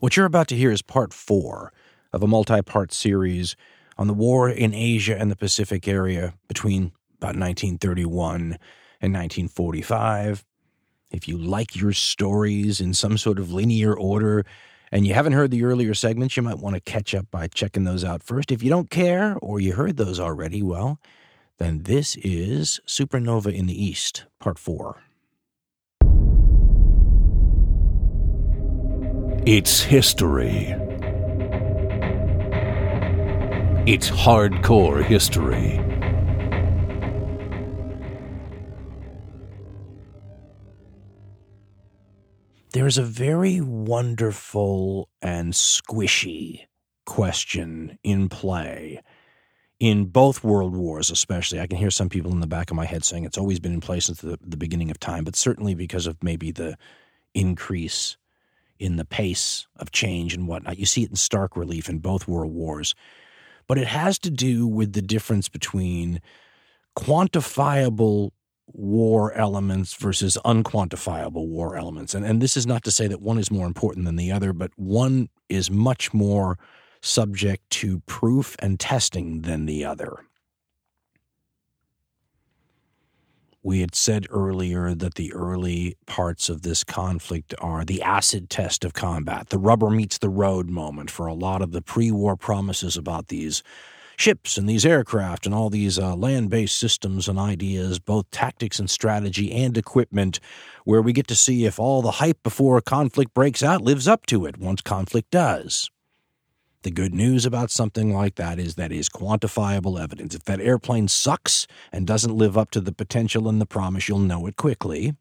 What you're about to hear is part 4 of a multi-part series on the war in Asia and the Pacific area between about 1931 and 1945. If you like your stories in some sort of linear order and you haven't heard the earlier segments, you might want to catch up by checking those out first. If you don't care or you heard those already, well, then this is Supernova in the East, part 4. It's history. It's hardcore history. There's a very wonderful and squishy question in play in both world wars, especially. I can hear some people in the back of my head saying it's always been in play since the beginning of time, but certainly because of maybe the increase in the pace of change and whatnot. You see it in stark relief in both world wars. But it has to do with the difference between quantifiable war elements versus unquantifiable war elements. And this is not to say that one is more important than the other, but one is much more subject to proof and testing than the other. We had said earlier that the early parts of this conflict are the acid test of combat, the rubber meets the road moment for a lot of the pre-war promises about these ships and these aircraft and all these land-based systems and ideas, both tactics and strategy and equipment, where we get to see if all the hype before a conflict breaks out lives up to it once conflict does. The good news about something like that is quantifiable evidence. If that airplane sucks and doesn't live up to the potential and the promise, you'll know it quickly.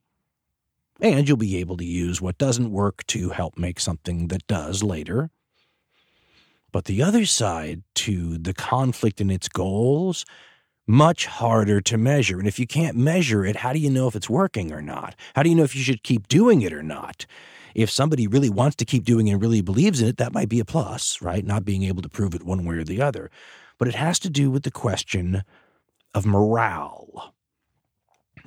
And you'll be able to use what doesn't work to help make something that does later. But the other side to the conflict and its goals, much harder to measure. And if you can't measure it, how do you know if it's working or not? How do you know if you should keep doing it or not? If somebody really wants to keep doing it and really believes in it, that might be a plus, right? Not being able to prove it one way or the other. But it has to do with the question of morale.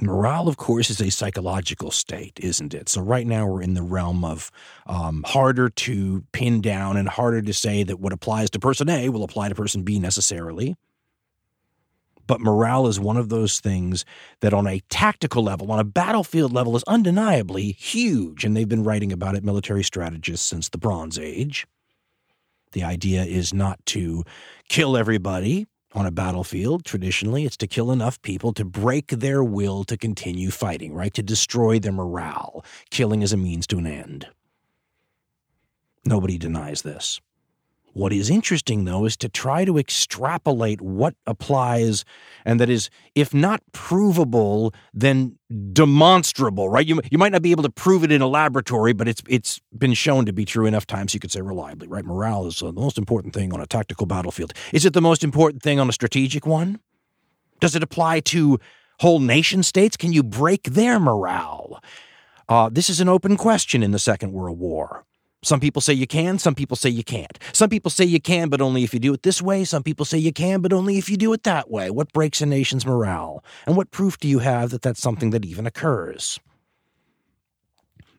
Morale, of course, is a psychological state, isn't it? So right now we're in the realm of harder to pin down and harder to say that what applies to person A will apply to person B necessarily. But morale is one of those things that on a tactical level, on a battlefield level, is undeniably huge. And they've been writing about it, military strategists, since the Bronze Age. The idea is not to kill everybody on a battlefield. Traditionally, it's to kill enough people to break their will to continue fighting, right? To destroy their morale. Killing is a means to an end. Nobody denies this. What is interesting, though, is to try to extrapolate what applies, and that is, if not provable, then demonstrable, right? You might not be able to prove it in a laboratory, but it's been shown to be true enough times you could say reliably, right? Morale is the most important thing on a tactical battlefield. Is it the most important thing on a strategic one? Does it apply to whole nation states? Can you break their morale? This is an open question in the Second World War. Some people say you can, some people say you can't. Some people say you can, but only if you do it this way. Some people say you can, but only if you do it that way. What breaks a nation's morale? And what proof do you have that that's something that even occurs?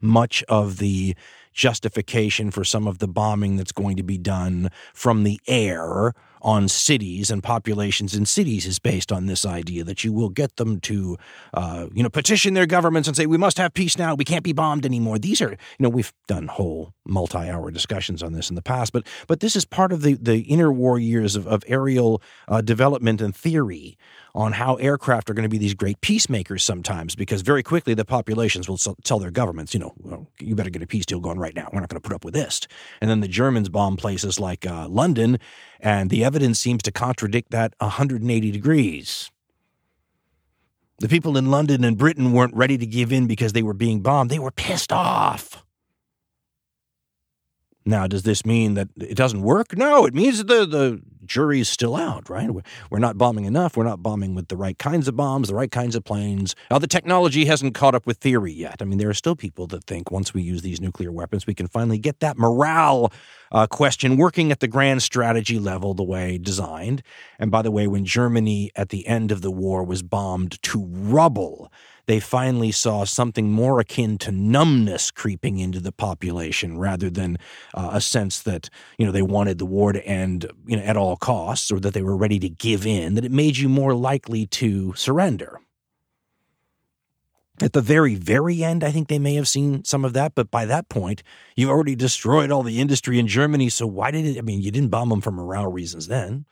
Much of the justification for some of the bombing that's going to be done from the air on cities and populations in cities is based on this idea that you will get them to, petition their governments and say, we must have peace now. We can't be bombed anymore. These are, we've done whole multi-hour discussions on this in the past, but this is part of the interwar years of aerial development and theory on how aircraft are going to be these great peacemakers sometimes, because very quickly the populations will tell their governments, you better get a peace deal going right now. We're not going to put up with this. And then the Germans bomb places like London, and the evidence seems to contradict that 180 degrees. The people in London and Britain weren't ready to give in because they were being bombed. They were pissed off. Now, does this mean that it doesn't work? No, it means that the jury's still out, right? We're not bombing enough. We're not bombing with the right kinds of bombs, the right kinds of planes. Now, the technology hasn't caught up with theory yet. I mean, there are still people that think once we use these nuclear weapons, we can finally get that morale question working at the grand strategy level the way designed. And by the way, when Germany at the end of the war was bombed to rubble, they finally saw something more akin to numbness creeping into the population rather than a sense that, you know, they wanted the war to end, you know, at all costs, or that they were ready to give in, that it made you more likely to surrender. At the very, very end, I think they may have seen some of that, but by that point, you've already destroyed all the industry in Germany, so why did it, I mean, you didn't bomb them for morale reasons then.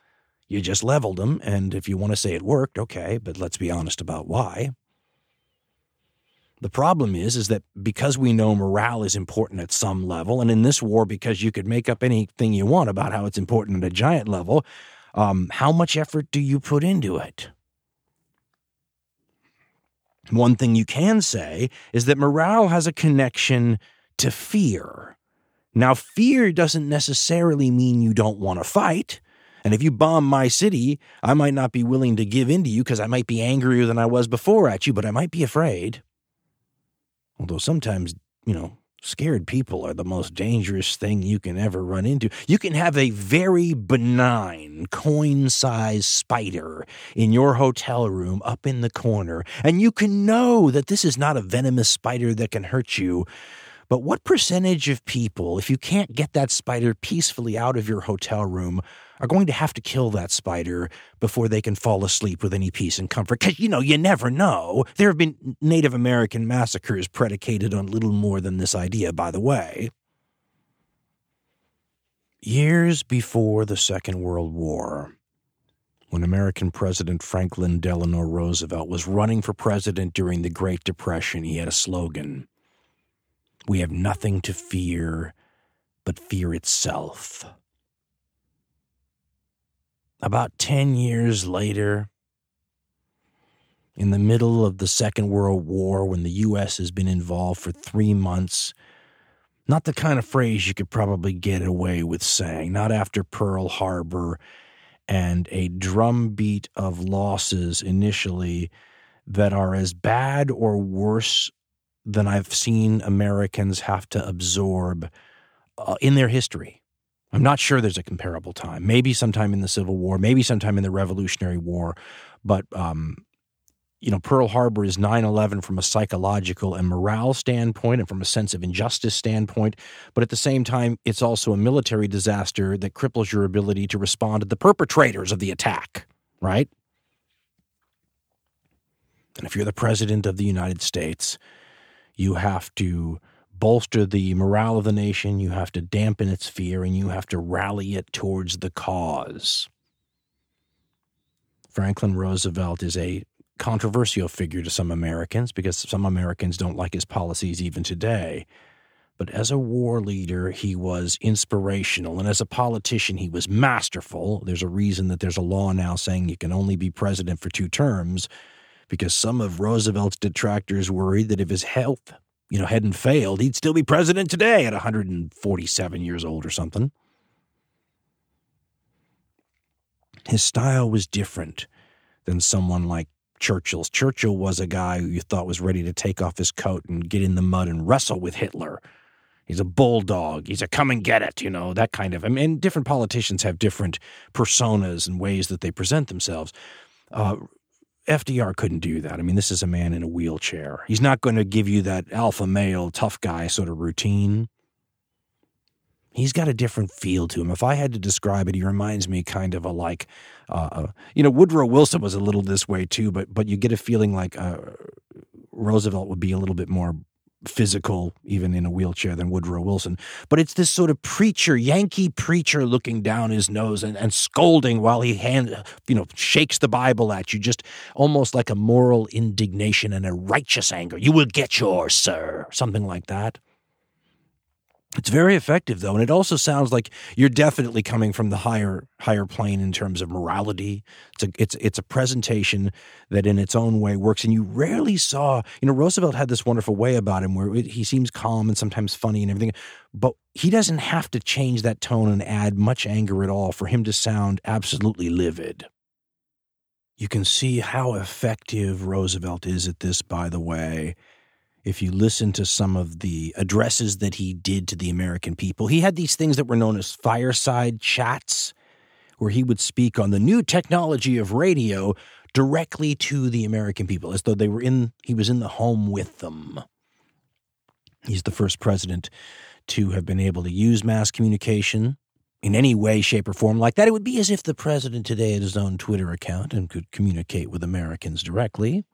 You just leveled them, and if you want to say it worked, okay, but let's be honest about why. The problem is that because we know morale is important at some level, and in this war, because you could make up anything you want about how it's important at a giant level, how much effort do you put into it? One thing you can say is that morale has a connection to fear. Now, fear doesn't necessarily mean you don't want to fight. And if you bomb my city, I might not be willing to give in to you because I might be angrier than I was before at you, but I might be afraid. Although sometimes, you know, scared people are the most dangerous thing you can ever run into. You can have a very benign coin-sized spider in your hotel room up in the corner, and you can know that this is not a venomous spider that can hurt you. But what percentage of people, if you can't get that spider peacefully out of your hotel room, are going to have to kill that spider before they can fall asleep with any peace and comfort? Because, you know, you never know. There have been Native American massacres predicated on little more than this idea, by the way. Years before the Second World War, when American President Franklin Delano Roosevelt was running for president during the Great Depression, he had a slogan: "We have nothing to fear but fear itself." About 10 years later, in the middle of the Second World War, when the U.S. has been involved for 3 months, not the kind of phrase you could probably get away with saying, not after Pearl Harbor and a drumbeat of losses initially that are as bad or worse than I've seen Americans have to absorb in their history. I'm not sure there's a comparable time. Maybe sometime in the Civil War, maybe sometime in the Revolutionary War. But, you know, Pearl Harbor is 9/11 from a psychological and morale standpoint and from a sense of injustice standpoint. But at the same time, it's also a military disaster that cripples your ability to respond to the perpetrators of the attack, right? And if you're the president of the United States, you have to bolster the morale of the nation, you have to dampen its fear, and you have to rally it towards the cause. Franklin Roosevelt is a controversial figure to some Americans because some Americans don't like his policies even today. But as a war leader, he was inspirational, and as a politician, he was masterful. There's a reason that there's a law now saying you can only be president for 2 terms. Because some of Roosevelt's detractors worried that if his health, you know, hadn't failed, he'd still be president today at 147 years old or something. His style was different than someone like Churchill's. Churchill was a guy who you thought was ready to take off his coat and get in the mud and wrestle with Hitler. He's a bulldog. He's a come and get it, you know, that kind of. I mean, different politicians have different personas and ways that they present themselves. FDR couldn't do that. I mean, this is a man in a wheelchair. He's not going to give you that alpha male, tough guy sort of routine. He's got a different feel to him. If I had to describe it, he reminds me kind of you know, Woodrow Wilson was a little this way too, but you get a feeling like Roosevelt would be a little bit more physical, even in a wheelchair, than Woodrow Wilson. But it's this sort of preacher, Yankee preacher, looking down his nose and scolding while he shakes the Bible at you, just almost like a moral indignation and a righteous anger. You will get yours, sir. Something like that. It's very effective, though, and it also sounds like you're definitely coming from the higher plane in terms of morality. It's a presentation that in its own way works, and you rarely saw, you know, Roosevelt had this wonderful way about him where he seems calm and sometimes funny and everything, but he doesn't have to change that tone and add much anger at all for him to sound absolutely livid. You can see how effective Roosevelt is at this, by the way, if you listen to some of the addresses that he did to the American people. He had these things that were known as fireside chats, where he would speak on the new technology of radio directly to the American people, as though they were he was in the home with them. He's the first president to have been able to use mass communication in any way, shape, or form like that. It would be as if the president today had his own Twitter account and could communicate with Americans directly.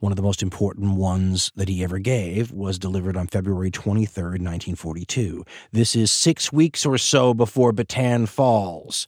One of the most important ones that he ever gave was delivered on February 23rd, 1942. This is 6 weeks or so before Bataan falls.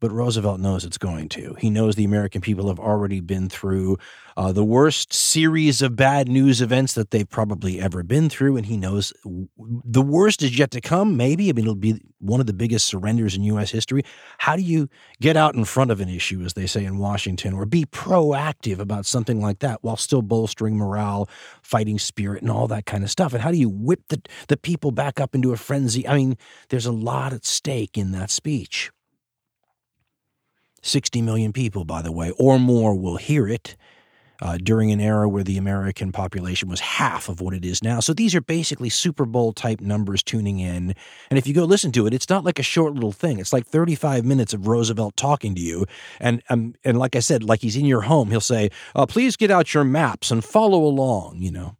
But Roosevelt knows it's going to. He knows the American people have already been through the worst series of bad news events that they've probably ever been through, and he knows the worst is yet to come, maybe. I mean, it'll be one of the biggest surrenders in U.S. history. How do you get out in front of an issue, as they say in Washington, or be proactive about something like that while still bolstering morale, fighting spirit, and all that kind of stuff? And how do you whip the people back up into a frenzy? I mean, there's a lot at stake in that speech. 60 million people, by the way, or more will hear it during an era where the American population was half of what it is now. So these are basically Super Bowl-type numbers tuning in. And if you go listen to it, it's not like a short little thing. It's like 35 minutes of Roosevelt talking to you. And like I said, like he's in your home, he'll say, please get out your maps and follow along, you know.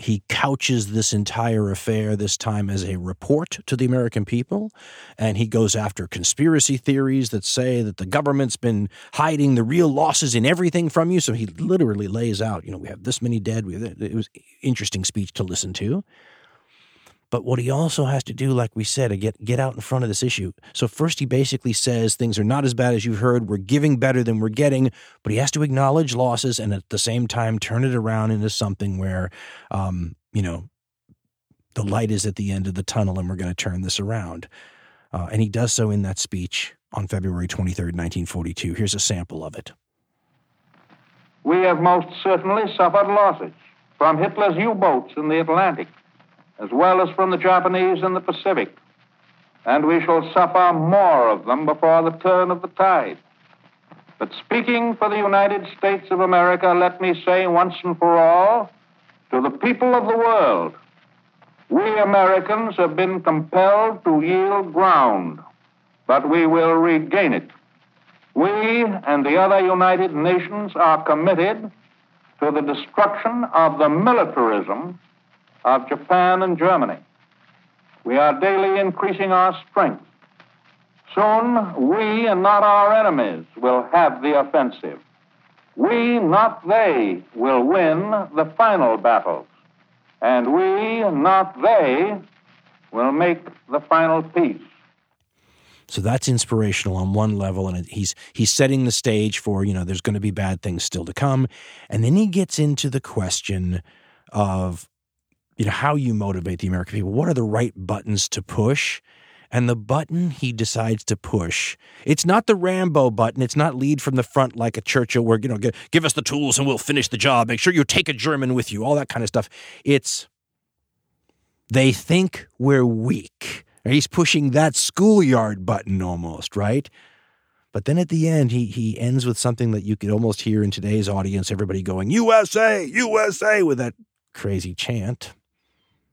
He couches this entire affair this time as a report to the American people, and he goes after conspiracy theories that say that the government's been hiding the real losses in everything from you. So he literally lays out, you know, we have this many dead. It was an interesting speech to listen to. But what he also has to do, like we said, is get out in front of this issue. So first he basically says things are not as bad as you've heard. We're giving better than we're getting. But he has to acknowledge losses and at the same time turn it around into something where, you know, the light is at the end of the tunnel and we're going to turn this around. And he does so in that speech on February 23rd, 1942. Here's a sample of it. We have most certainly suffered losses from Hitler's U-boats in the Atlantic, as well as from the Japanese in the Pacific, and we shall suffer more of them before the turn of the tide. But speaking for the United States of America, let me say once and for all, to the people of the world, we Americans have been compelled to yield ground, but we will regain it. We and the other United Nations are committed to the destruction of the militarism of Japan and Germany. We are daily increasing our strength. Soon, we and not our enemies will have the offensive. We, not they, will win the final battles. And we, not they, will make the final peace. So that's inspirational on one level, and he's setting the stage for, you know, there's going to be bad things still to come. And then he gets into the question of, you know, how you motivate the American people. What are the right buttons to push? And the button he decides to push, it's not the Rambo button. It's not lead from the front like a Churchill where, you know, give us the tools and we'll finish the job. Make sure you take a German with you, all that kind of stuff. It's they think we're weak. He's pushing that schoolyard button almost, right? But then at the end, he ends with something that you could almost hear in today's audience, everybody going, USA, USA, with that crazy chant.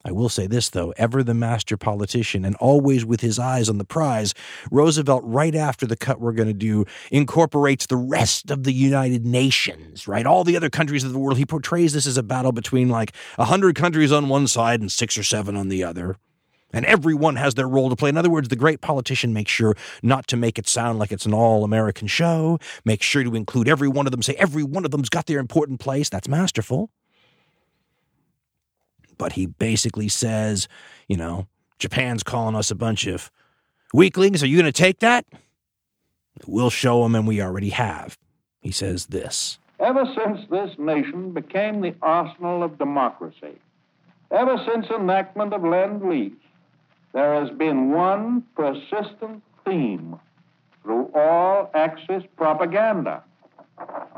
I will say this, though, ever the master politician and always with his eyes on the prize, Roosevelt, right after the cut we're going to do, incorporates the rest of the United Nations, right? All the other countries of the world. He portrays this as a battle between like 100 countries on one side and 6 or 7 on the other. And everyone has their role to play. In other words, the great politician makes sure not to make it sound like it's an all-American show. Make sure to include every one of them. Say every one of them's got their important place. That's masterful. But he basically says, you know, Japan's calling us a bunch of weaklings. Are you going to take that? We'll show them, and we already have. He says this. Ever since this nation became the arsenal of democracy, ever since enactment of Lend-Lease, there has been one persistent theme through all Axis propaganda.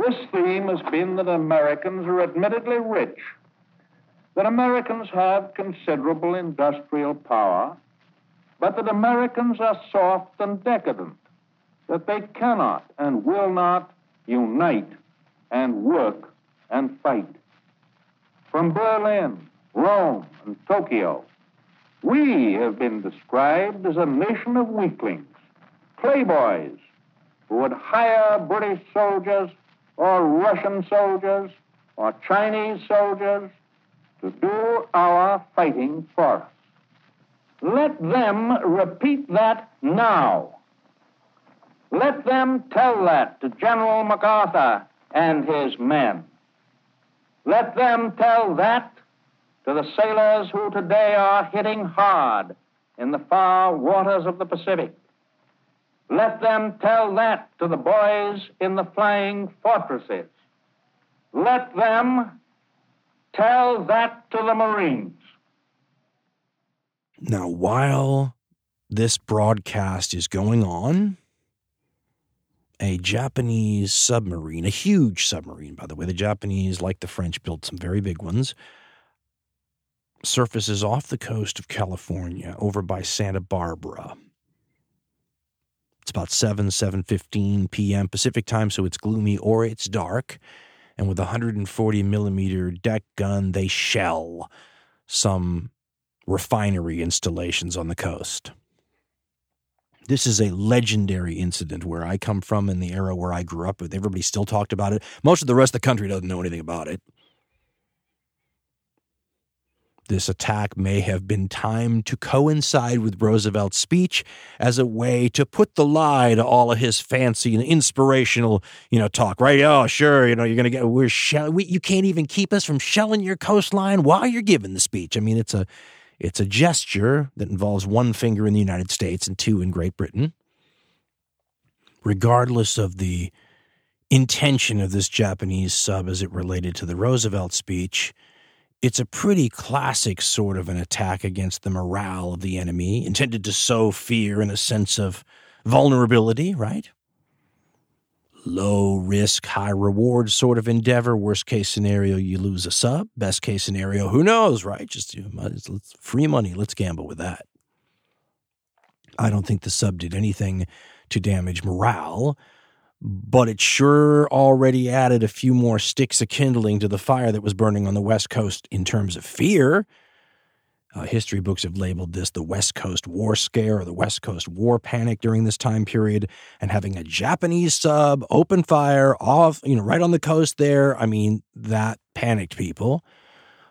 This theme has been that Americans are admittedly rich, that Americans have considerable industrial power, but that Americans are soft and decadent, that they cannot and will not unite and work and fight. From Berlin, Rome, and Tokyo, we have been described as a nation of weaklings, playboys, would hire British soldiers or Russian soldiers or Chinese soldiers to do our fighting for us. Let them repeat that now. Let them tell that to General MacArthur and his men. Let them tell that to the sailors who today are hitting hard in the far waters of the Pacific. Let them tell that to the boys in the flying fortresses. Let them tell that to the Marines. Now, while this broadcast is going on, a Japanese submarine, a huge submarine, by the way, the Japanese, like the French, built some very big ones, surfaces off the coast of California over by Santa Barbara. It's about 7:15 p.m. Pacific time, so it's gloomy or it's dark. And with a 140-millimeter deck gun, they shell some refinery installations on the coast. This is a legendary incident where I come from in the era where I grew up with. Everybody still talked about it. Most of the rest of the country doesn't know anything about it. This attack may have been timed to coincide with Roosevelt's speech as a way to put the lie to all of his fancy and inspirational, talk, right? Oh, sure, you're going to get, you can't even keep us from shelling your coastline while you're giving the speech. I mean, it's a gesture that involves one finger in the United States and two in Great Britain. Regardless of the intention of this Japanese sub as it related to the Roosevelt speech, it's a pretty classic sort of an attack against the morale of the enemy, intended to sow fear and a sense of vulnerability, right? Low risk, high reward sort of endeavor. Worst case scenario, you lose a sub. Best case scenario, who knows, right? Just free money. Let's gamble with that. I don't think the sub did anything to damage morale, but it sure already added a few more sticks of kindling to the fire that was burning on the West Coast in terms of fear. History books have labeled this the West Coast War Scare or the West Coast War Panic during this time period. And having a Japanese sub open fire off, right on the coast there, I mean, that panicked people.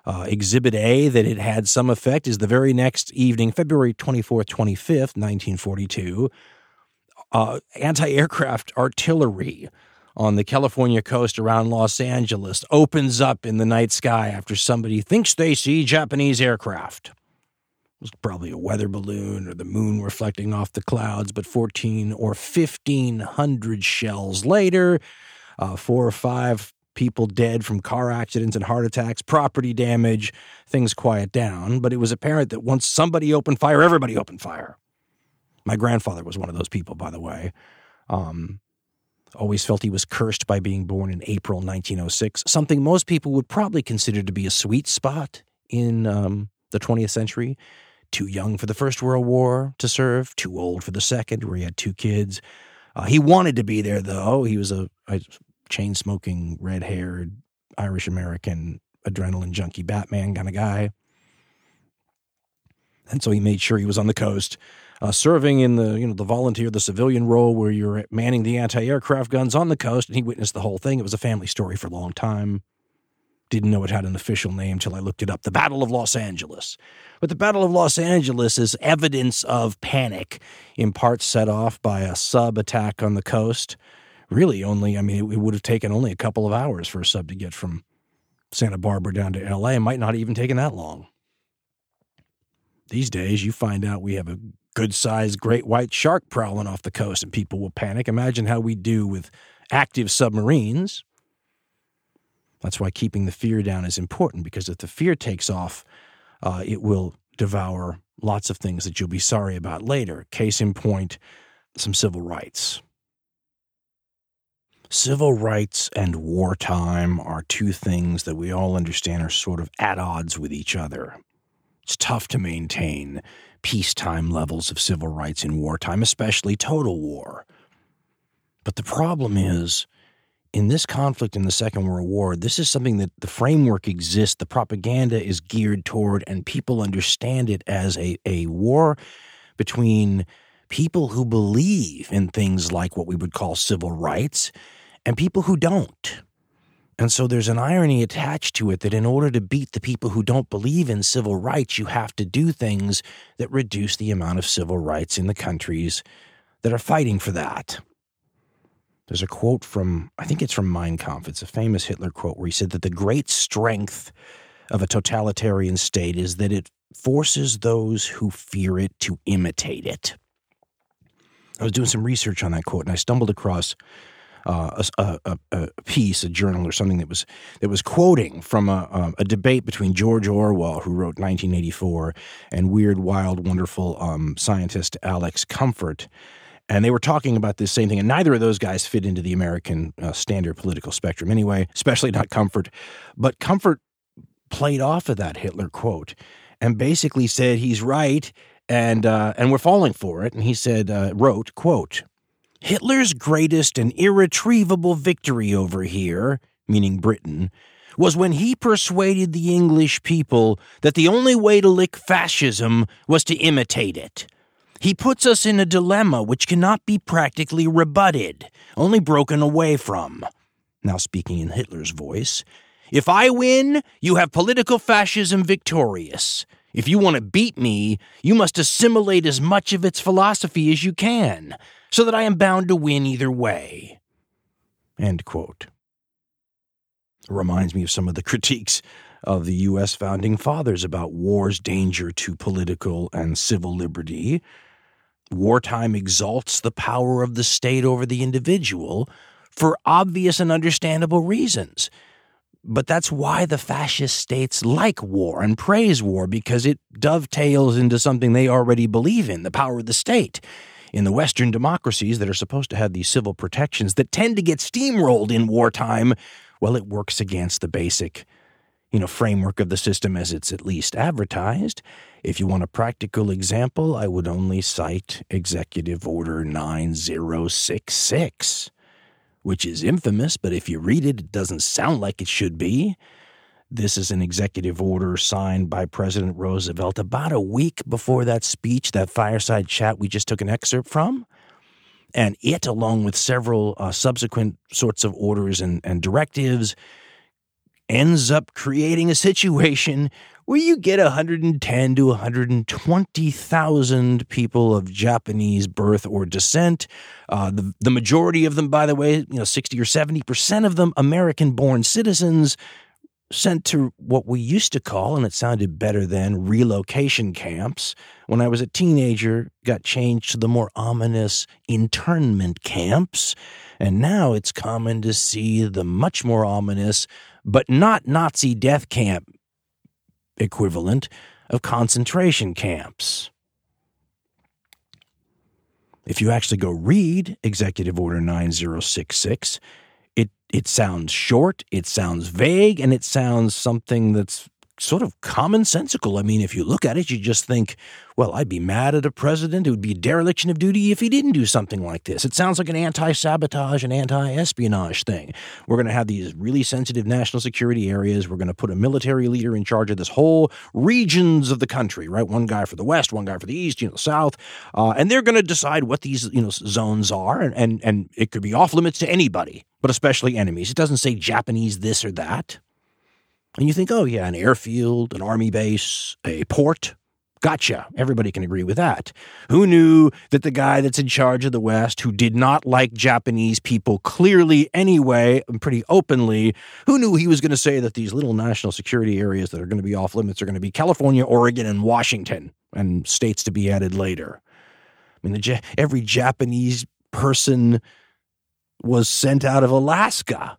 Exhibit A, that it had some effect, is the very next evening, February 24th, 25th, 1942, anti-aircraft artillery on the California coast around Los Angeles opens up in the night sky after somebody thinks they see Japanese aircraft. It was probably a weather balloon or the moon reflecting off the clouds, but 14 or 1,500 shells later, 4 or 5 people dead from car accidents and heart attacks, property damage, things quiet down. But it was apparent that once somebody opened fire, everybody opened fire. My grandfather was one of those people, by the way. Always felt he was cursed by being born in April 1906, something most people would probably consider to be a sweet spot in the 20th century. Too young for the First World War to serve, too old for the Second, where he had 2 kids. He wanted to be there, though. He was a chain-smoking, red-haired, Irish-American, adrenaline junkie, Batman kind of guy. And so he made sure he was on the coast, serving in the volunteer, the civilian role where you're manning the anti-aircraft guns on the coast, and he witnessed the whole thing. It was a family story for a long time. Didn't know it had an official name till I looked it up. The Battle of Los Angeles. But the Battle of Los Angeles is evidence of panic, in part set off by a sub attack on the coast. Really only, it would have taken only a couple of hours for a sub to get from Santa Barbara down to L.A. It might not have even taken that long. These days, you find out we have a good-sized great white shark prowling off the coast, and people will panic. Imagine how we do with active submarines. That's why keeping the fear down is important, because if the fear takes off, it will devour lots of things that you'll be sorry about later. Case in point, some civil rights. Civil rights and wartime are two things that we all understand are sort of at odds with each other. It's tough to maintain peacetime levels of civil rights in wartime, especially total war. But the problem is, in this conflict in the Second World War, this is something that the framework exists, the propaganda is geared toward, and people understand it as a war between people who believe in things like what we would call civil rights and people who don't. And so there's an irony attached to it that in order to beat the people who don't believe in civil rights, you have to do things that reduce the amount of civil rights in the countries that are fighting for that. There's a quote from, I think it's from Mein Kampf, it's a famous Hitler quote where he said that the great strength of a totalitarian state is that it forces those who fear it to imitate it. I was doing some research on that quote and I stumbled across a piece, a journal or something that was quoting from a debate between George Orwell, who wrote 1984, and weird, wild, wonderful scientist Alex Comfort. And they were talking about this same thing, and neither of those guys fit into the American standard political spectrum anyway, especially not Comfort. But Comfort played off of that Hitler quote and basically said he's right and we're falling for it. And he said, wrote, quote, Hitler's greatest and irretrievable victory over here, meaning Britain, was when he persuaded the English people that the only way to lick fascism was to imitate it. He puts us in a dilemma which cannot be practically rebutted, only broken away from. Now speaking in Hitler's voice, if I win, you have political fascism victorious. If you want to beat me, you must assimilate as much of its philosophy as you can, so that I am bound to win either way. End quote. It reminds me of some of the critiques of the U.S. founding fathers about war's danger to political and civil liberty. Wartime exalts the power of the state over the individual for obvious and understandable reasons. But that's why the fascist states like war and praise war, because it dovetails into something they already believe in, the power of the state. In the Western democracies that are supposed to have these civil protections that tend to get steamrolled in wartime, well, it works against the basic, framework of the system as it's at least advertised. If you want a practical example, I would only cite Executive Order 9066. Which is infamous, but if you read it, it doesn't sound like it should be. This is an executive order signed by President Roosevelt about a week before that speech, that fireside chat we just took an excerpt from. And it, along with several subsequent sorts of orders and directives, ends up creating a situation where you get 110 to 120,000 people of Japanese birth or descent. The majority of them, by the way, 60 or 70% of them American-born citizens, sent to what we used to call, and it sounded better then, relocation camps. When I was a teenager, got changed to the more ominous internment camps. And now it's common to see the much more ominous, but not Nazi death camp equivalent of concentration camps. If you actually go read Executive Order 9066, it sounds short, it sounds vague, and it sounds something that's sort of commonsensical. I mean, if you look at it, you just think, well, I'd be mad at a president. It would be a dereliction of duty if he didn't do something like this. It sounds like an anti-sabotage and anti-espionage thing. We're going to have these really sensitive national security areas. We're going to put a military leader in charge of this whole regions of the country, right? One guy for the West, one guy for the East, South. And they're going to decide what these, zones are. And it could be off limits to anybody, but especially enemies. It doesn't say Japanese this or that. And you think, oh, yeah, an airfield, an army base, a port. Gotcha. Everybody can agree with that. Who knew that the guy that's in charge of the West, who did not like Japanese people clearly anyway and pretty openly, who knew he was going to say that these little national security areas that are going to be off limits are going to be California, Oregon, and Washington, and states to be added later? I mean, every Japanese person was sent out of Alaska.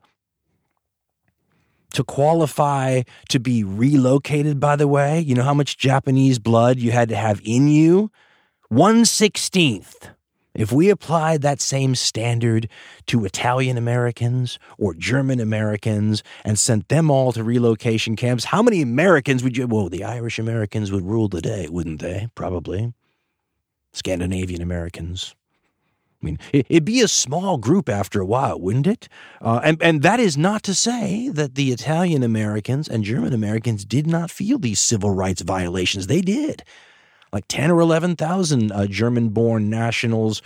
To qualify to be relocated, by the way, you know how much Japanese blood you had to have in you? 1/16. If we applied that same standard to Italian Americans or German Americans and sent them all to relocation camps, how many Americans would you... Well, the Irish Americans would rule the day, wouldn't they? Probably. Scandinavian Americans. I mean, it'd be a small group after a while, wouldn't it? And that is not to say that the Italian Americans and German Americans did not feel these civil rights violations. They did. like 10 or 11,000 German-born nationals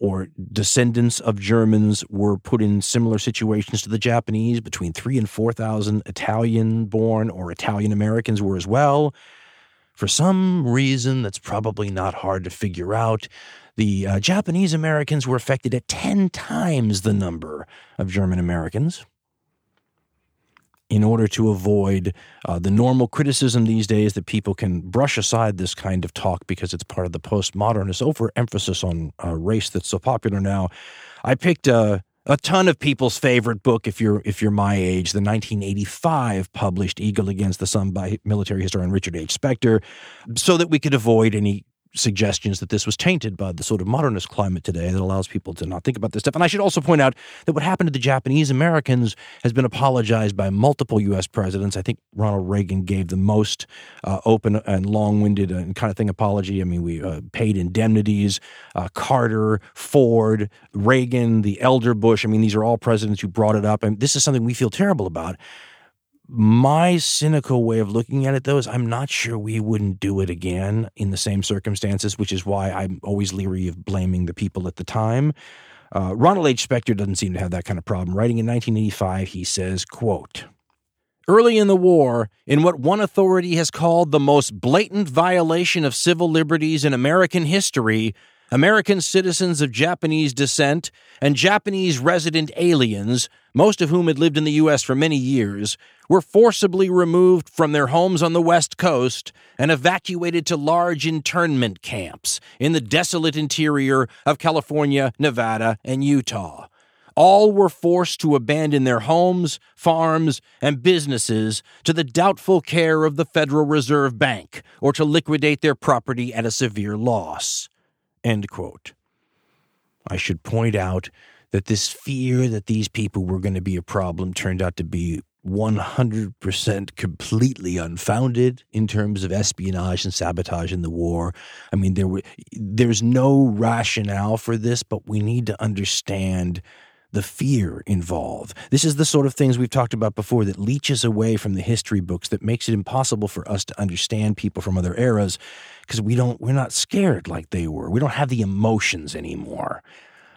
or descendants of Germans were put in similar situations to the Japanese. Between 3,000 and 4,000 Italian-born or Italian-Americans were as well. For some reason that's probably not hard to figure out, the Japanese-Americans were affected at 10 times the number of German-Americans. In order to avoid the normal criticism these days that people can brush aside this kind of talk because it's part of the postmodernist overemphasis on race that's so popular now, I picked a ton of people's favorite book if you're my age, the 1985 published Eagle Against the Sun by military historian Richard H. Spector, so that we could avoid any suggestions that this was tainted by the sort of modernist climate today that allows people to not think about this stuff. And I should also point out that what happened to the Japanese Americans has been apologized by multiple U.S. presidents. I think Ronald Reagan gave the most open and long-winded and kind of thing apology. I mean, we paid indemnities, Carter, Ford, Reagan, the elder Bush. I mean, these are all presidents who brought it up. And this is something we feel terrible about. My cynical way of looking at it, though, is I'm not sure we wouldn't do it again in the same circumstances, which is why I'm always leery of blaming the people at the time. Ronald H. Spector doesn't seem to have that kind of problem. Writing in 1985, he says, quote, "Early in the war, in what one authority has called the most blatant violation of civil liberties in American history, American citizens of Japanese descent and Japanese resident aliens, most of whom had lived in the U.S. for many years, were forcibly removed from their homes on the West Coast and evacuated to large internment camps in the desolate interior of California, Nevada, and Utah. All were forced to abandon their homes, farms, and businesses to the doubtful care of the Federal Reserve Bank or to liquidate their property at a severe loss." End quote. I should point out that this fear that these people were going to be a problem turned out to be 100% completely unfounded in terms of espionage and sabotage in the war. I mean, there's no rationale for this, but we need to understand the fear involved. This is the sort of things we've talked about before that leeches away from the history books, that makes it impossible for us to understand people from other eras because we're not scared like they were. We don't have the emotions anymore.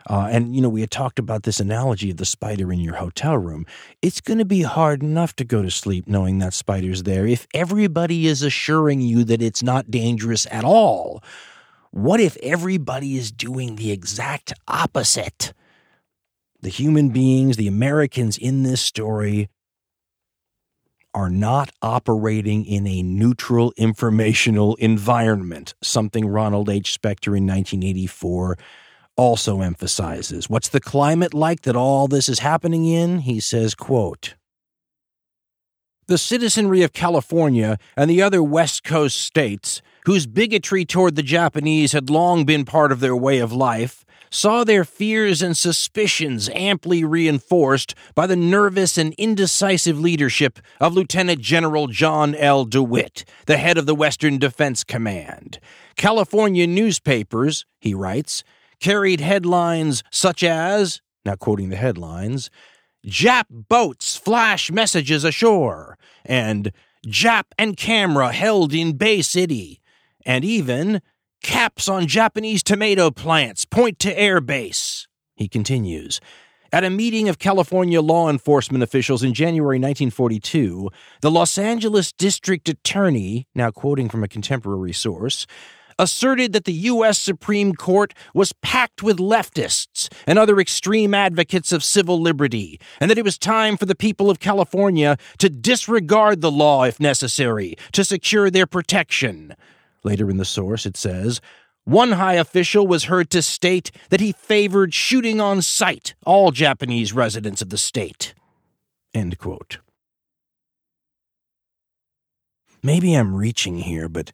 And, you know, we had talked about this analogy of the spider in your hotel room. It's going to be hard enough to go to sleep knowing that spider's there. If everybody is assuring you that it's not dangerous at all, what if everybody is doing the exact opposite? The human beings, the Americans in this story, are not operating in a neutral informational environment, something Ronald H. Spector in 1984 also emphasizes. What's the climate like that all this is happening in? He says, quote, "The citizenry of California and the other West Coast states, whose bigotry toward the Japanese had long been part of their way of life, saw their fears and suspicions amply reinforced by the nervous and indecisive leadership of Lieutenant General John L. DeWitt, the head of the Western Defense Command. California newspapers," he writes, "carried headlines such as," now quoting the headlines, "Jap boats flash messages ashore," and "Jap and camera held in Bay City," and even "Caps on Japanese tomato plants point to air base." He continues, "At a meeting of California law enforcement officials in January 1942, the Los Angeles district attorney," now quoting from a contemporary source, "asserted that the U.S. Supreme Court was packed with leftists and other extreme advocates of civil liberty, and that it was time for the people of California to disregard the law if necessary to secure their protection." Later in the source, it says, "One high official was heard to state that he favored shooting on sight all Japanese residents of the state." End quote. Maybe I'm reaching here, but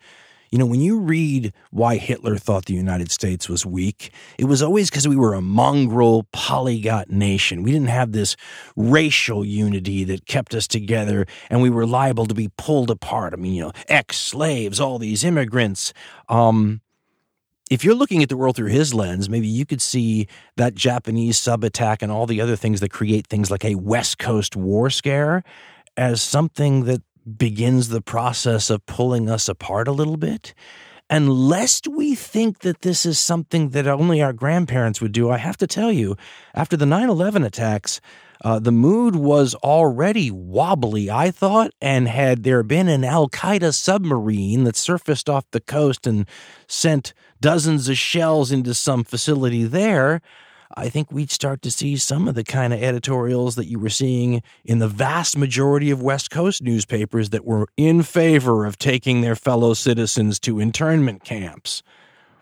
you know, when you read why Hitler thought the United States was weak, it was always because we were a mongrel, polyglot nation. We didn't have this racial unity that kept us together, and we were liable to be pulled apart. I mean, you know, ex-slaves, all these immigrants. If you're looking at the world through his lens, maybe you could see that Japanese sub-attack and all the other things that create things like a West Coast war scare as something that begins the process of pulling us apart a little bit. And lest we think that this is something that only our grandparents would do, I have to tell you, after the 9/11 attacks, the mood was already wobbly, I thought, and had there been an Al-Qaeda submarine that surfaced off the coast and sent dozens of shells into some facility there, I think we'd start to see some of the kind of editorials that you were seeing in the vast majority of West Coast newspapers that were in favor of taking their fellow citizens to internment camps.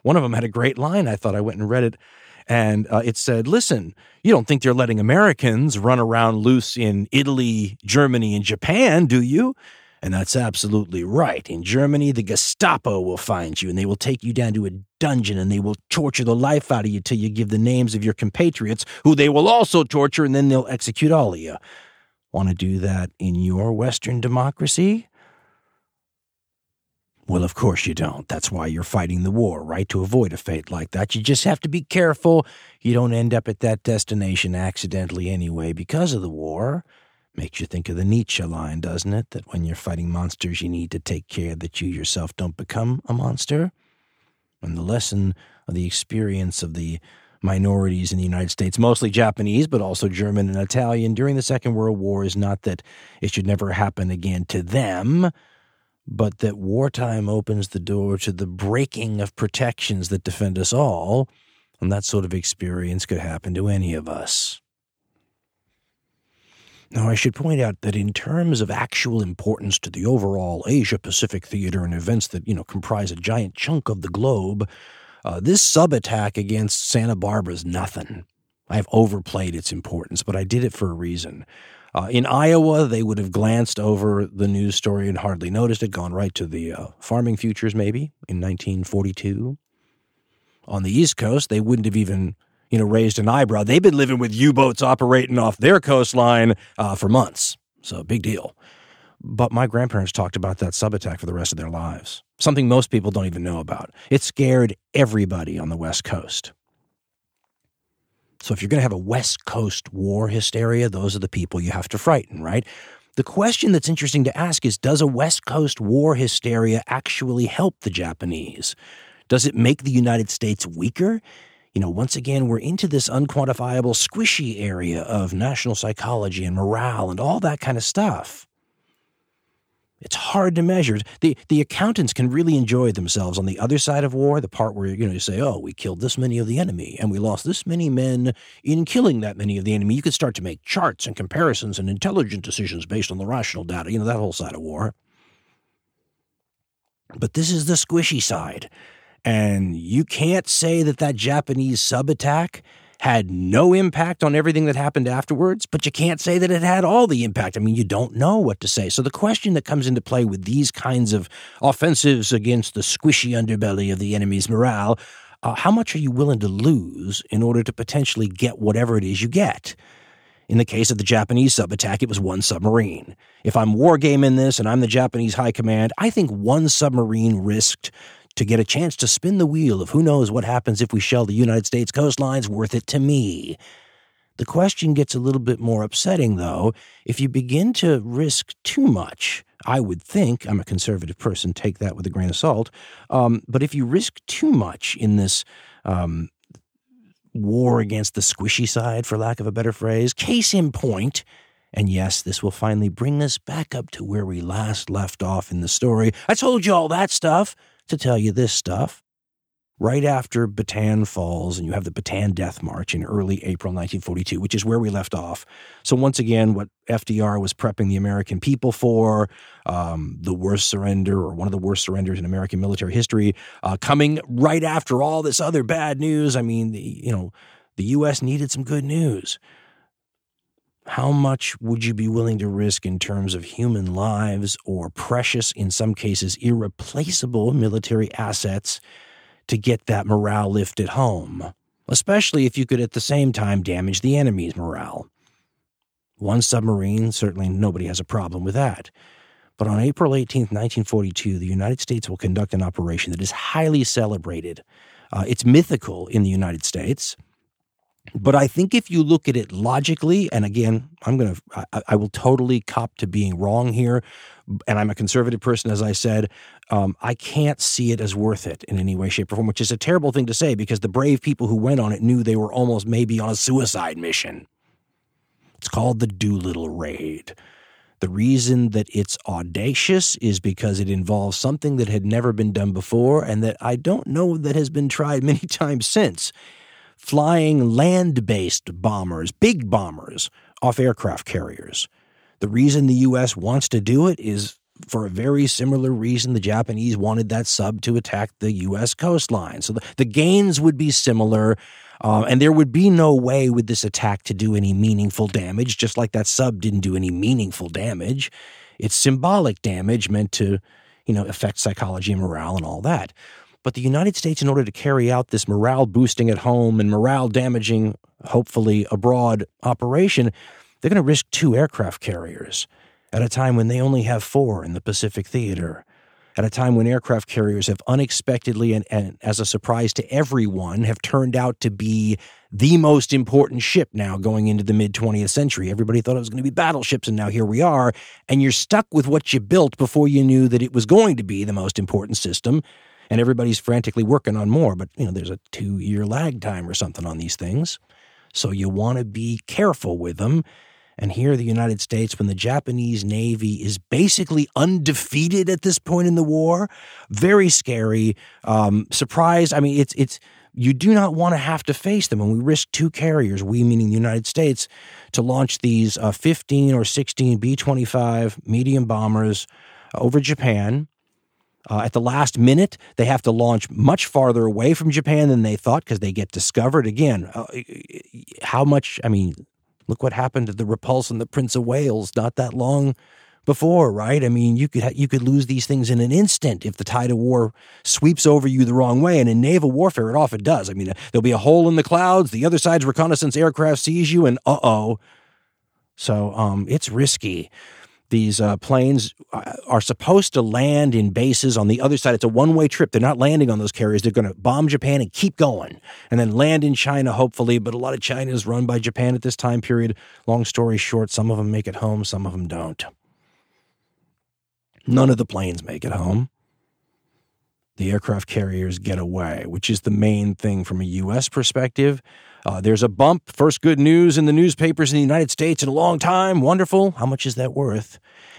One of them had a great line, I thought. I went and read it. And it said, listen, you don't think they're letting Americans run around loose in Italy, Germany, and Japan, do you? And that's absolutely right. In Germany, the Gestapo will find you, and they will take you down to a dungeon, and they will torture the life out of you till you give the names of your compatriots, who they will also torture, and then they'll execute all of you. Want to do that in your Western democracy? Well, of course you don't. That's why you're fighting the war, right? To avoid a fate like that. You just have to be careful. You don't end up at that destination accidentally anyway because of the war. Makes you think of the Nietzsche line, doesn't it? That when you're fighting monsters, you need to take care that you yourself don't become a monster. And the lesson of the experience of the minorities in the United States, mostly Japanese, but also German and Italian, during the Second World War is not that it should never happen again to them, but that wartime opens the door to the breaking of protections that defend us all, and that sort of experience could happen to any of us. Now, I should point out that in terms of actual importance to the overall Asia-Pacific theater and events that, comprise a giant chunk of the globe, this sub-attack against Santa Barbara is nothing. I've overplayed its importance, but I did it for a reason. In Iowa, they would have glanced over the news story and hardly noticed it, gone right to the farming futures maybe in 1942. On the East Coast, they wouldn't have even, raised an eyebrow. They've been living with U-boats operating off their coastline for months, so big deal. But my grandparents talked about that sub-attack for the rest of their lives, something most people don't even know about. It scared everybody on the West Coast. So if you're going to have a West Coast war hysteria, those are the people you have to frighten, right? The question that's interesting to ask is, does a West Coast war hysteria actually help the Japanese? Does it make the United States weaker? Once again, we're into this unquantifiable, squishy area of national psychology and morale and all that kind of stuff. It's hard to measure. The accountants can really enjoy themselves on the other side of war, the part where, you say, oh, we killed this many of the enemy and we lost this many men in killing that many of the enemy. You could start to make charts and comparisons and intelligent decisions based on the rational data, that whole side of war. But this is the squishy side. And you can't say that Japanese sub-attack had no impact on everything that happened afterwards, but you can't say that it had all the impact. You don't know what to say. So the question that comes into play with these kinds of offensives against the squishy underbelly of the enemy's morale, how much are you willing to lose in order to potentially get whatever it is you get? In the case of the Japanese sub-attack, it was one submarine. If I'm wargaming this and I'm the Japanese high command, I think one submarine risked to get a chance to spin the wheel of who knows what happens if we shell the United States coastlines, worth it to me. The question gets a little bit more upsetting, though. If you begin to risk too much, I would think, I'm a conservative person, take that with a grain of salt, but if you risk too much in this war against the squishy side, for lack of a better phrase, case in point, and yes, this will finally bring us back up to where we last left off in the story. I told you all that stuff to tell you this stuff. Right after Bataan falls, and you have the Bataan Death March in early April 1942, which is where we left off. So once again, what FDR was prepping the American people for, the worst surrender, or one of the worst surrenders in American military history, coming right after all this other bad news. The U.S. needed some good news. How much would you be willing to risk in terms of human lives or precious, in some cases, irreplaceable military assets to get that morale lift at home? Especially if you could at the same time damage the enemy's morale. One submarine, certainly nobody has a problem with that. But on April 18th, 1942, the United States will conduct an operation that is highly celebrated. It's mythical in the United States. But I think if you look at it logically, and again, I will totally cop to being wrong here, and I'm a conservative person, as I said, I can't see it as worth it in any way, shape, or form, which is a terrible thing to say because the brave people who went on it knew they were almost maybe on a suicide mission. It's called the Doolittle Raid. The reason that it's audacious is because it involves something that had never been done before and that I don't know that has been tried many times since. Flying land-based bombers, big bombers, off aircraft carriers. The reason the U.S. wants to do it is for a very similar reason the Japanese wanted that sub to attack the U.S. coastline. So the gains would be similar, and there would be no way with this attack to do any meaningful damage, just like that sub didn't do any meaningful damage. It's symbolic damage meant to, affect psychology and morale and all that. But the United States, in order to carry out this morale-boosting at home and morale-damaging, hopefully abroad, operation, they're going to risk 2 aircraft carriers at a time when they only have 4 in the Pacific theater, at a time when aircraft carriers have unexpectedly and as a surprise to everyone have turned out to be the most important ship now going into the mid-20th century. Everybody thought it was going to be battleships, and now here we are, and you're stuck with what you built before you knew that it was going to be the most important system. And everybody's frantically working on more, but, there's a 2-year lag time or something on these things. So you want to be careful with them. And here the United States, when the Japanese Navy is basically undefeated at this point in the war, very scary, surprise. I mean, it's you do not want to have to face them. And we risk 2 carriers, we meaning the United States, to launch these 15 or 16 B-25 medium bombers over Japan. At the last minute, they have to launch much farther away from Japan than they thought because they get discovered. Again, look what happened to the Repulse and the Prince of Wales not that long before, right? I mean, you could lose these things in an instant if the tide of war sweeps over you the wrong way. And in naval warfare, it often does. I mean, there'll be a hole in the clouds. The other side's reconnaissance aircraft sees you and uh-oh. So it's risky. These planes are supposed to land in bases on the other side. It's a one-way trip. They're not landing on those carriers. They're going to bomb Japan and keep going and then land in China, hopefully. But a lot of China is run by Japan at this time period. Long story short, some of them make it home. Some of them don't. None of the planes make it home. The aircraft carriers get away, which is the main thing from a U.S. perspective. There's a bump, first good news in the newspapers in the United States in a long time. Wonderful. How much is that worth?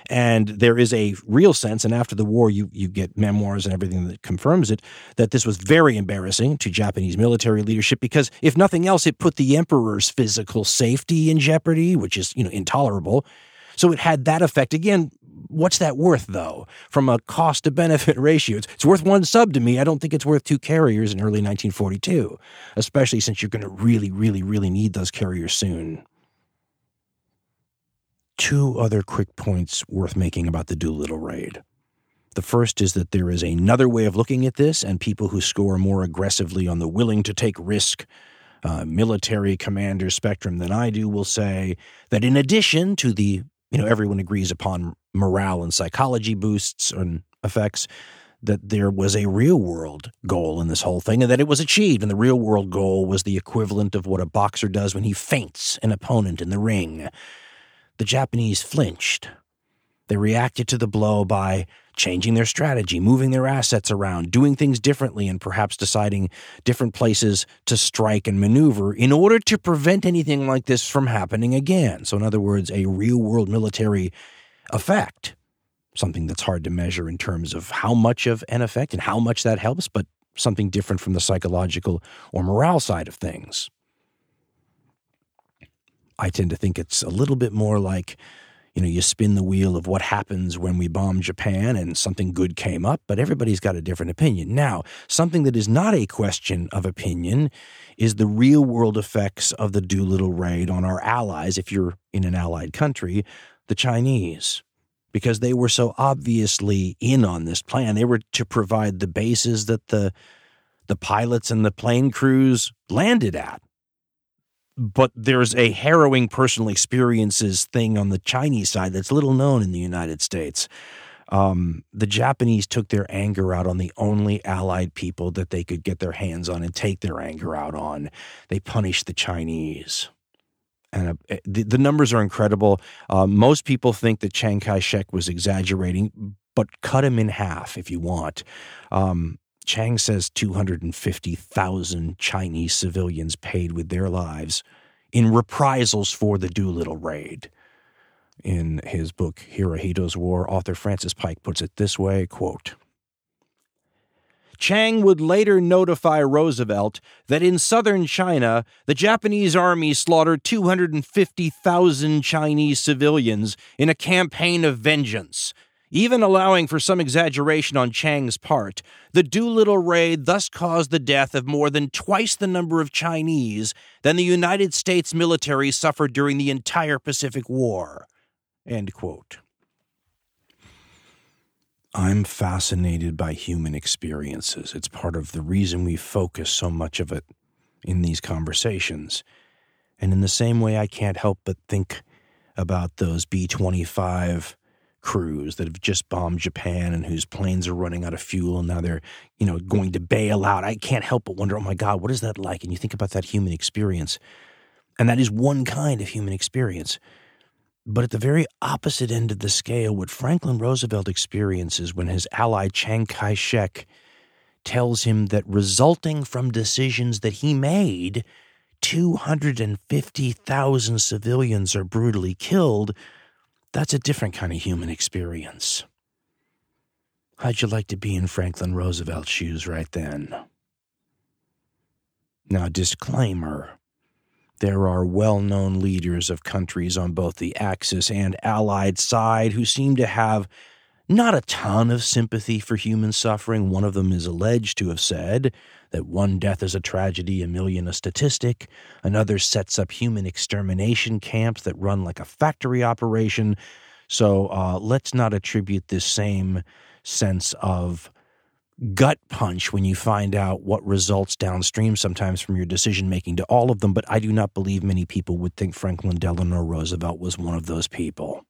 And there is a real sense, and after the war, you get memoirs and everything that confirms it, that this was very embarrassing to Japanese military leadership because, if nothing else, it put the emperor's physical safety in jeopardy, which is, intolerable. So it had that effect. Again, what's that worth, though, from a cost-to-benefit ratio? It's worth 1 sub to me. I don't think it's worth 2 carriers in early 1942, especially since you're going to really, really, really need those carriers soon. 2 other quick points worth making about the Doolittle Raid. The first is that there is another way of looking at this, and people who score more aggressively on the willing-to-take-risk military commander spectrum than I do will say that in addition to the everyone agrees upon morale and psychology boosts and effects, that there was a real-world goal in this whole thing and that it was achieved. And the real-world goal was the equivalent of what a boxer does when he feints an opponent in the ring. The Japanese flinched. They reacted to the blow by changing their strategy, moving their assets around, doing things differently, and perhaps deciding different places to strike and maneuver in order to prevent anything like this from happening again. So in other words, a real-world military effect, something that's hard to measure in terms of how much of an effect and how much that helps, but something different from the psychological or morale side of things. I tend to think it's a little bit more like you spin the wheel of what happens when we bomb Japan and something good came up, but everybody's got a different opinion. Now, something that is not a question of opinion is the real-world effects of the Doolittle Raid on our allies, if you're in an allied country, the Chinese, because they were so obviously in on this plan. They were to provide the bases that the pilots and the plane crews landed at. But there's a harrowing personal experiences thing on the Chinese side that's little known in the United States. The Japanese took their anger out on the only allied people that they could get their hands on and take their anger out on. They punished the Chinese. And the numbers are incredible. Most people think that Chiang Kai-shek was exaggerating, but cut him in half if you want. Chiang says 250,000 Chinese civilians paid with their lives in reprisals for the Doolittle Raid. In his book, Hirohito's War, author Francis Pike puts it this way, quote, Chiang would later notify Roosevelt that in southern China, the Japanese army slaughtered 250,000 Chinese civilians in a campaign of vengeance. Even allowing for some exaggeration on Chiang's part, the Doolittle Raid thus caused the death of more than twice the number of Chinese than the United States military suffered during the entire Pacific War. End quote. I'm fascinated by human experiences. It's part of the reason we focus so much of it in these conversations. And in the same way, I can't help but think about those B-25 crews that have just bombed Japan and whose planes are running out of fuel and now they're, going to bail out. I can't help but wonder, oh my God, what is that like? And you think about that human experience. And that is one kind of human experience. But at the very opposite end of the scale, what Franklin Roosevelt experiences when his ally Chiang Kai-shek tells him that resulting from decisions that he made, 250,000 civilians are brutally killed, that's a different kind of human experience. How'd you like to be in Franklin Roosevelt's shoes right then? Now, disclaimer. There are well-known leaders of countries on both the Axis and Allied side who seem to have not a ton of sympathy for human suffering. One of them is alleged to have said that one death is a tragedy, a million a statistic. Another sets up human extermination camps that run like a factory operation. So let's not attribute this same sense of gut punch when you find out what results downstream sometimes from your decision making to all of them, but I do not believe many people would think Franklin Delano Roosevelt was one of those people.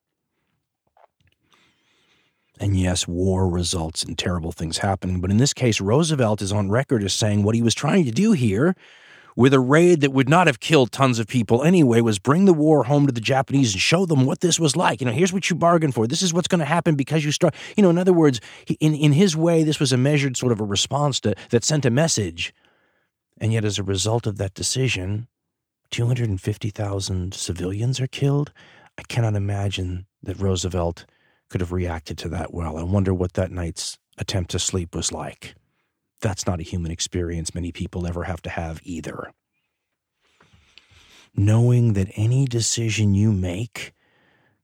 And yes, war results in terrible things happening, but in this case, Roosevelt is on record as saying what he was trying to do here with a raid that would not have killed tons of people anyway was bring the war home to the Japanese and show them what this was like. Here's what you bargained for. This is what's going to happen because you struck. In other words, in his way, this was a measured sort of a response that sent a message. And yet as a result of that decision, 250,000 civilians are killed. I cannot imagine that Roosevelt could have reacted to that well. I wonder what that night's attempt to sleep was like. That's not a human experience many people ever have to have either. Knowing that any decision you make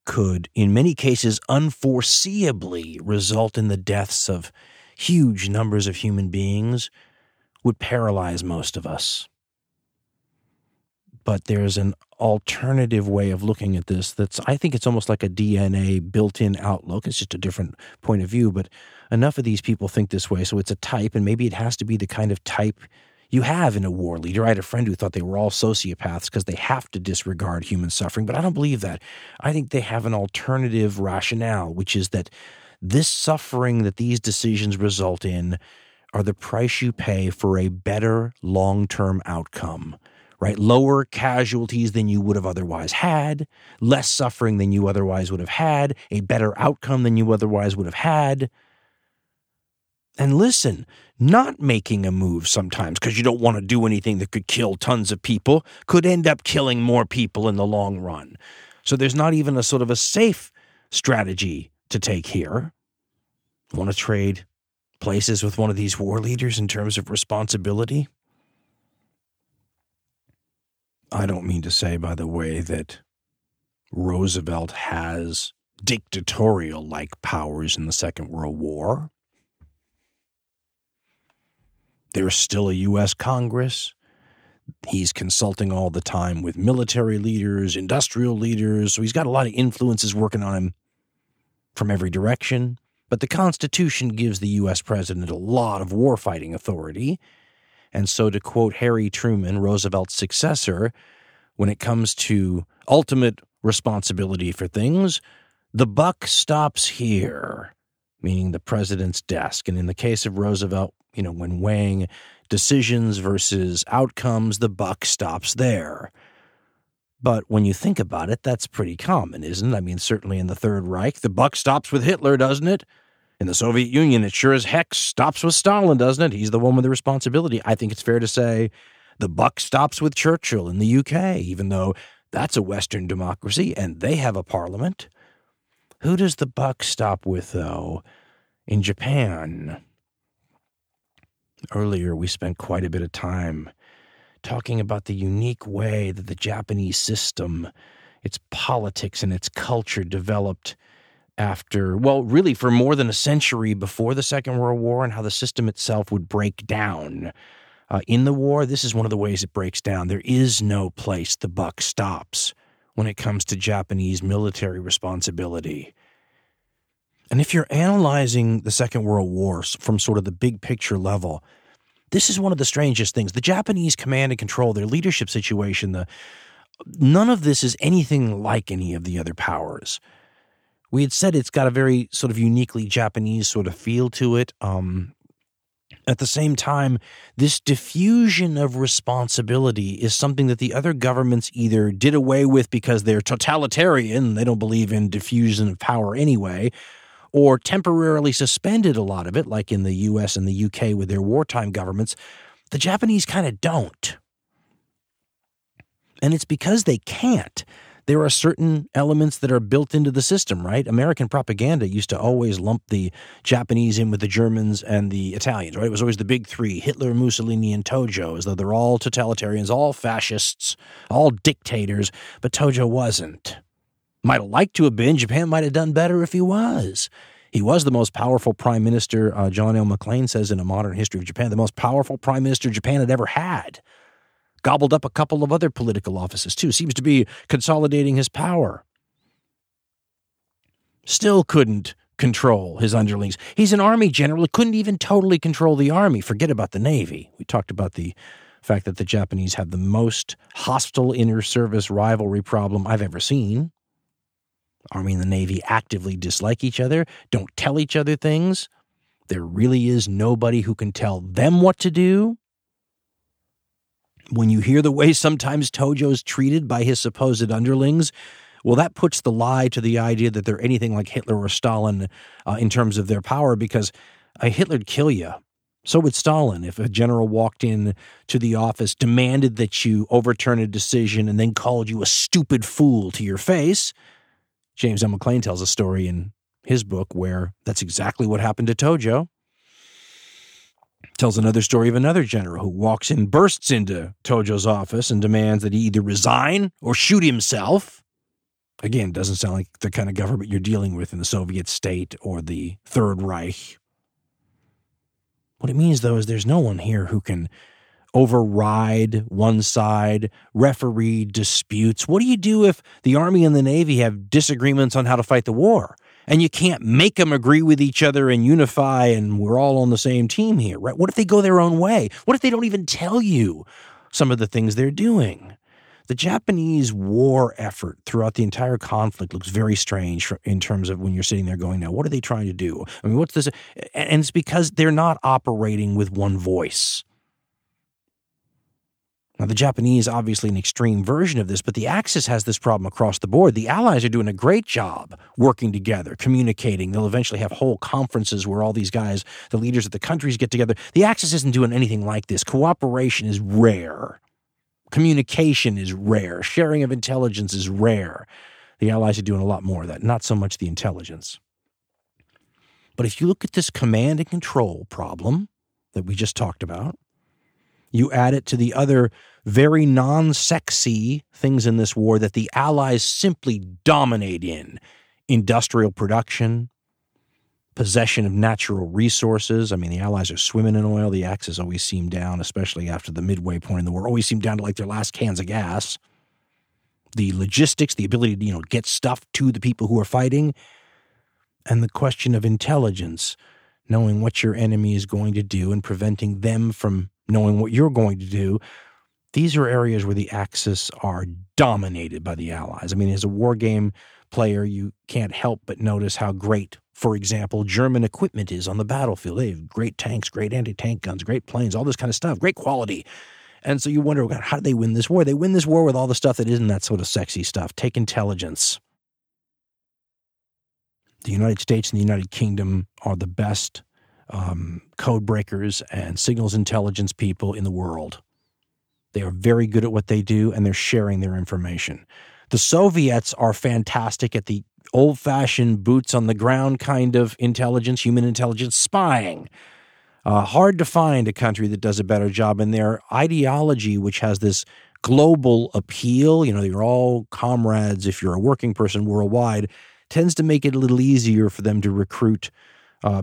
could, in many cases, unforeseeably result in the deaths of huge numbers of human beings would paralyze most of us. But there's an alternative way of looking at this that's, I think it's almost like a DNA built-in outlook. It's just a different point of view, but enough of these people think this way, so it's a type, and maybe it has to be the kind of type you have in a war leader. I had a friend who thought they were all sociopaths because they have to disregard human suffering, but I don't believe that. I think they have an alternative rationale, which is that this suffering that these decisions result in are the price you pay for a better long-term outcome. Right? Lower casualties than you would have otherwise had, less suffering than you otherwise would have had, a better outcome than you otherwise would have had. And listen, not making a move sometimes because you don't want to do anything that could kill tons of people could end up killing more people in the long run. So there's not even a sort of a safe strategy to take here. Want to trade places with one of these war leaders in terms of responsibility? I don't mean to say, by the way, that Roosevelt has dictatorial-like powers in the Second World War. There's still a U.S. Congress. He's consulting all the time with military leaders, industrial leaders, so he's got a lot of influences working on him from every direction. But the Constitution gives the U.S. president a lot of warfighting authority. And so to quote Harry Truman, Roosevelt's successor, when it comes to ultimate responsibility for things, the buck stops here. meaning the president's desk. And in the case of Roosevelt, you know, when weighing decisions versus outcomes, the buck stops there. But when you think about it, that's pretty common, isn't it? I mean, certainly in the Third Reich, the buck stops with Hitler, doesn't it? In the Soviet Union, it sure as heck stops with Stalin, doesn't it? He's the one with the responsibility. I think it's fair to say the buck stops with Churchill in the UK, even though that's a Western democracy and they have a parliament. Who does the buck stop with, though, in Japan? Earlier, we spent quite a bit of time talking about the unique way that the Japanese system, its politics and its culture developed after, well, really for more than a century before the Second World War, and how the system itself would break down. In the war, this is one of the ways it breaks down. There is no place the buck stops when it comes to Japanese military responsibility. And if you're analyzing the Second World War from sort of the big picture level, this is one of the strangest things. The Japanese command and control, their leadership situation, none of this is anything like any of the other powers. We had said it's got a very sort of uniquely Japanese sort of feel to it. At the same time, this diffusion of responsibility is something that the other governments either did away with because they're totalitarian, they don't believe in diffusion of power anyway, or temporarily suspended a lot of it, like in the U.S. and the U.K. with their wartime governments. The Japanese kind of don't. And it's because they can't. There are certain elements that are built into the system, right? American propaganda used to always lump the Japanese in with the Germans and the Italians, right? It was always the big three, Hitler, Mussolini, and Tojo, as though they're all totalitarians, all fascists, all dictators, but Tojo wasn't. Might have liked to have been. Japan might have done better if he was. He was the most powerful prime minister, John L. McClain says in A Modern History of Japan, the most powerful prime minister Japan had ever had. Gobbled up a couple of other political offices, too. Seems to be consolidating his power. Still couldn't control his underlings. He's an army general. He couldn't even totally control the army. Forget about the Navy. We talked about the fact that the Japanese have the most hostile inter-service rivalry problem I've ever seen. Army and the Navy actively dislike each other, don't tell each other things. There really is nobody who can tell them what to do. When you hear the way sometimes Tojo's treated by his supposed underlings, well, that puts the lie to the idea that they're anything like Hitler or Stalin in terms of their power, because Hitler'd kill you. So would Stalin if a general walked in to the office, demanded that you overturn a decision, and then called you a stupid fool to your face. James L. McClain tells a story in his book where that's exactly what happened to Tojo. Tells another story of another general who walks in, bursts into Tojo's office and demands that he either resign or shoot himself. Again, doesn't sound like the kind of government you're dealing with in the Soviet state or the Third Reich. What it means, though, is there's no one here who can override one side, referee disputes. What do you do if the Army and the Navy have disagreements on how to fight the war? And you can't make them agree with each other and unify, and we're all on the same team here, right? What if they go their own way? What if they don't even tell you some of the things they're doing? The Japanese war effort throughout the entire conflict looks very strange in terms of when you're sitting there going, now, what are they trying to do? I mean, what's this? And it's because they're not operating with one voice. Now, the Japanese, obviously an extreme version of this, but the Axis has this problem across the board. The Allies are doing a great job working together, communicating. They'll eventually have whole conferences where all these guys, the leaders of the countries, get together. The Axis isn't doing anything like this. Cooperation is rare. Communication is rare. Sharing of intelligence is rare. The Allies are doing a lot more of that, not so much the intelligence. But if you look at this command and control problem that we just talked about, you add it to the other very non-sexy things in this war that the Allies simply dominate in. Industrial production, possession of natural resources. I mean, the Allies are swimming in oil. The Axis always seem down, especially after the midway point in the war, always seem down to like their last cans of gas. The logistics, the ability to, get stuff to the people who are fighting. And the question of intelligence, knowing what your enemy is going to do and preventing them from knowing what you're going to do. These are areas where the Axis are dominated by the Allies. I mean, as a war game player, you can't help but notice how great, for example, German equipment is on the battlefield. They have great tanks, great anti-tank guns, great planes, all this kind of stuff, great quality. And so you wonder, well, how do they win this war? They win this war with all the stuff that isn't that sort of sexy stuff. Take intelligence. The United States and the United Kingdom are the best code breakers and signals intelligence people in the world. They are very good at what they do, and they're sharing their information. The Soviets are fantastic at the old-fashioned boots-on-the-ground kind of intelligence, human intelligence, spying. Hard to find a country that does a better job. And their ideology, which has this global appeal, you know, you're all comrades if you're a working person worldwide, tends to make it a little easier for them to recruit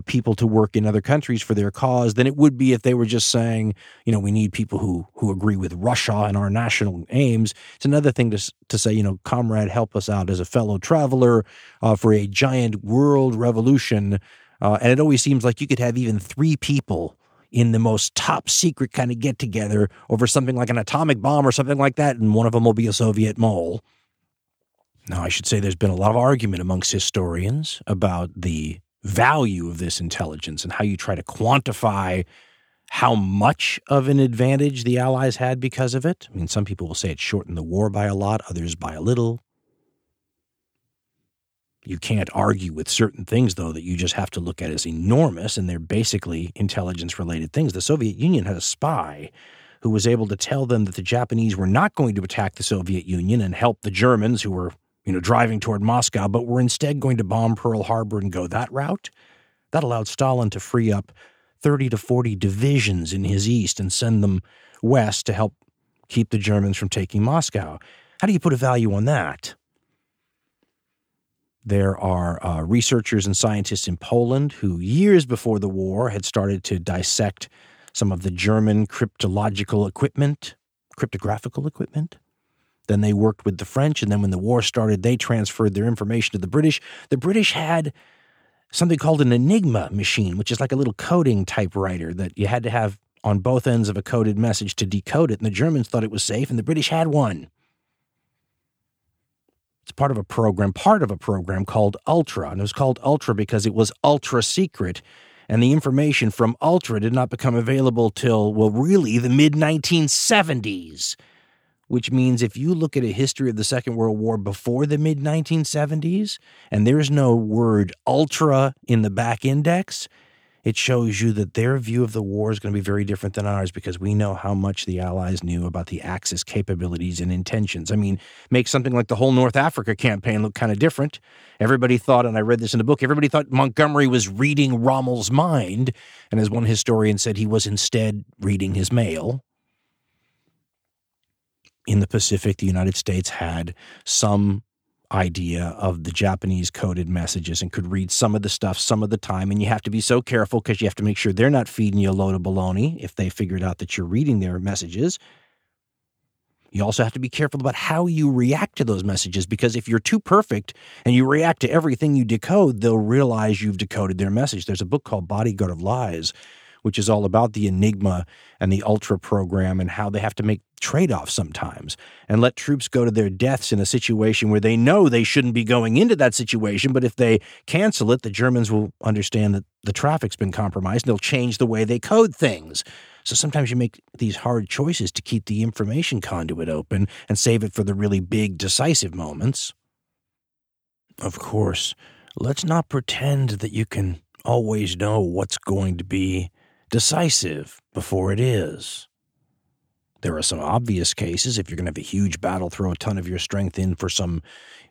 people to work in other countries for their cause than it would be if they were just saying, you know, we need people who agree with Russia and our national aims. It's another thing to say, you know, comrade, help us out as a fellow traveler for a giant world revolution. And it always seems like you could have even three people in the most top secret kind of get together over something like an atomic bomb or something like that, and one of them will be a Soviet mole. Now, I should say there's been a lot of argument amongst historians about the value of this intelligence and how you try to quantify how much of an advantage the Allies had because of it. I mean, some people will say it shortened the war by a lot, others by a little. You can't argue with certain things, though, that you just have to look at as enormous, and they're basically intelligence-related things. The Soviet Union had a spy who was able to tell them that the Japanese were not going to attack the Soviet Union and help the Germans who were, you know, driving toward Moscow, but were instead going to bomb Pearl Harbor and go that route. That allowed Stalin to free up 30 to 40 divisions in his east and send them west to help keep the Germans from taking Moscow. How do you put a value on that? There are researchers and scientists in Poland who, years before the war, had started to dissect some of the German cryptographical equipment. Then they worked with the French, and then when the war started, they transferred their information to the British. The British had something called an Enigma machine, which is like a little coding typewriter that you had to have on both ends of a coded message to decode it, and the Germans thought it was safe, and the British had one. It's part of a program called Ultra, and it was called Ultra because it was ultra secret, and the information from Ultra did not become available till, well, really the mid-1970s. Which means if you look at a history of the Second World War before the mid-1970s, and there is no word ultra in the back index, it shows you that their view of the war is going to be very different than ours, because we know how much the Allies knew about the Axis capabilities and intentions. I mean, make something like the whole North Africa campaign look kind of different. Everybody thought, and I read this in the book, everybody thought Montgomery was reading Rommel's mind. And as one historian said, he was instead reading his mail. In the Pacific, the United States had some idea of the Japanese coded messages and could read some of the stuff some of the time. And you have to be so careful because you have to make sure they're not feeding you a load of baloney if they figured out that you're reading their messages. You also have to be careful about how you react to those messages, because if you're too perfect and you react to everything you decode, they'll realize you've decoded their message. There's a book called Bodyguard of Lies, which is all about the Enigma and the Ultra program and how they have to make trade-offs sometimes and let troops go to their deaths in a situation where they know they shouldn't be going into that situation, but if they cancel it, the Germans will understand that the traffic's been compromised and they'll change the way they code things. So sometimes you make these hard choices to keep the information conduit open and save it for the really big, decisive moments. Of course, let's not pretend that you can always know what's going to be decisive before it is. There are some obvious cases. If you're going to have a huge battle, throw a ton of your strength in for some,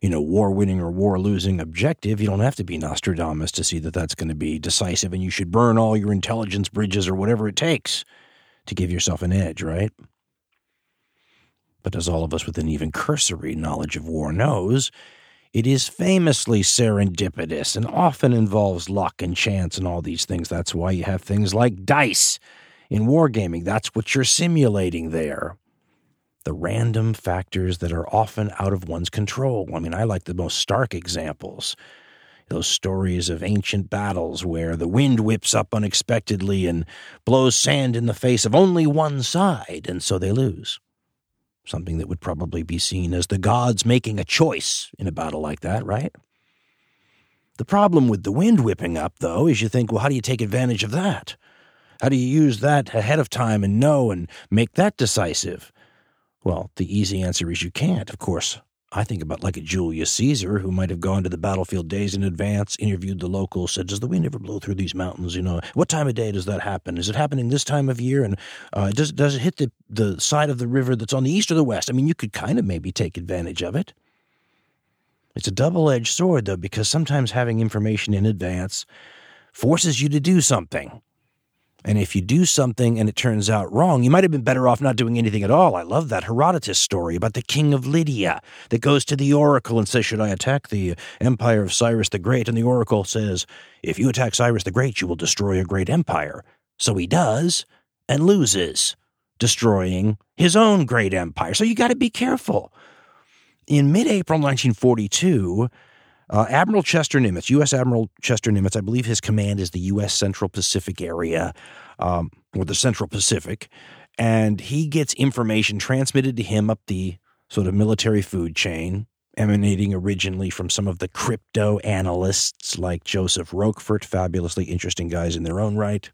you know, war-winning or war-losing objective. You don't have to be Nostradamus to see that that's going to be decisive, and you should burn all your intelligence bridges or whatever it takes to give yourself an edge, right? But as all of us with an even cursory knowledge of war knows, it is famously serendipitous and often involves luck and chance and all these things. That's why you have things like dice in wargaming. That's what you're simulating there. The random factors that are often out of one's control. I mean, I like the most stark examples. Those stories of ancient battles where the wind whips up unexpectedly and blows sand in the face of only one side, and so they lose. something that would probably be seen as the gods making a choice in a battle like that, right? The problem with the wind whipping up, though, is you think, well, how do you take advantage of that? How do you use that ahead of time and know and make that decisive? Well, the easy answer is you can't, of course. I think about like a Julius Caesar who might have gone to the battlefield days in advance, interviewed the locals, said, does the wind ever blow through these mountains? You know, what time of day does that happen? Is it happening this time of year? And does it hit the side of the river that's on the east or the west? I mean, you could kind of maybe take advantage of it. It's a double-edged sword, though, because sometimes having information in advance forces you to do something. And if you do something and it turns out wrong, you might have been better off not doing anything at all. I love that Herodotus story about the king of Lydia that goes to the oracle and says, should I attack the empire of Cyrus the Great? And the oracle says, if you attack Cyrus the Great, you will destroy a great empire. So he does and loses, destroying his own great empire. So you got to be careful. In mid-April 1942... Admiral Chester Nimitz, U.S. Admiral Chester Nimitz, I believe his command is the U.S. Central Pacific area, or the Central Pacific, and he gets information transmitted to him up the sort of military food chain, emanating originally from some of the crypto analysts like Joseph Roquefort, fabulously interesting guys in their own right.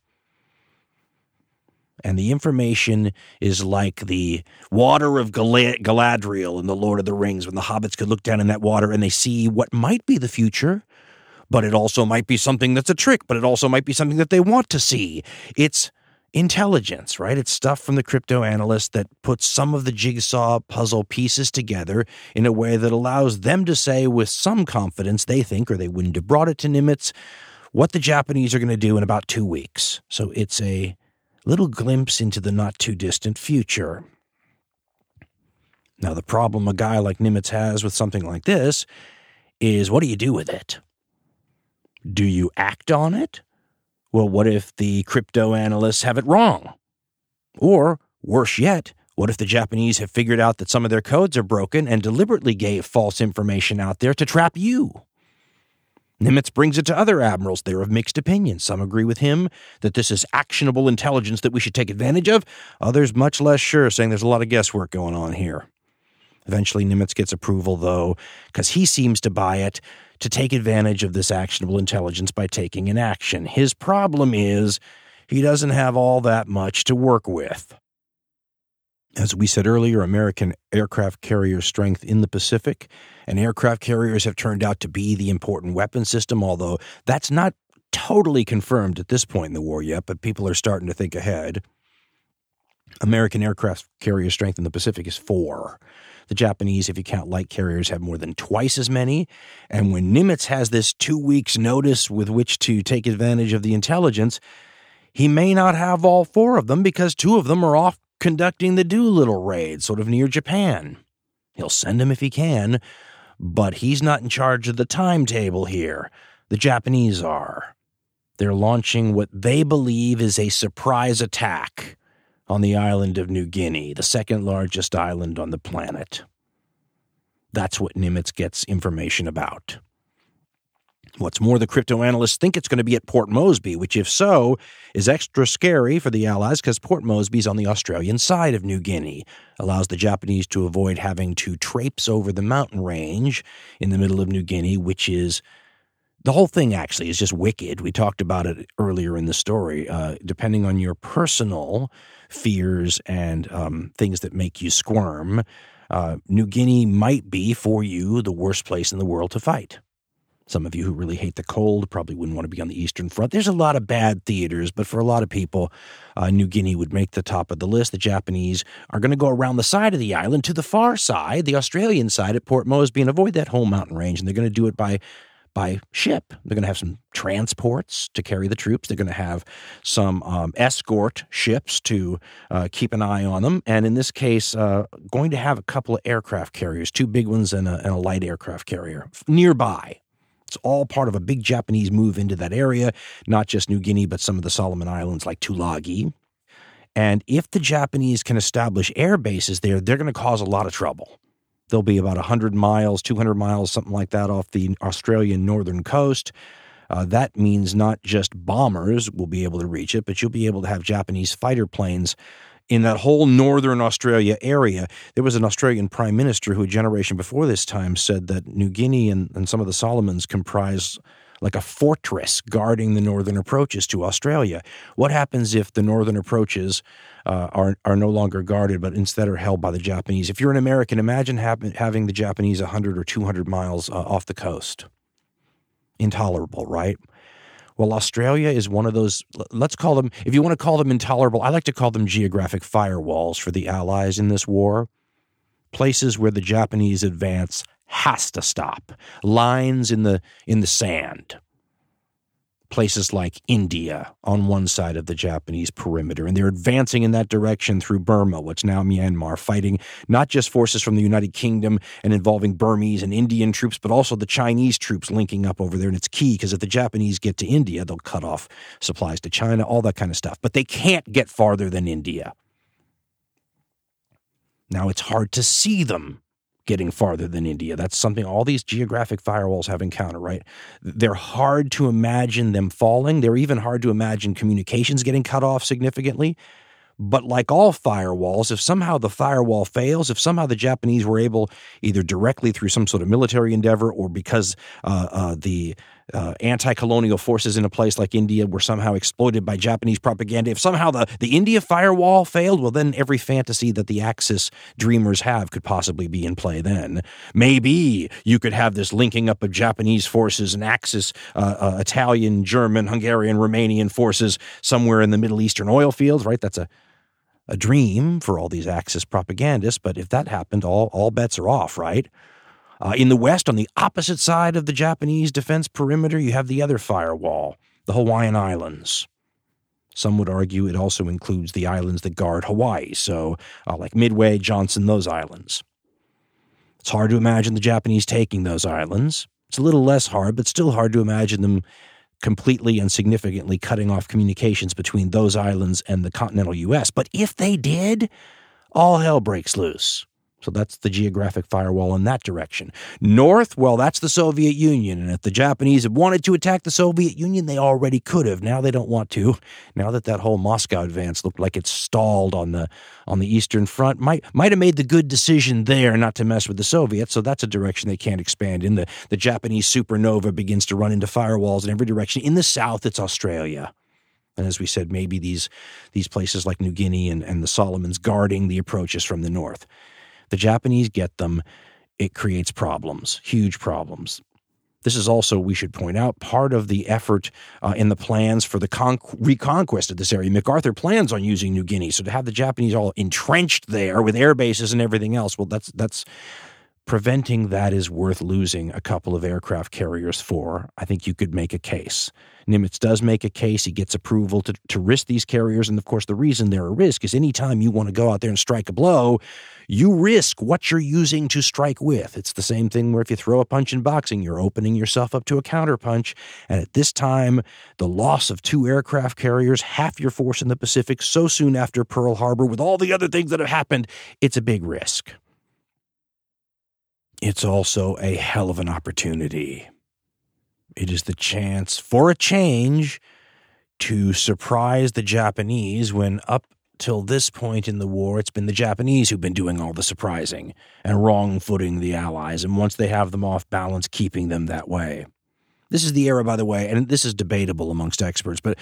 And the information is like the water of Galadriel in The Lord of the Rings, when the hobbits could look down in that water and they see what might be the future, but it also might be something that's a trick, but it also might be something that they want to see. It's intelligence, right? It's stuff from the crypto analyst that puts some of the jigsaw puzzle pieces together in a way that allows them to say with some confidence, they think, or they wouldn't have brought it to Nimitz, what the Japanese are going to do in about 2 weeks. So it's a little glimpse into the not-too-distant future. Now, the problem a guy like Nimitz has with something like this is, what do you do with it? Do you act on it? Well, what if the crypto analysts have it wrong? Or, worse yet, what if the Japanese have figured out that some of their codes are broken and deliberately gave false information out there to trap you? Nimitz brings it to other admirals. They're of mixed opinions. Some agree with him that this is actionable intelligence that we should take advantage of. Others much less sure, saying there's a lot of guesswork going on here. Eventually, Nimitz gets approval, though, because he seems to buy it, to take advantage of this actionable intelligence by taking an action. His problem is he doesn't have all that much to work with. As we said earlier, American aircraft carrier strength in the Pacific, and aircraft carriers have turned out to be the important weapon system, although that's not totally confirmed at this point in the war yet, but people are starting to think ahead. American aircraft carrier strength in the Pacific is 4. The Japanese, if you count light carriers, have more than twice as many. And when Nimitz has this 2 weeks' notice with which to take advantage of the intelligence, he may not have all 4 of them because 2 of them are off conducting the Doolittle Raid, sort of near Japan. He'll send him if he can, but he's not in charge of the timetable here. The Japanese are. They're launching what they believe is a surprise attack on the island of New Guinea, the second largest island on the planet. That's what Nimitz gets information about. What's more, the crypto analysts think it's going to be at Port Moresby, which, if so, is extra scary for the Allies because Port Moresby's on the Australian side of New Guinea, allows the Japanese to avoid having to traipse over the mountain range in the middle of New Guinea, which is the whole thing actually is just wicked. We talked about it earlier in the story. Depending on your personal fears and things that make you squirm, New Guinea might be, for you, the worst place in the world to fight. Some of you who really hate the cold probably wouldn't want to be on the Eastern Front. There's a lot of bad theaters, but for a lot of people, New Guinea would make the top of the list. The Japanese are going to go around the side of the island to the far side, the Australian side at Port Moresby, and avoid that whole mountain range. And they're going to do it by ship. They're going to have some transports to carry the troops. They're going to have some escort ships to keep an eye on them. And in this case, going to have a couple of aircraft carriers, 2 big ones and a light aircraft carrier nearby. It's all part of a big Japanese move into that area, not just New Guinea, but some of the Solomon Islands like Tulagi. And if the Japanese can establish air bases there, they're going to cause a lot of trouble. They'll be about 100 miles, 200 miles, something like that, off the Australian northern coast. That means not just bombers will be able to reach it, but you'll be able to have Japanese fighter planes in that whole northern Australia area. There was an Australian prime minister who a generation before this time said that New Guinea and some of the Solomons comprise like a fortress guarding the northern approaches to Australia. What happens if the northern approaches are no longer guarded, but instead are held by the Japanese? If you're an American, imagine having the Japanese 100 or 200 miles off the coast. Intolerable, right? Well, Australia is one of those, let's call them, if you want to call them intolerable, I like to call them geographic firewalls for the Allies in this war. Places where the Japanese advance has to stop. Lines in the sand. Places like India on one side of the Japanese perimeter, and they're advancing in that direction through Burma, what's now Myanmar, fighting not just forces from the United Kingdom and involving Burmese and Indian troops, but also the Chinese troops linking up over there. And it's key because if the Japanese get to India, they'll cut off supplies to China, all that kind of stuff. But they can't get farther than India. Now it's hard to see them getting farther than India. That's something all these geographic firewalls have encountered, right? They're hard to imagine them falling. They're even hard to imagine communications getting cut off significantly. But like all firewalls, if somehow the firewall fails, if somehow the Japanese were able, either directly through some sort of military endeavor or because the anti-colonial forces in a place like India were somehow exploited by Japanese propaganda. If somehow the India firewall failed, well, then every fantasy that the Axis dreamers have could possibly be in play then. Maybe you could have this linking up of Japanese forces and Axis, Italian, German, Hungarian, Romanian forces somewhere in the Middle Eastern oil fields, right? That's a dream for all these Axis propagandists, but if that happened, all bets are off, right? In the west, on the opposite side of the Japanese defense perimeter, you have the other firewall, the Hawaiian Islands. Some would argue it also includes the islands that guard Hawaii, so like Midway, Johnson, those islands. It's hard to imagine the Japanese taking those islands. It's a little less hard, but still hard to imagine them completely and significantly cutting off communications between those islands and the continental U.S. But if they did, all hell breaks loose. So that's the geographic firewall in that direction. North, well, that's the Soviet Union. And if the Japanese had wanted to attack the Soviet Union, they already could have. Now they don't want to. Now that whole Moscow advance looked like it stalled on the Eastern Front, might have made the good decision there not to mess with the Soviets. So that's a direction they can't expand in. The Japanese supernova begins to run into firewalls in every direction. In the south, it's Australia. And as we said, maybe these places like New Guinea and the Solomons guarding the approaches from the north. The Japanese get them, it creates problems, huge problems. This is also, we should point out, part of the effort in the plans for the reconquest of this area. MacArthur plans on using New Guinea, so to have the Japanese all entrenched there with air bases and everything else, well, that's preventing that is worth losing a couple of aircraft carriers for. I think you could make a case. Nimitz does make a case. He gets approval to risk these carriers. And, of course, the reason they're a risk is any time you want to go out there and strike a blow, you risk what you're using to strike with. It's the same thing where if you throw a punch in boxing, you're opening yourself up to a counterpunch. And at this time, the loss of two aircraft carriers, half your force in the Pacific, so soon after Pearl Harbor, with all the other things that have happened, it's a big risk. It's also a hell of an opportunity. It is the chance for a change to surprise the Japanese when up till this point in the war, it's been the Japanese who've been doing all the surprising and wrong-footing the Allies, and once they have them off balance, keeping them that way. This is the era, by the way, and this is debatable amongst experts, but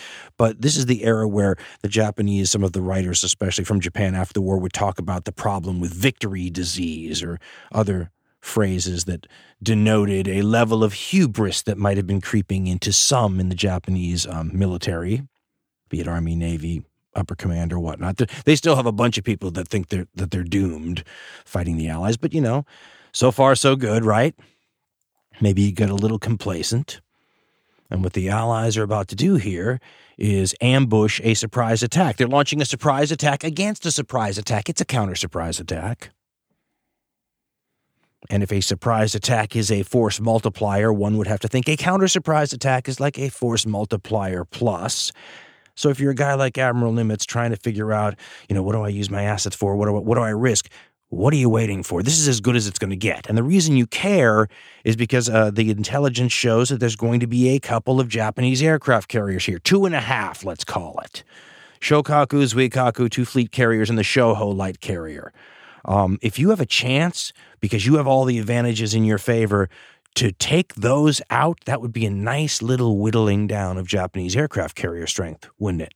this is the era where the Japanese, some of the writers, especially from Japan after the war, would talk about the problem with victory disease or other phrases that denoted a level of hubris that might have been creeping into some in the Japanese military, be it Army, Navy, upper command, or whatnot. They still have a bunch of people that think they're doomed fighting the Allies, but, you know, so far so good, right? Maybe you get a little complacent. And what the Allies are about to do here is ambush a surprise attack. They're launching a surprise attack against a surprise attack. It's a counter-surprise attack. And if a surprise attack is a force multiplier, one would have to think a counter-surprise attack is like a force multiplier plus. So if you're a guy like Admiral Nimitz trying to figure out, you know, what do I use my assets for? What do I risk? What are you waiting for? This is as good as it's going to get. And the reason you care is because the intelligence shows that there's going to be a couple of Japanese aircraft carriers here. 2.5, let's call it. Shokaku, Zuikaku, two fleet carriers, and the Shoho light carrier. If you have a chance, because you have all the advantages in your favor, to take those out, that would be a nice little whittling down of Japanese aircraft carrier strength, wouldn't it?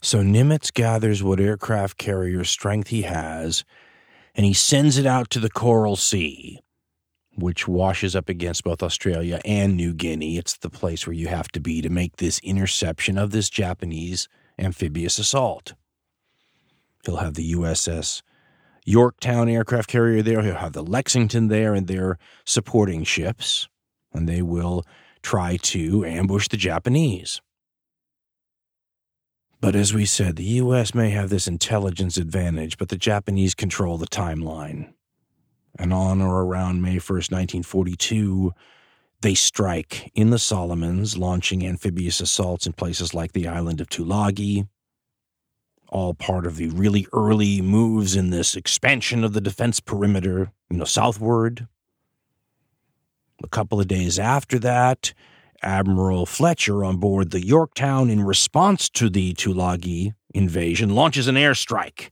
So Nimitz gathers what aircraft carrier strength he has, and he sends it out to the Coral Sea, which washes up against both Australia and New Guinea. It's the place where you have to be to make this interception of this Japanese amphibious assault. He'll have the USS Yorktown aircraft carrier there. He'll have the Lexington there and their supporting ships, and they will try to ambush the Japanese. But as we said, the U.S. may have this intelligence advantage, but the Japanese control the timeline. And on or around May 1st, 1942, they strike in the Solomons, launching amphibious assaults in places like the island of Tulagi, all part of the really early moves in this expansion of the defense perimeter, southward. A couple of days after that, Admiral Fletcher on board the Yorktown, in response to the Tulagi invasion, launches an airstrike,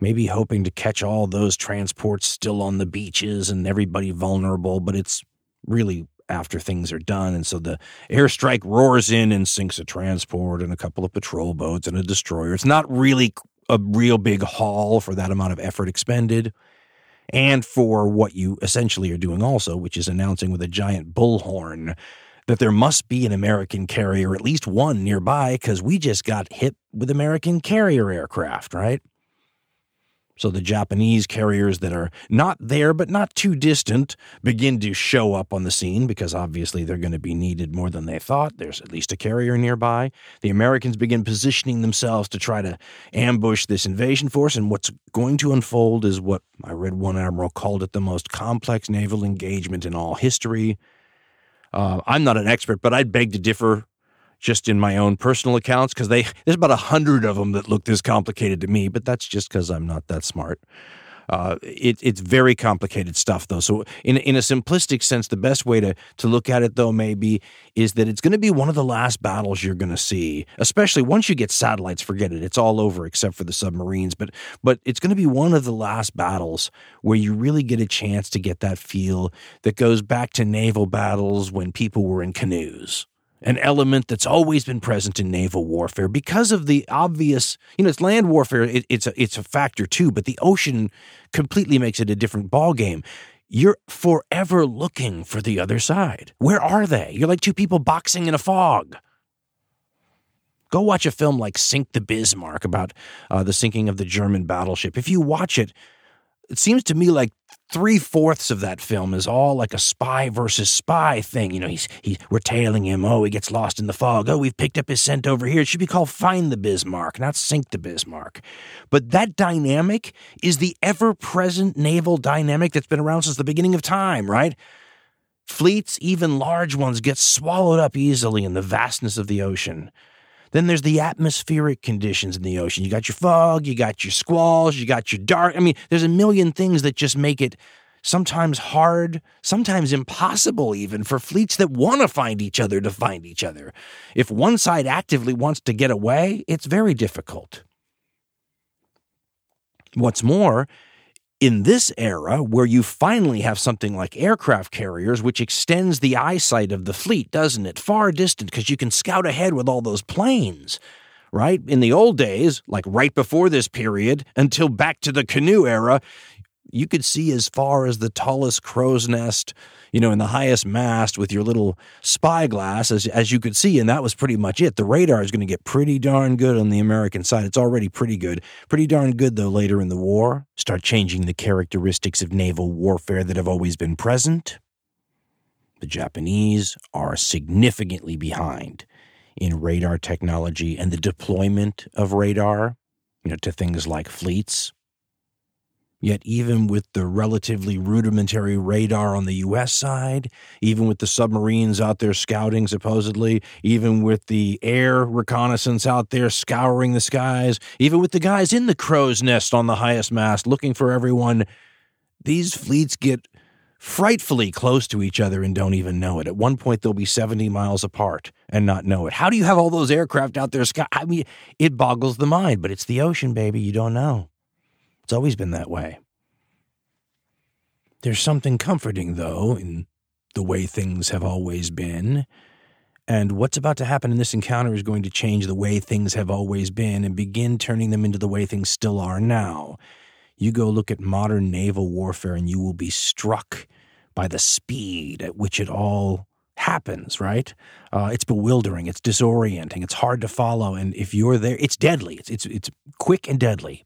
maybe hoping to catch all those transports still on the beaches and everybody vulnerable, but it's really after things are done, and so the airstrike roars in and sinks a transport and a couple of patrol boats and a destroyer. It's not really a real big haul for that amount of effort expended. And for what you essentially are doing also, which is announcing with a giant bullhorn that there must be an American carrier, at least one nearby, because we just got hit with American carrier aircraft, right? So the Japanese carriers that are not there but not too distant begin to show up on the scene, because obviously they're going to be needed more than they thought. There's at least a carrier nearby. The Americans begin positioning themselves to try to ambush this invasion force, and what's going to unfold is what I read one admiral called it the most complex naval engagement in all history. I'm not an expert, but I'd beg to differ just in my own personal accounts, because there's about 100 of them that look this complicated to me, but that's just because I'm not that smart. It's very complicated stuff, though. So in a simplistic sense, the best way to look at it, though, maybe, is that it's going to be one of the last battles you're going to see, especially once you get satellites. Forget it. It's all over except for the submarines. But it's going to be one of the last battles where you really get a chance to get that feel that goes back to naval battles when people were in canoes. An element that's always been present in naval warfare because of the obvious, it's land warfare, it's a factor too, but the ocean completely makes it a different ballgame. You're forever looking for the other side. Where are they? You're like two people boxing in a fog. Go watch a film like Sink the Bismarck about the sinking of the German battleship. If you watch it, it seems to me like 3/4 of that film is all like a spy versus spy thing. We're tailing him. Oh, he gets lost in the fog. Oh, we've picked up his scent over here. It should be called Find the Bismarck, not Sink the Bismarck. But that dynamic is the ever-present naval dynamic that's been around since the beginning of time, right? Fleets, even large ones, get swallowed up easily in the vastness of the ocean. Then there's the atmospheric conditions in the ocean. You got your fog, you got your squalls, you got your dark. There's a million things that just make it sometimes hard, sometimes impossible even for fleets that want to find each other to find each other. If one side actively wants to get away, it's very difficult. What's more, in this era, where you finally have something like aircraft carriers, which extends the eyesight of the fleet, doesn't it? Far distant, because you can scout ahead with all those planes, right? In the old days, like right before this period, until back to the canoe era, you could see as far as the tallest crow's nest, in the highest mast with your little spyglass, as you could see, and that was pretty much it. The radar is going to get pretty darn good on the American side. It's already pretty good. Pretty darn good, though, later in the war. Start changing the characteristics of naval warfare that have always been present. The Japanese are significantly behind in radar technology and the deployment of radar, to things like fleets. Yet even with the relatively rudimentary radar on the U.S. side, even with the submarines out there scouting supposedly, even with the air reconnaissance out there scouring the skies, even with the guys in the crow's nest on the highest mast looking for everyone, these fleets get frightfully close to each other and don't even know it. At one point, they'll be 70 miles apart and not know it. How do you have all those aircraft out there? I mean, it boggles the mind, but it's the ocean, baby. You don't know. It's always been that way. There's something comforting, though, in the way things have always been. And what's about to happen in this encounter is going to change the way things have always been and begin turning them into the way things still are now. You go look at modern naval warfare and you will be struck by the speed at which it all happens, right? It's bewildering. It's disorienting. It's hard to follow. And if you're there, it's deadly. It's quick and deadly.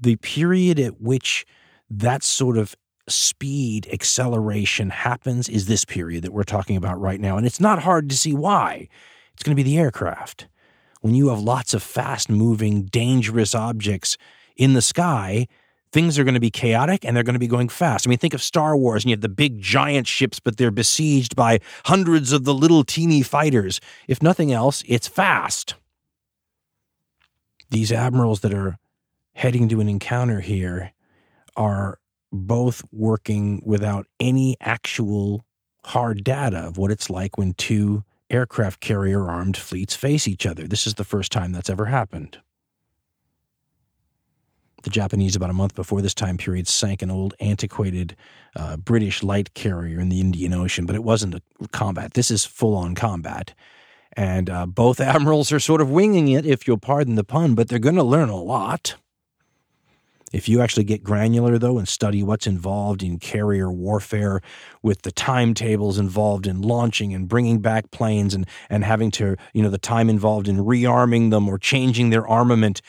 The period at which that sort of speed acceleration happens is this period that we're talking about right now. And it's not hard to see why. It's going to be the aircraft. When you have lots of fast-moving, dangerous objects in the sky, things are going to be chaotic and they're going to be going fast. I mean, think of Star Wars and you have the big giant ships, but they're besieged by hundreds of the little teeny fighters. If nothing else, it's fast. These admirals that are heading to an encounter here are both working without any actual hard data of what it's like when two aircraft carrier armed fleets face each other. This is the first time that's ever happened. The Japanese, about a month before this time period, sank an old antiquated British light carrier in the Indian Ocean, but it wasn't a combat. This is full-on combat. And both admirals are sort of winging it, if you'll pardon the pun, but they're going to learn a lot. If you actually get granular, though, and study what's involved in carrier warfare with the timetables involved in launching and bringing back planes and having to, the time involved in rearming them or changing their armament,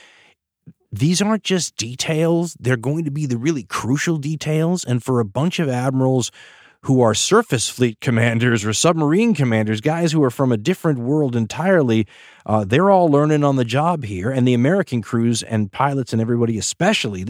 these aren't just details. They're going to be the really crucial details. And for a bunch of admirals who are surface fleet commanders or submarine commanders, guys who are from a different world entirely, they're all learning on the job here. And the American crews and pilots and everybody especially,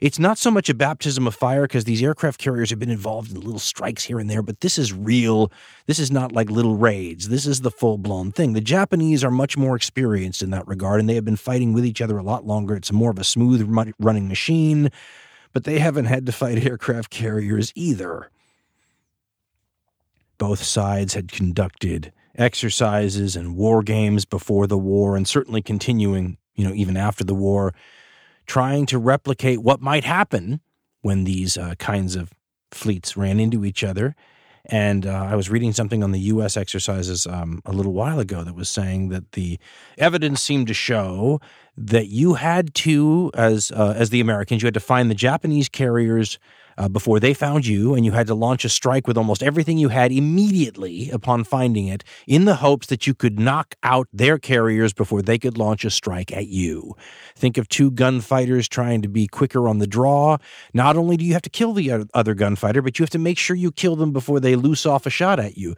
it's not so much a baptism of fire because these aircraft carriers have been involved in little strikes here and there, but this is real. This is not like little raids. This is the full-blown thing. The Japanese are much more experienced in that regard, and they have been fighting with each other a lot longer. It's more of a smooth-running machine, but they haven't had to fight aircraft carriers either. Both sides had conducted exercises and war games before the war and certainly continuing, even after the war, trying to replicate what might happen when these kinds of fleets ran into each other. And I was reading something on the U.S. exercises a little while ago that was saying that the evidence seemed to show that you had to, as the Americans, you had to find the Japanese carriers before they found you, and you had to launch a strike with almost everything you had immediately upon finding it in the hopes that you could knock out their carriers before they could launch a strike at you. Think of two gunfighters trying to be quicker on the draw. Not only do you have to kill the other gunfighter, but you have to make sure you kill them before they loose off a shot at you,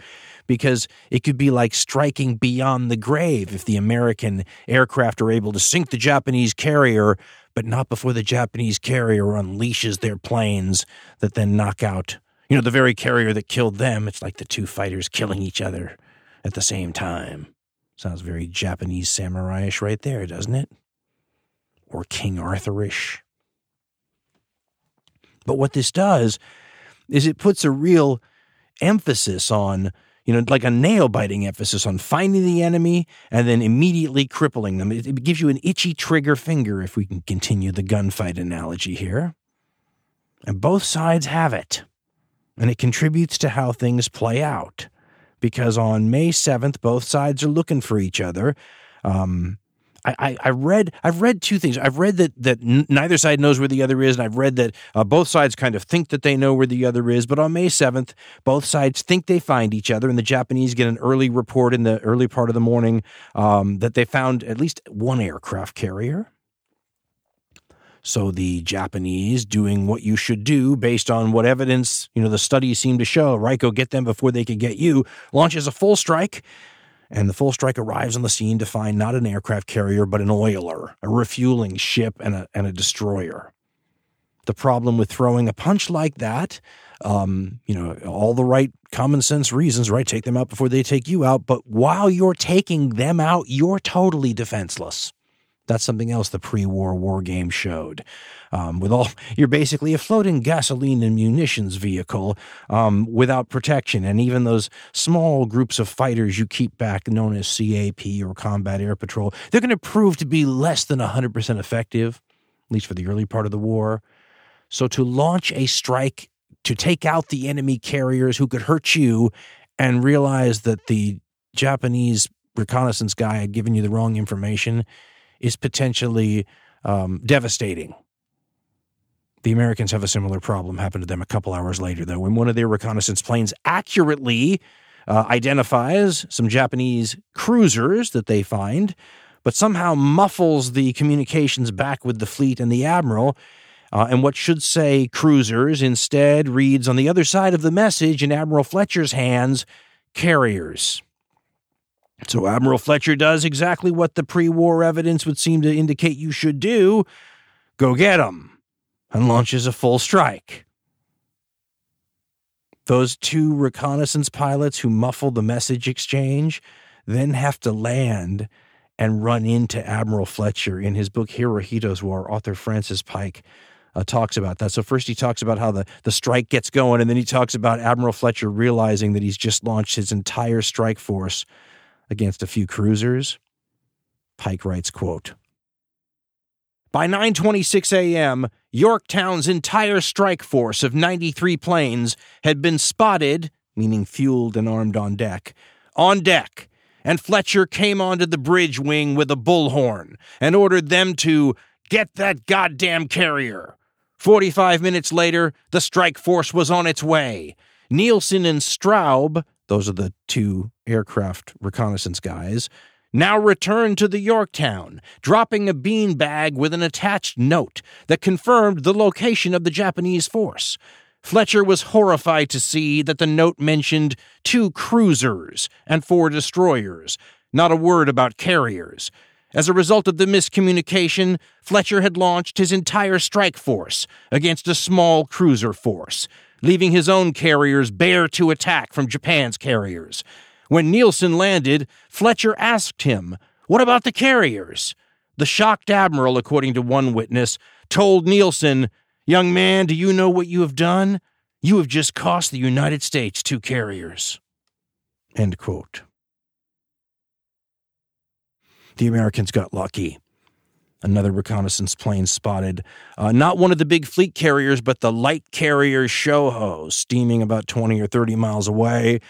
because it could be like striking beyond the grave if the American aircraft are able to sink the Japanese carrier, but not before the Japanese carrier unleashes their planes that then knock out, the very carrier that killed them. It's like the two fighters killing each other at the same time. Sounds very Japanese samurai-ish right there, doesn't it? Or King Arthur-ish. But what this does is it puts a real emphasis on, like a nail-biting emphasis on finding the enemy and then immediately crippling them. It gives you an itchy trigger finger, if we can continue the gunfight analogy here. And both sides have it. And it contributes to how things play out. Because on May 7th, both sides are looking for each other. I've read two things. I've read that neither side knows where the other is, and I've read that both sides kind of think that they know where the other is. But on May 7th, both sides think they find each other, and the Japanese get an early report in the early part of the morning that they found at least one aircraft carrier. So the Japanese, doing what you should do based on what evidence, the studies seem to show, right, go get them before they could get you, launches a full strike. And the full strike arrives on the scene to find not an aircraft carrier, but an oiler, a refueling ship, and a destroyer. The problem with throwing a punch like that, all the right common sense reasons, right? Take them out before they take you out. But while you're taking them out, you're totally defenseless. That's something else the pre-war war game showed. You're basically a floating gasoline and munitions vehicle without protection. And even those small groups of fighters you keep back, known as CAP or Combat Air Patrol, they're going to prove to be less than 100% effective, at least for the early part of the war. So to launch a strike to take out the enemy carriers who could hurt you and realize that the Japanese reconnaissance guy had given you the wrong information is potentially devastating. The Americans have a similar problem happen to them a couple hours later, though, when one of their reconnaissance planes accurately identifies some Japanese cruisers that they find, but somehow muffles the communications back with the fleet and the admiral. And what should say cruisers instead reads on the other side of the message in Admiral Fletcher's hands, carriers. So Admiral Fletcher does exactly what the pre-war evidence would seem to indicate you should do, go get them, and launches a full strike. Those two reconnaissance pilots who muffled the message exchange then have to land and run into Admiral Fletcher. In his book, Hirohito's War, author Francis Pike talks about that. So first he talks about how the strike gets going, and then he talks about Admiral Fletcher realizing that he's just launched his entire strike force against a few cruisers. Pike writes, quote, "By 9:26 a.m., Yorktown's entire strike force of 93 planes had been spotted," meaning fueled and armed on deck, "and Fletcher came onto the bridge wing with a bullhorn and ordered them to get that goddamn carrier. 45 minutes later, the strike force was on its way. Nielsen and Straub," those are the two aircraft reconnaissance guys, "now returned to the Yorktown, dropping a beanbag with an attached note that confirmed the location of the Japanese force. Fletcher was horrified to see that the note mentioned 2 cruisers and 4 destroyers, not a word about carriers. As a result of the miscommunication, Fletcher had launched his entire strike force against a small cruiser force, leaving his own carriers bare to attack from Japan's carriers. When Nielsen landed, Fletcher asked him, 'What about the carriers?' The shocked admiral, according to one witness, told Nielsen, 'Young man, do you know what you have done? You have just cost the United States 2 carriers. End quote. The Americans got lucky. Another reconnaissance plane spotted not one of the big fleet carriers, but the light carrier Shoho, steaming about 20 or 30 miles away,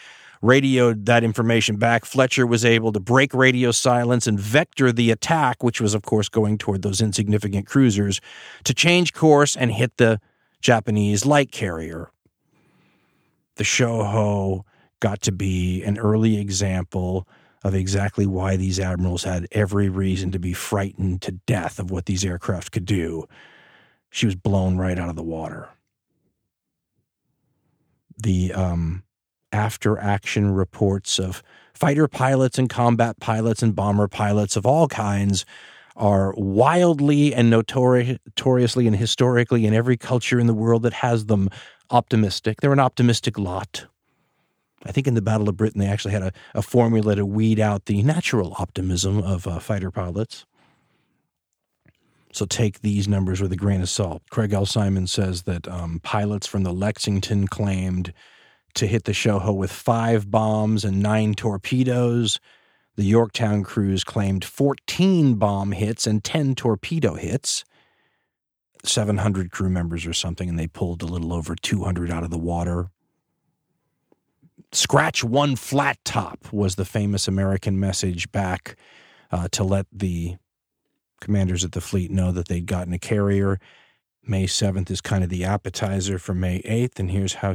radioed that information back. Fletcher was able to break radio silence and vector the attack, which was, of course, going toward those insignificant cruisers, to change course and hit the Japanese light carrier. The Shoho got to be an early example of exactly why these admirals had every reason to be frightened to death of what these aircraft could do. She was blown right out of the water. The after-action reports of fighter pilots and combat pilots and bomber pilots of all kinds are wildly and notoriously and historically in every culture in the world that has them optimistic. They're an optimistic lot. I think in the Battle of Britain, they actually had a formula to weed out the natural optimism of fighter pilots. So take these numbers with a grain of salt. Craig L. Simon says that pilots from the Lexington claimed to hit the Shoho with 5 bombs and 9 torpedoes. The Yorktown crews claimed 14 bomb hits and 10 torpedo hits. 700 crew members or something, and they pulled a little over 200 out of the water. "Scratch one flat top" was the famous American message back to let the commanders at the fleet know that they'd gotten a carrier. May 7th is kind of the appetizer for May 8th, and here's how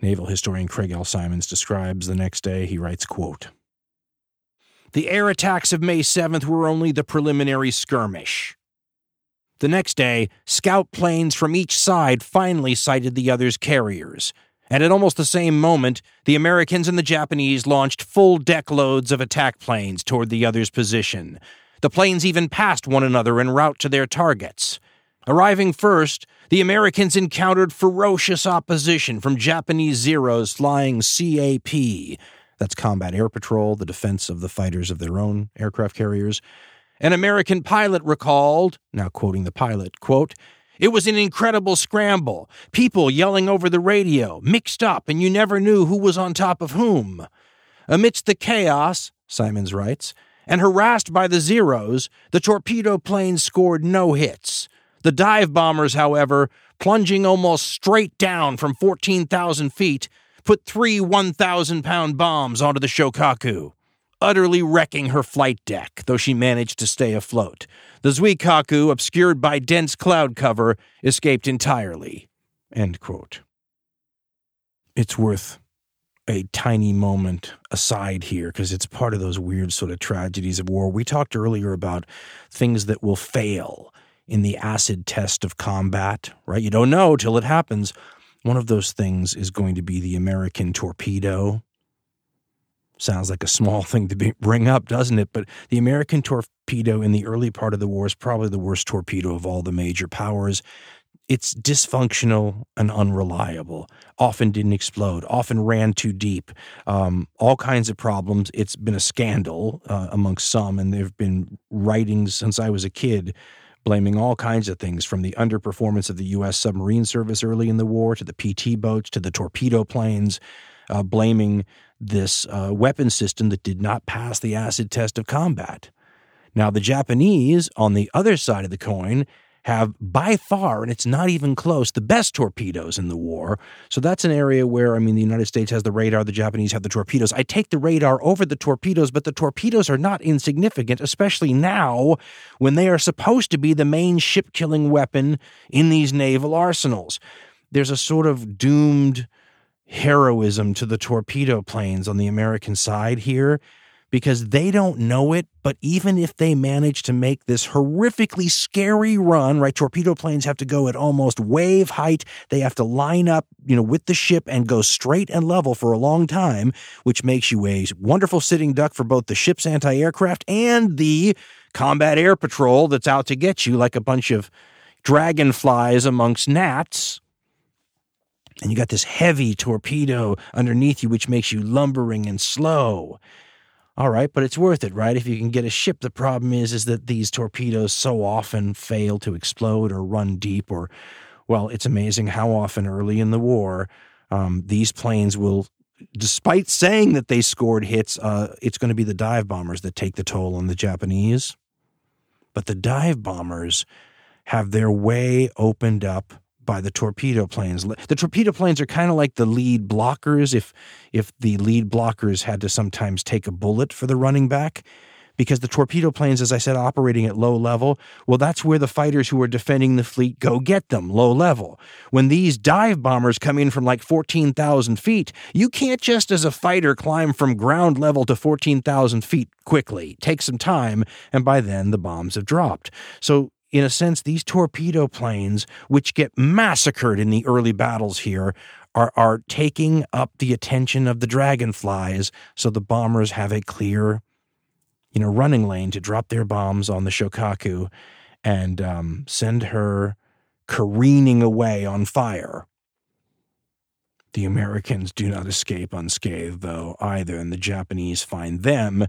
naval historian Craig L. Simons describes the next day. He writes, quote, "The air attacks of May 7th were only the preliminary skirmish. The next day, scout planes from each side finally sighted the other's carriers, and at almost the same moment, the Americans and the Japanese launched full deckloads of attack planes toward the other's position. The planes even passed one another en route to their targets. Arriving first, the Americans encountered ferocious opposition from Japanese Zeros flying CAP," that's Combat Air Patrol, the defense of the fighters of their own aircraft carriers, An American pilot recalled, now quoting the pilot, quote, "It was an incredible scramble, people yelling over the radio, mixed up, and you never knew who was on top of whom. Amidst the chaos," Simons writes, "and harassed by the Zeros, the torpedo planes scored no hits. The dive bombers, however, plunging almost straight down from 14,000 feet, put 3 1,000-pound bombs onto the Shokaku, utterly wrecking her flight deck, though she managed to stay afloat. The Zuikaku, obscured by dense cloud cover, escaped entirely." End quote. It's worth a tiny moment aside here, because it's part of those weird sort of tragedies of war. We talked earlier about things that will fail in the acid test of combat, right? You don't know till it happens. One of those things is going to be the American torpedo. Sounds like a small thing to bring up, doesn't it? But the American torpedo in the early part of the war is probably the worst torpedo of all the major powers. It's dysfunctional and unreliable, often didn't explode, often ran too deep, all kinds of problems. It's been a scandal amongst some, and there have been writings since I was a kid blaming all kinds of things, from the underperformance of the U.S. submarine service early in the war to the PT boats to the torpedo planes, blaming this weapon system that did not pass the acid test of combat. Now, the Japanese, on the other side of the coin, have by far, and it's not even close, the best torpedoes in the war. So that's an area where, I mean, the United States has the radar, the Japanese have the torpedoes. I take the radar over the torpedoes, but the torpedoes are not insignificant, especially now when they are supposed to be the main ship-killing weapon in these naval arsenals. There's a sort of doomed heroism to the torpedo planes on the American side here, because they don't know it, but even if they manage to make this horrifically scary run, right, torpedo planes have to go at almost wave height. They have to line up, with the ship and go straight and level for a long time, which makes you a wonderful sitting duck for both the ship's anti-aircraft and the combat air patrol that's out to get you like a bunch of dragonflies amongst gnats. And you got this heavy torpedo underneath you, which makes you lumbering and slow. All right, but it's worth it, right? If you can get a ship, the problem is that these torpedoes so often fail to explode or run deep, or, well, it's amazing how often early in the war these planes will, despite saying that they scored hits, it's going to be the dive bombers that take the toll on the Japanese. But the dive bombers have their way opened up by the torpedo planes. The torpedo planes are kind of like the lead blockers if the lead blockers had to sometimes take a bullet for the running back, because the torpedo planes, as I said, operating at low level, well, that's where the fighters who are defending the fleet go get them, low level. When these dive bombers come in from like 14,000 feet, you can't just as a fighter climb from ground level to 14,000 feet quickly. Take some time, and by then the bombs have dropped. So in a sense, these torpedo planes, which get massacred in the early battles here, are taking up the attention of the dragonflies, so the bombers have a clear, running lane to drop their bombs on the Shokaku and send her careening away on fire. The Americans do not escape unscathed, though, either, and the Japanese find them.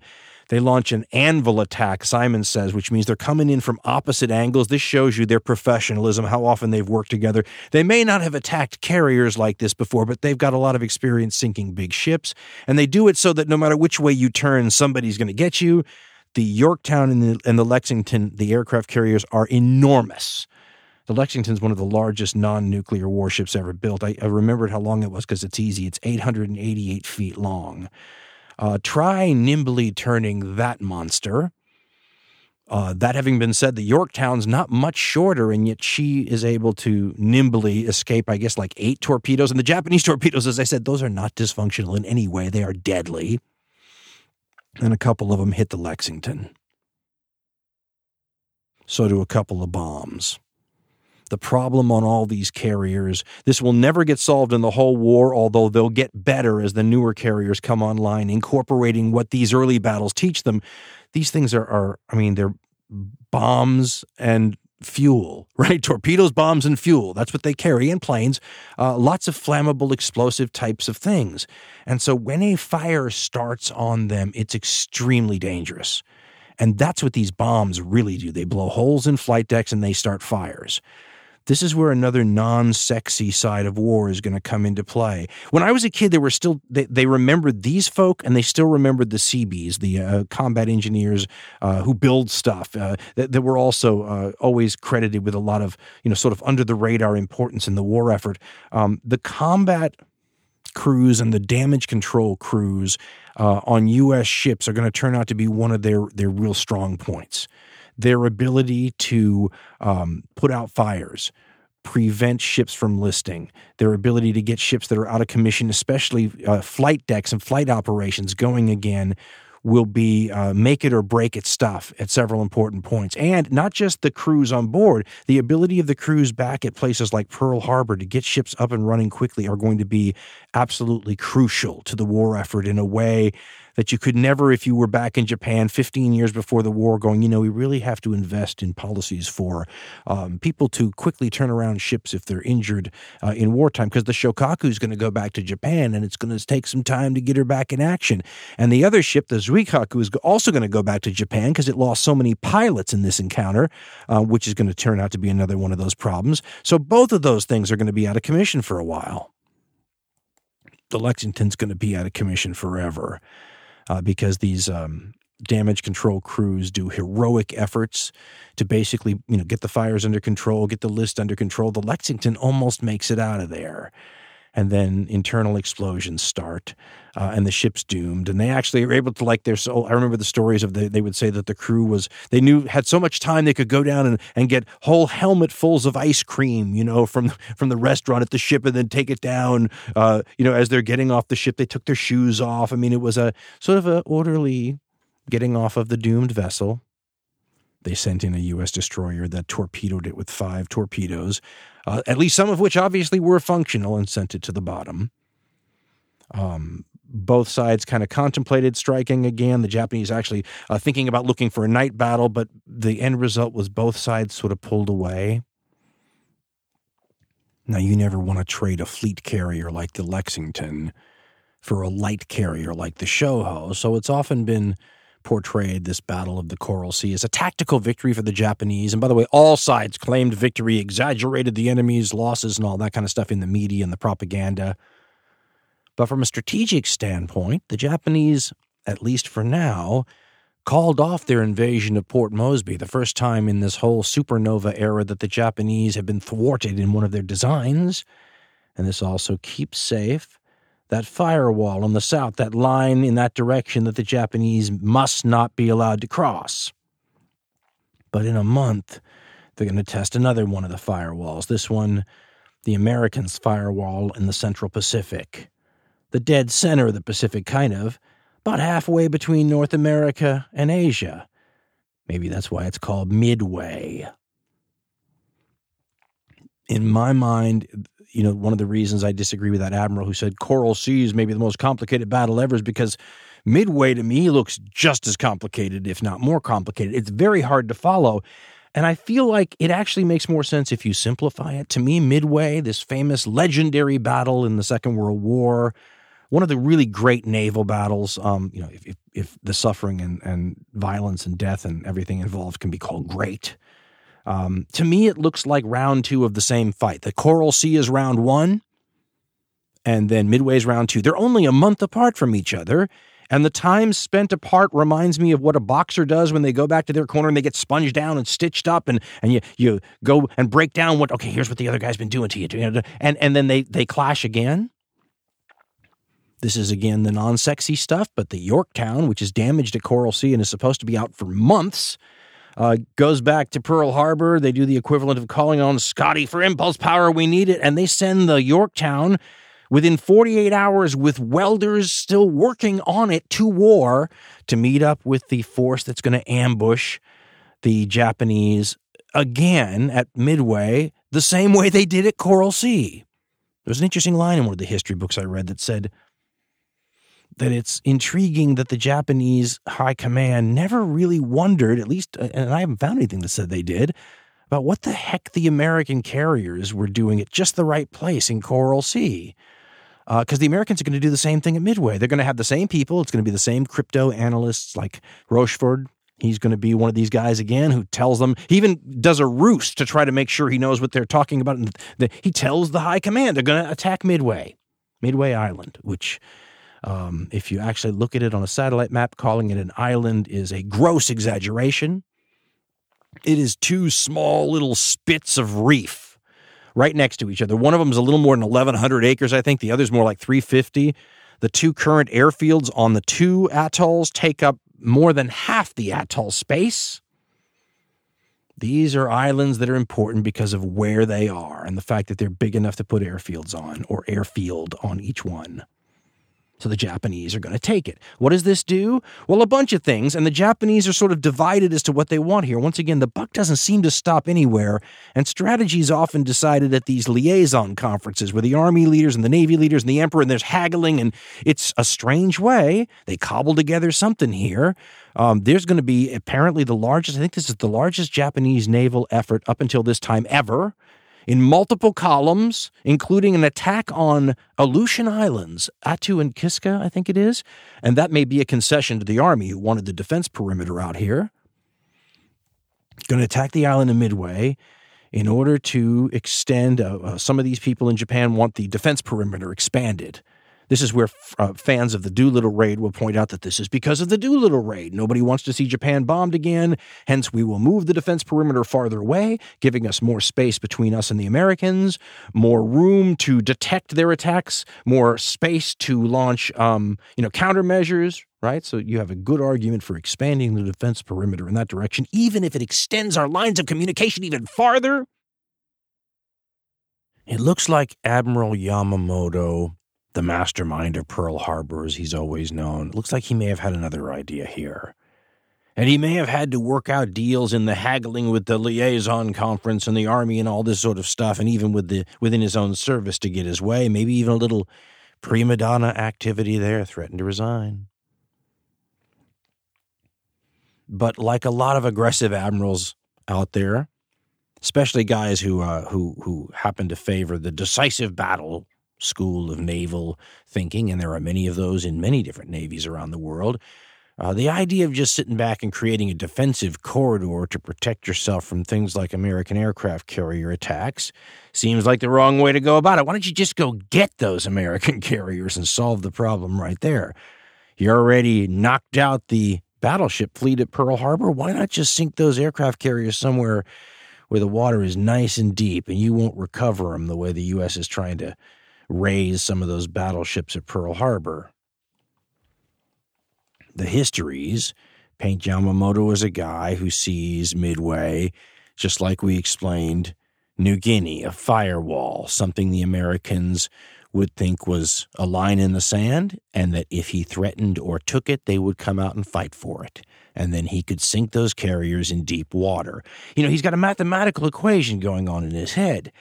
They launch an anvil attack, Simon says, which means they're coming in from opposite angles. This shows you their professionalism, how often they've worked together. They may not have attacked carriers like this before, but they've got a lot of experience sinking big ships, and they do it so that no matter which way you turn, somebody's going to get you. The Yorktown and the Lexington, the aircraft carriers, are enormous. The Lexington's one of the largest non-nuclear warships ever built. I remembered how long it was because it's easy. It's 888 feet long. Try nimbly turning that monster. That having been said, the Yorktown's not much shorter, and yet she is able to nimbly escape, I guess, like 8 torpedoes. And the Japanese torpedoes, as I said, those are not dysfunctional in any way. They are deadly. And a couple of them hit the Lexington. So do a couple of bombs. The problem on all these carriers, this will never get solved in the whole war, although they'll get better as the newer carriers come online, incorporating what these early battles teach them. These things are they're bombs and fuel, right? Torpedoes, bombs, and fuel. That's what they carry in planes. Lots of flammable, explosive types of things. And so when a fire starts on them, it's extremely dangerous. And that's what these bombs really do. They blow holes in flight decks and they start fires. This is where another non-sexy side of war is going to come into play. When I was a kid, they remembered these folk, and they still remembered the CBs, the combat engineers who build stuff that were also always credited with a lot of, sort of under the radar importance in the war effort. The combat crews and the damage control crews on U.S. ships are going to turn out to be one of their real strong points. Their ability to put out fires, prevent ships from listing, their ability to get ships that are out of commission, especially flight decks and flight operations going again, will be make it or break it stuff at several important points. And not just the crews on board, the ability of the crews back at places like Pearl Harbor to get ships up and running quickly are going to be absolutely crucial to the war effort in a way that you could never, if you were back in Japan 15 years before the war, going, we really have to invest in policies for people to quickly turn around ships if they're injured in wartime, because the Shokaku is going to go back to Japan, and it's going to take some time to get her back in action. And the other ship, the Zuikaku, is also going to go back to Japan because it lost so many pilots in this encounter, which is going to turn out to be another one of those problems. So both of those things are going to be out of commission for a while. The Lexington's going to be out of commission forever. Because these damage control crews do heroic efforts to basically, get the fires under control, get the list under control. The Lexington almost makes it out of there. And then internal explosions start, and the ship's doomed. And they actually are able to, I remember the stories of they would say that the crew had so much time they could go down and get whole helmetfuls of ice cream, from the restaurant at the ship, and then take it down, as they're getting off the ship. They took their shoes off. I mean, it was a sort of an orderly getting off of the doomed vessel. They sent in a U.S. destroyer that torpedoed it with 5 torpedoes, at least some of which obviously were functional, and sent it to the bottom. Both sides kind of contemplated striking again. The Japanese actually thinking about looking for a night battle, but the end result was both sides sort of pulled away. Now, you never want to trade a fleet carrier like the Lexington for a light carrier like the Shoho, so it's often been portrayed, this Battle of the Coral Sea, as a tactical victory for the Japanese. And by the way, all sides claimed victory, exaggerated the enemy's losses and all that kind of stuff in the media and the propaganda. But from a strategic standpoint, the Japanese, at least for now, called off their invasion of Port Moresby, the first time in this whole supernova era that the Japanese have been thwarted in one of their designs. And this also keeps safe that firewall on the south, that line in that direction that the Japanese must not be allowed to cross. But in a month, they're going to test another one of the firewalls. This one, the Americans' firewall in the Central Pacific. The dead center of the Pacific, kind of, about halfway between North America and Asia. Maybe that's why it's called Midway. In my mind, one of the reasons I disagree with that admiral who said Coral Sea is maybe the most complicated battle ever is because Midway, to me, looks just as complicated, if not more complicated. It's very hard to follow, and I feel like it actually makes more sense if you simplify it. To me, Midway, this famous legendary battle in the Second World War, one of the really great naval battles, if the suffering and violence and death and everything involved can be called great. To me, it looks like round 2 of the same fight. The Coral Sea is round 1, and then Midway's round 2. They're only a month apart from each other, and the time spent apart reminds me of what a boxer does when they go back to their corner and they get sponged down and stitched up, and you go and break down here's what the other guy's been doing to you, and then they clash again. This is, again, the non-sexy stuff, but the Yorktown, which is damaged at Coral Sea and is supposed to be out for months, goes back to Pearl Harbor. They do the equivalent of calling on Scotty for impulse power. We need it. And they send the Yorktown within 48 hours with welders still working on it to war to meet up with the force that's going to ambush the Japanese again at Midway, the same way they did at Coral Sea. There's an interesting line in one of the history books I read that said that it's intriguing that the Japanese high command never really wondered, at least, and I haven't found anything that said they did, about what the heck the American carriers were doing at just the right place in Coral Sea. Because the Americans are going to do the same thing at Midway. They're going to have the same people. It's going to be the same crypto analysts like Rochefort He's going to be one of these guys again who tells them. He even does a ruse to try to make sure he knows what they're talking about. And he tells the high command they're going to attack Midway Island, which if you actually look at it on a satellite map, calling it an island is a gross exaggeration. It is two small little spits of reef right next to each other. One of them is a little more than 1,100 acres, I think. The other is more like 350. The two current airfields on the two atolls take up more than half the atoll space. These are islands that are important because of where they are and the fact that they're big enough to put airfields on, or airfield on each one. So the Japanese are going to take it. What does this do? Well, a bunch of things, and the Japanese are sort of divided as to what they want here. Once again, the buck doesn't seem to stop anywhere, and strategy is often decided at these liaison conferences where the army leaders and the navy leaders and the emperor, and there's haggling, and it's a strange way. They cobble together something here. There's going to be apparently the largest, I think this is the largest Japanese naval effort up until this time ever, in multiple columns, including an attack on Aleutian Islands, Attu and Kiska, I think it is. And that may be a concession to the army who wanted the defense perimeter out here. Going to attack the island of Midway in order to extend, some of these people in Japan want the defense perimeter expanded. This is where fans of the Doolittle Raid will point out that this is because of the Doolittle Raid. Nobody wants to see Japan bombed again. Hence, we will move the defense perimeter farther away, giving us more space between us and the Americans, more room to detect their attacks, more space to launch, countermeasures, right? So you have a good argument for expanding the defense perimeter in that direction, even if it extends our lines of communication even farther. It looks like Admiral Yamamoto, the mastermind of Pearl Harbor, as he's always known, looks like he may have had another idea here. And he may have had to work out deals in the haggling with the liaison conference and the army and all this sort of stuff, and even within his own service to get his way. Maybe even a little prima donna activity there, threatened to resign. But like a lot of aggressive admirals out there, especially guys who happen to favor the decisive battle school of naval thinking, and there are many of those in many different navies around the world, the idea of just sitting back and creating a defensive corridor to protect yourself from things like American aircraft carrier attacks seems like the wrong way to go about it. Why don't you just go get those American carriers and solve the problem right there? You already knocked out the battleship fleet at Pearl Harbor. Why not just sink those aircraft carriers somewhere where the water is nice and deep and you won't recover them the way the U.S. is trying to raise some of those battleships at Pearl Harbor? The histories paint Yamamoto as a guy who sees Midway, just like we explained, New Guinea, a firewall, something the Americans would think was a line in the sand, and that if he threatened or took it, they would come out and fight for it. And then he could sink those carriers in deep water. You know, he's got a mathematical equation going on in his head.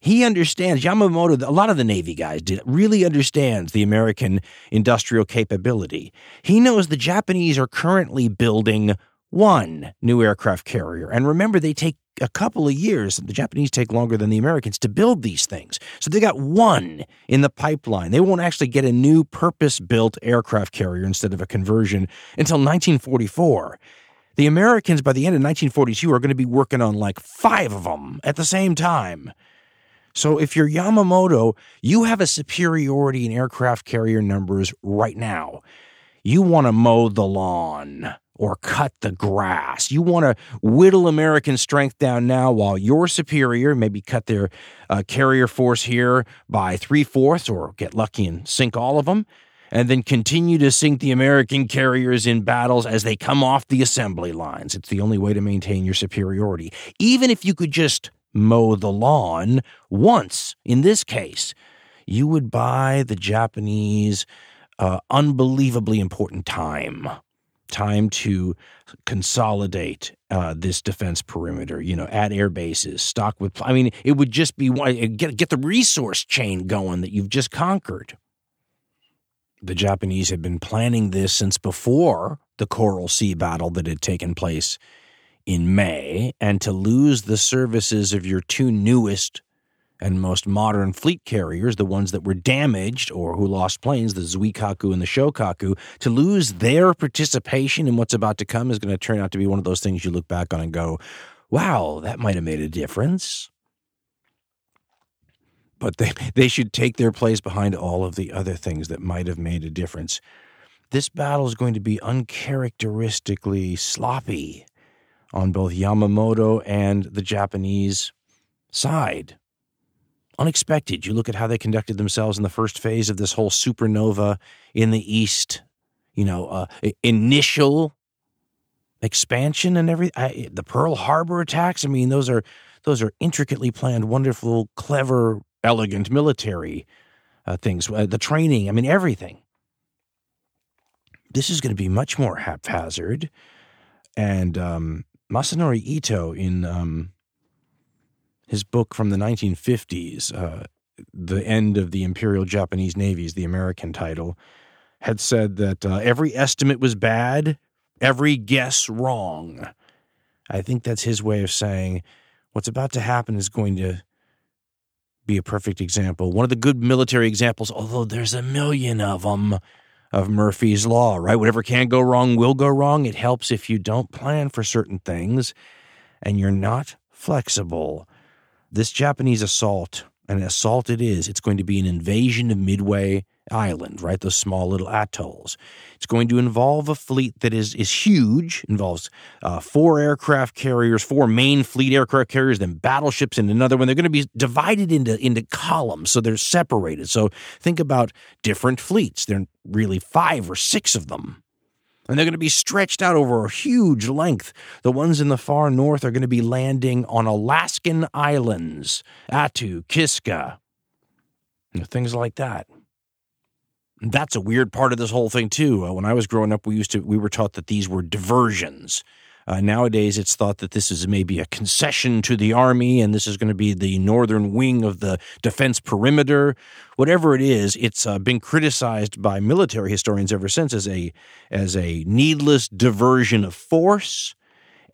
He understands, Yamamoto, a lot of the Navy guys did, really understands the American industrial capability. He knows the Japanese are currently building one new aircraft carrier. And remember, they take a couple of years. The Japanese take longer than the Americans to build these things. So they got one in the pipeline. They won't actually get a new purpose-built aircraft carrier instead of a conversion until 1944. The Americans, by the end of 1942, are going to be working on like five of them at the same time. So if you're Yamamoto, you have a superiority in aircraft carrier numbers right now. You want to mow the lawn or cut the grass. You want to whittle American strength down now while your superior maybe cut their carrier force here by 3/4 or get lucky and sink all of them, and then continue to sink the American carriers in battles as they come off the assembly lines. It's the only way to maintain your superiority. Even if you could just mow the lawn once, in this case, you would buy the Japanese unbelievably important time to consolidate this defense perimeter, at air bases, stock with, it would just be, get the resource chain going that you've just conquered. The Japanese had been planning this since before the Coral Sea battle that had taken place in May, and to lose the services of your two newest and most modern fleet carriers, the ones that were damaged or who lost planes, the Zuikaku and the Shokaku, to lose their participation in what's about to come is going to turn out to be one of those things you look back on and go, wow, that might have made a difference. But they should take their place behind all of the other things that might have made a difference. This battle is going to be uncharacteristically sloppy on both Yamamoto and the Japanese side. Unexpected. You look at how they conducted themselves in the first phase of this whole supernova in the East, initial expansion and everything. The Pearl Harbor attacks. I mean, those are intricately planned, wonderful, clever, elegant military things. The training. I mean, everything. This is going to be much more haphazard. And Masanori Ito in his book from the 1950s, The End of the Imperial Japanese Navy is the American title, had said that every estimate was bad, every guess wrong. I think that's his way of saying what's about to happen is going to be a perfect example. One of the good military examples, although there's a million of them, of Murphy's Law, right? Whatever can go wrong will go wrong. It helps if you don't plan for certain things and you're not flexible. This Japanese assault, an assault it is, it's going to be an invasion of Midway Island, right? Those small little atolls. It's going to involve a fleet that is huge, involves four aircraft carriers, four main fleet aircraft carriers, then battleships in another one. They're going to be divided into columns, so they're separated. So think about different fleets. There are really 5 or 6 of them. And they're going to be stretched out over a huge length. The ones in the far north are going to be landing on Alaskan islands, Attu, Kiska, things like that. That's a weird part of this whole thing, too. When I was growing up, we were taught that these were diversions. Nowadays, it's thought that this is maybe a concession to the Army, and this is going to be the northern wing of the defense perimeter. Whatever it is, it's been criticized by military historians ever since as a needless diversion of force.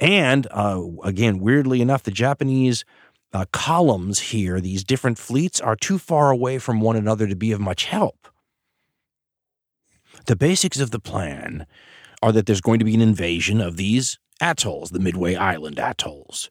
And, again, weirdly enough, the Japanese columns here, these different fleets, are too far away from one another to be of much help. The basics of the plan are that there's going to be an invasion of these atolls, the Midway Island atolls,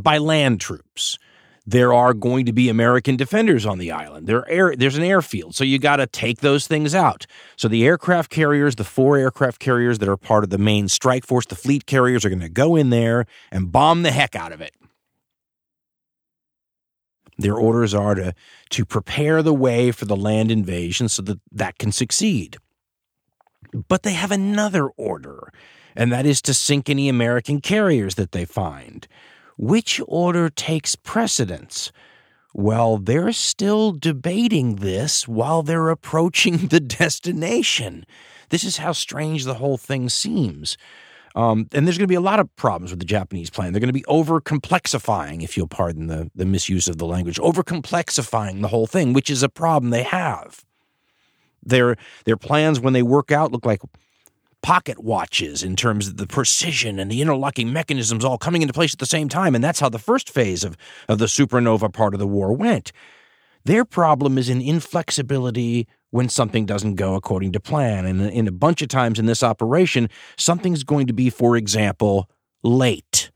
by land troops. There are going to be American defenders on the island. There's an airfield, so you got to take those things out. So the aircraft carriers, the four aircraft carriers that are part of the main strike force, the fleet carriers are going to go in there and bomb the heck out of it. Their orders are to prepare the way for the land invasion so that can succeed. But they have another order, and that is to sink any American carriers that they find. Which order takes precedence? Well, they're still debating this while they're approaching the destination. This is how strange the whole thing seems. And there's going to be a lot of problems with the Japanese plan. They're going to be over-complexifying, if you'll pardon the misuse of the language, over-complexifying the whole thing, which is a problem they have. Their plans, when they work out, look like pocket watches in terms of the precision and the interlocking mechanisms all coming into place at the same time. And that's how the first phase of the supernova part of the war went. Their problem is in inflexibility when something doesn't go according to plan. And in a bunch of times in this operation, something's going to be, for example, late.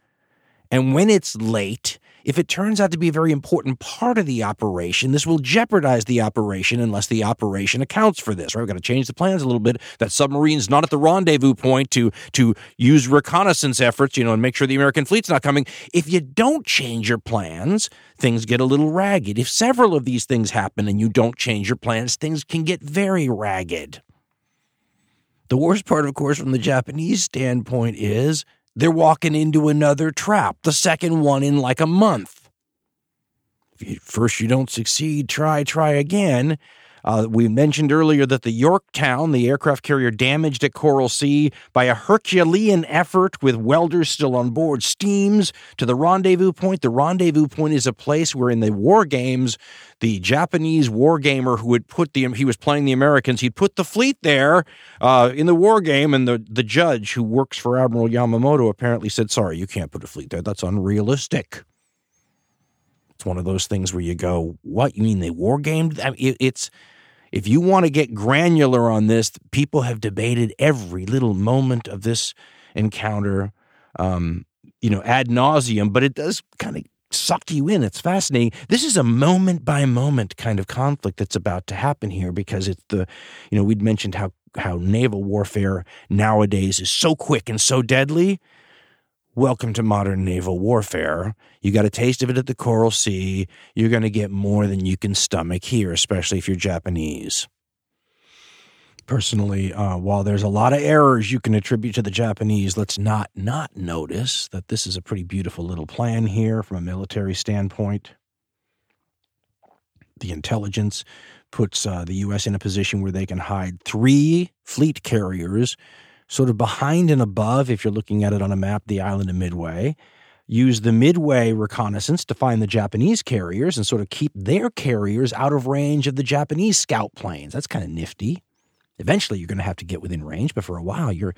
And when it's late, if it turns out to be a very important part of the operation, this will jeopardize the operation unless the operation accounts for this, right? We've got to change the plans a little bit. That submarine's not at the rendezvous point to use reconnaissance efforts, and make sure the American fleet's not coming. If you don't change your plans, things get a little ragged. If several of these things happen and you don't change your plans, things can get very ragged. The worst part, of course, from the Japanese standpoint is they're walking into another trap, the second one in like a month. First, you don't succeed, try again. We mentioned earlier that the Yorktown, the aircraft carrier damaged at Coral Sea by a Herculean effort with welders still on board, steams to the rendezvous point. The rendezvous point is a place where in the war games, the Japanese war gamer who had he was playing the Americans, he'd put the fleet there in the war game. And the judge who works for Admiral Yamamoto apparently said, sorry, you can't put a fleet there. That's unrealistic. one of those things where you go, what, you mean they war gamed? I mean, it's, if you want to get granular on this, people have debated every little moment of this encounter, you know, ad nauseum, but it does kind of suck you in. It's fascinating. This is a moment by moment kind of conflict that's about to happen here, because it's the, you know, we'd mentioned how naval warfare nowadays is so quick and so deadly. Welcome to modern naval warfare. You got a taste of it at the Coral Sea. You're going to get more than you can stomach here, especially if you're Japanese. Personally, while there's a lot of errors you can attribute to the Japanese, let's not notice that this is a pretty beautiful little plan here from a military standpoint. The intelligence puts the U.S. in a position where they can hide 3 fleet carriers sort of behind and above, if you're looking at it on a map, the island of Midway. Use the Midway reconnaissance to find the Japanese carriers and sort of keep their carriers out of range of the Japanese scout planes. That's kind of nifty. Eventually, you're going to have to get within range, but for a while, you're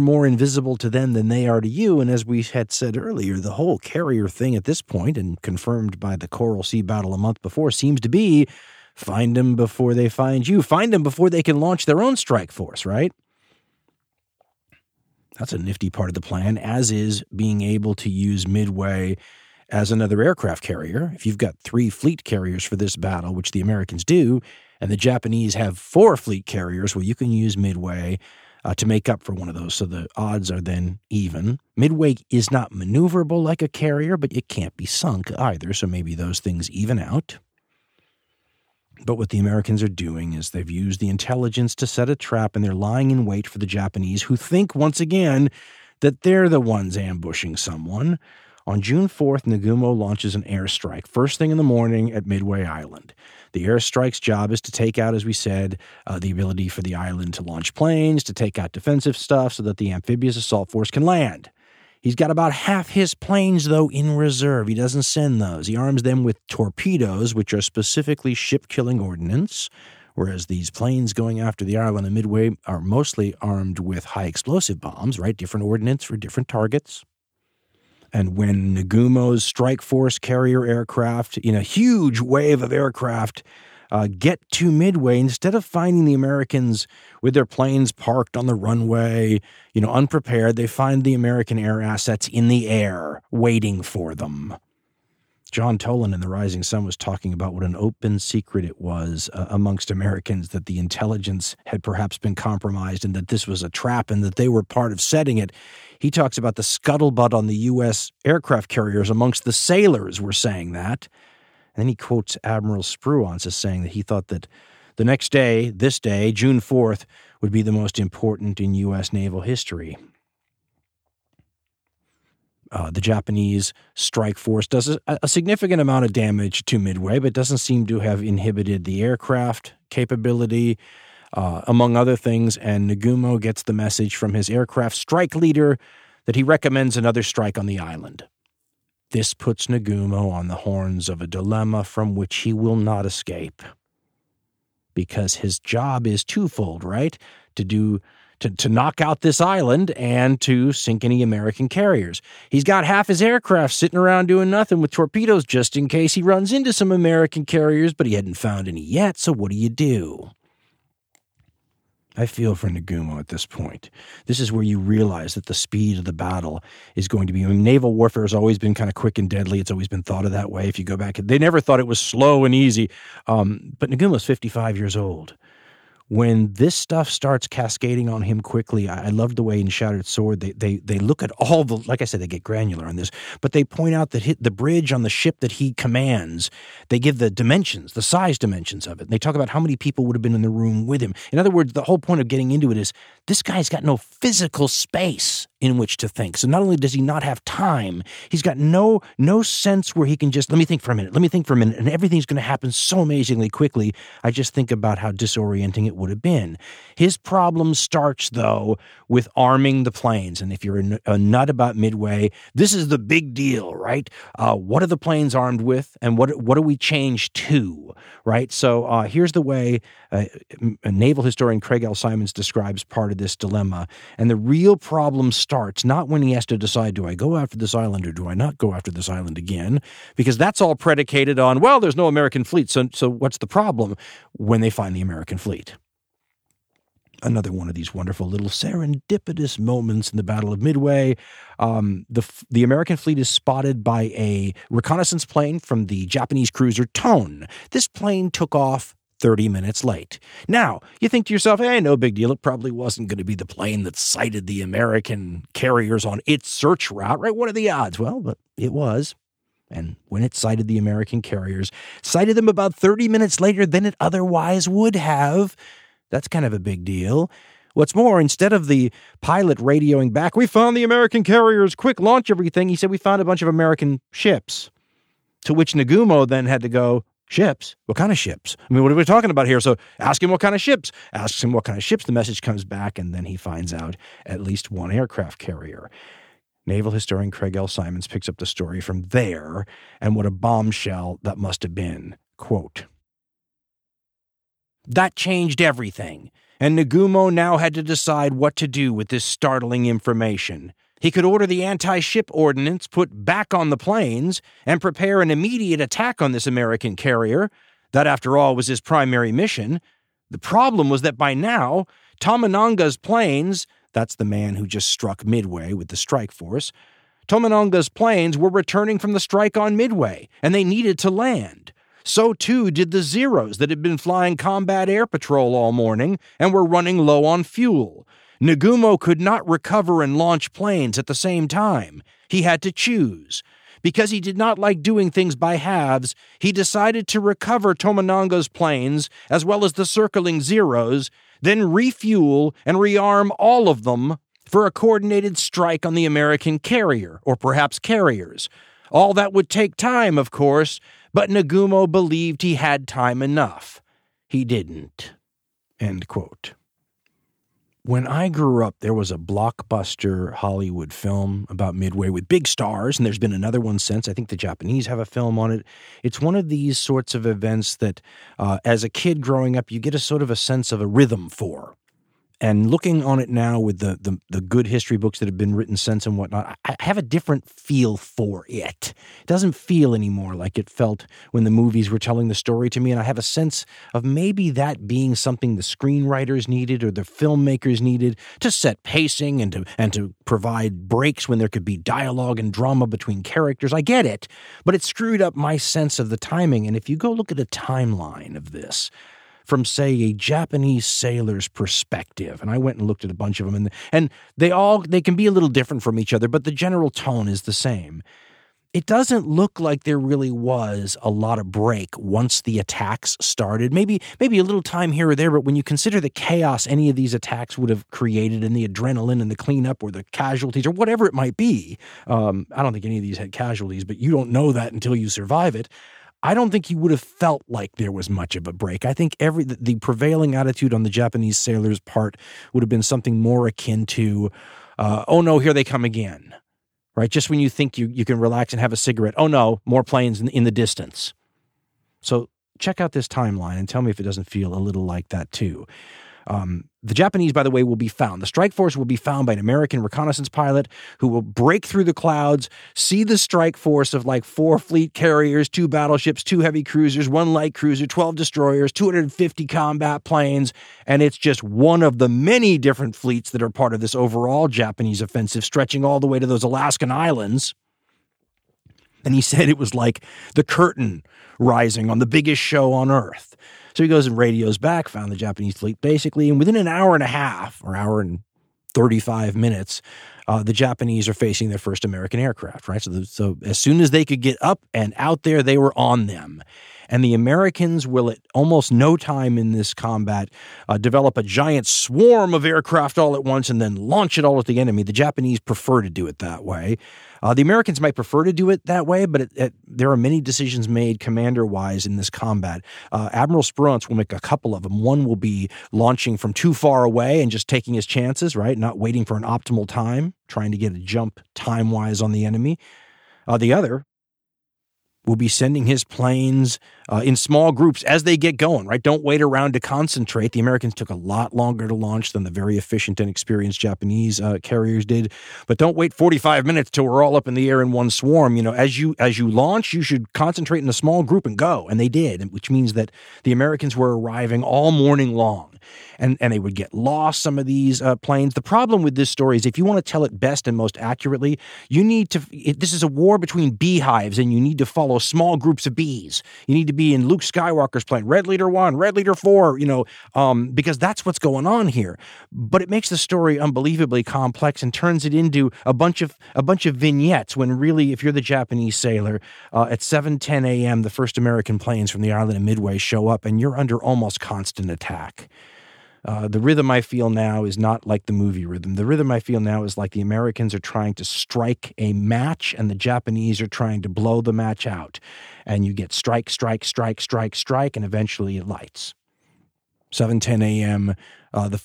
more invisible to them than they are to you. And as we had said earlier, the whole carrier thing at this point, and confirmed by the Coral Sea battle a month before, seems to be find them before they find you. Find them before they can launch their own strike force, right? That's a nifty part of the plan, as is being able to use Midway as another aircraft carrier. If you've got 3 fleet carriers for this battle, which the Americans do, and the Japanese have 4 fleet carriers, well, you can use Midway to make up for one of those, so the odds are then even. Midway is not maneuverable like a carrier, but it can't be sunk either, so maybe those things even out. But what the Americans are doing is they've used the intelligence to set a trap, and they're lying in wait for the Japanese, who think, once again, that they're the ones ambushing someone. On June 4th, Nagumo launches an airstrike first thing in the morning at Midway Island. The airstrike's job is to take out, as we said, the ability for the island to launch planes, to take out defensive stuff so that the amphibious assault force can land. He's got about half his planes, though, in reserve. He doesn't send those. He arms them with torpedoes, which are specifically ship-killing ordnance, whereas these planes going after the island of Midway are mostly armed with high-explosive bombs, right? Different ordnance for different targets. And when Nagumo's strike force carrier aircraft, in a huge wave of aircraft, get to Midway, instead of finding the Americans with their planes parked on the runway, you know, unprepared, they find the American air assets in the air, waiting for them. John Toland in The Rising Sun was talking about what an open secret it was amongst Americans that the intelligence had perhaps been compromised, and that this was a trap, and that they were part of setting it. He talks about the scuttlebutt on the U.S. aircraft carriers amongst the sailors were saying that. And then he quotes Admiral Spruance as saying that he thought that the next day, this day, June 4th, would be the most important in U.S. naval history. The Japanese strike force does a significant amount of damage to Midway, but doesn't seem to have inhibited the aircraft capability, among other things. And Nagumo gets the message from his aircraft strike leader that he recommends another strike on the island. This puts Nagumo on the horns of a dilemma from which he will not escape, because his job is twofold, right? To knock out this island and to sink any American carriers. He's got half his aircraft sitting around doing nothing with torpedoes just in case he runs into some American carriers, but he hadn't found any yet, so what do you do? I feel for Nagumo at this point. This is where you realize that the speed of the battle is going to be... I mean, naval warfare has always been kind of quick and deadly. It's always been thought of that way. If you go back, they never thought it was slow and easy. But Nagumo's 55 years old. When this stuff starts cascading on him quickly, I love the way in Shattered Sword they look at all the, like I said, they get granular on this, but they point out that the bridge on the ship that he commands, they give the dimensions, the size dimensions of it. And they talk about how many people would have been in the room with him. In other words, the whole point of getting into it is this guy's got no physical space in which to think. So not only does he not have time, he's got no sense where he can just, let me think for a minute, and everything's going to happen so amazingly quickly. I just think about how disorienting it would have been. His problem starts, though, with arming the planes. And if you're a nut about Midway, this is the big deal, right? What are the planes armed with, and what do we change to? right? So here's the way naval historian Craig L. Simons describes part of this dilemma. And the real problem starts not when he has to decide, do I go after this island or do I not go after this island again? Because that's all predicated on, well, there's no American fleet, so what's the problem? When they find the American fleet. Another one of these wonderful little serendipitous moments in the Battle of Midway. The American fleet is spotted by a reconnaissance plane from the Japanese cruiser Tone. This plane took off 30 minutes late. Now, you think to yourself, hey, no big deal. It probably wasn't going to be the plane that sighted the American carriers on its search route, right? What are the odds? Well, but it was. And when it sighted the American carriers, sighted them about 30 minutes later than it otherwise would have. That's kind of a big deal. What's more, instead of the pilot radioing back, we found the American carriers, quick, launch everything, he said, we found a bunch of American ships. To which Nagumo then had to go, ships? What kind of ships? I mean, what are we talking about here? So ask him what kind of ships. Asks him what kind of ships. The message comes back, and then he finds out at least one aircraft carrier. Naval historian Craig L. Simons picks up the story from there, and what a bombshell that must have been. Quote, that changed everything, and Nagumo now had to decide what to do with this startling information. He could order the anti-ship ordnance put back on the planes and prepare an immediate attack on this American carrier. That, after all, was his primary mission. The problem was that by now, Tominanga's planes, that's the man who just struck Midway with the strike force, Tominanga's planes were returning from the strike on Midway, and they needed to land. So, too, did the Zeros that had been flying combat air patrol all morning and were running low on fuel. Nagumo could not recover and launch planes at the same time. He had to choose. Because he did not like doing things by halves, he decided to recover Tominanga's planes, as well as the circling Zeros, then refuel and rearm all of them for a coordinated strike on the American carrier, or perhaps carriers. All that would take time, of course, but Nagumo believed he had time enough. He didn't. End quote. When I grew up, there was a blockbuster Hollywood film about Midway with big stars, and there's been another one since. I think the Japanese have a film on it. It's one of these sorts of events that, as a kid growing up, you get a sort of a sense of a rhythm for. And looking on it now with the good history books that have been written since and whatnot, I have a different feel for it. It doesn't feel anymore like it felt when the movies were telling the story to me, and I have a sense of maybe that being something the screenwriters needed or the filmmakers needed to set pacing and to provide breaks when there could be dialogue and drama between characters. I get it, but it screwed up my sense of the timing. And if you go look at a timeline of this, from, say, a Japanese sailor's perspective. And I went and looked at a bunch of them, and they can be a little different from each other, but the general tone is the same. It doesn't look like there really was a lot of break once the attacks started. Maybe a little time here or there, but when you consider the chaos any of these attacks would have created and the adrenaline and the cleanup or the casualties or whatever it might be, I don't think any of these had casualties, but you don't know that until you survive it. I don't think he would have felt like there was much of a break. I think the prevailing attitude on the Japanese sailor's part would have been something more akin to, oh, no, here they come again, right? Just when you think you can relax and have a cigarette, oh, no, more planes in the distance. So check out this timeline and tell me if it doesn't feel a little like that too. The Japanese, by the way, will be found. The strike force will be found by an American reconnaissance pilot who will break through the clouds, see the strike force of like 4 fleet carriers, 2 battleships, 2 heavy cruisers, 1 light cruiser, 12 destroyers, 250 combat planes, and it's just one of the many different fleets that are part of this overall Japanese offensive stretching all the way to those Alaskan islands. And he said it was like the curtain rising on the biggest show on Earth. So he goes and radios back, found the Japanese fleet basically, and within an hour and a half, or hour and 35 minutes, the Japanese are facing their first American aircraft, right? So as soon as they could get up and out there, they were on them. And the Americans will at almost no time in this combat develop a giant swarm of aircraft all at once and then launch it all at the enemy. The Japanese prefer to do it that way. The Americans might prefer to do it that way, but there are many decisions made commander-wise in this combat. Admiral Spruance will make a couple of them. One will be launching from too far away and just taking his chances, right? Not waiting for an optimal time, trying to get a jump time-wise on the enemy. The other will be sending his planes in small groups as they get going, right? Don't wait around to concentrate. The Americans took a lot longer to launch than the very efficient and experienced Japanese carriers did. But don't wait 45 minutes till we're all up in the air in one swarm. You know, as you launch, you should concentrate in a small group and go. And they did, which means that the Americans were arriving all morning long. And they would get lost, some of these planes. The problem with this story is if you want to tell it best and most accurately, you need to, this is a war between beehives and you need to follow small groups of bees. You need to be in Luke Skywalker's plane, Red Leader 1, Red Leader 4, because that's what's going on here. But it makes the story unbelievably complex and turns it into a bunch of vignettes when really, if you're the Japanese sailor, at 7:10 a.m., the first American planes from the island of Midway show up and you're under almost constant attack. The rhythm I feel now is not like the movie rhythm. The rhythm I feel now is like the Americans are trying to strike a match and the Japanese are trying to blow the match out. And you get strike, strike, strike, strike, strike, and eventually it lights. 7:10 a.m.,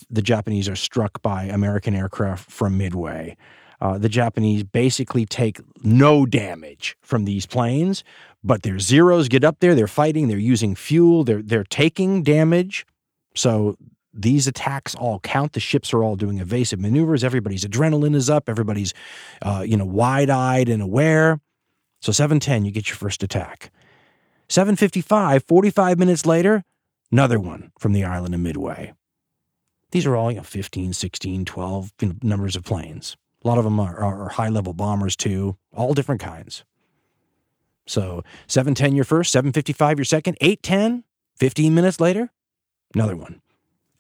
the Japanese are struck by American aircraft from Midway. The Japanese basically take no damage from these planes, but their Zeros get up there, they're fighting, they're using fuel, they're taking damage. So these attacks all count. The ships are all doing evasive maneuvers. Everybody's adrenaline is up. Everybody's, wide-eyed and aware. So 7:10, you get your first attack. 7:55, 45 minutes later, another one from the island of Midway. These are all, 15, 16, 12 numbers of planes. A lot of them are high-level bombers, too, all different kinds. So 7:10, your first. 7:55, your second. 8:10, 15 minutes later, another one.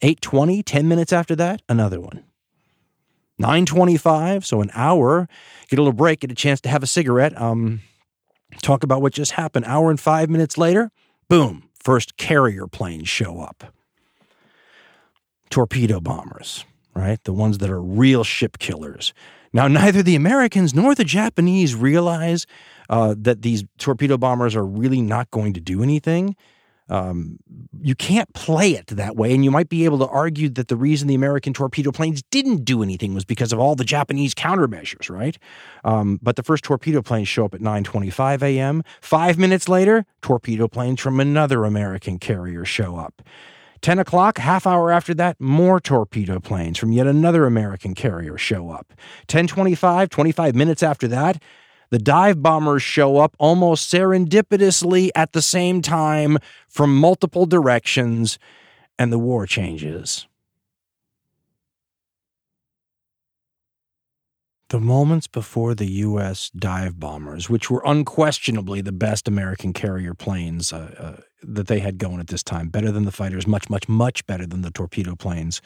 8:20, 10 minutes after that, another one. 9:25, so an hour, get a little break, get a chance to have a cigarette, talk about what just happened. Hour and 5 minutes later, boom, first carrier planes show up. Torpedo bombers, right? The ones that are real ship killers. Now, neither the Americans nor the Japanese realize that these torpedo bombers are really not going to do anything. You can't play it that way, and you might be able to argue that the reason the American torpedo planes didn't do anything was because of all the Japanese countermeasures, right? But the first torpedo planes show up at 9:25 a.m. 5 minutes later, torpedo planes from another American carrier show up. 10 o'clock, half hour after that, more torpedo planes from yet another American carrier show up. 10:25, 25 minutes after that, the dive bombers show up almost serendipitously at the same time from multiple directions, and the war changes. The moments before the U.S. dive bombers, which were unquestionably the best American carrier planes that they had going at this time, better than the fighters, much, much, much better than the torpedo planes.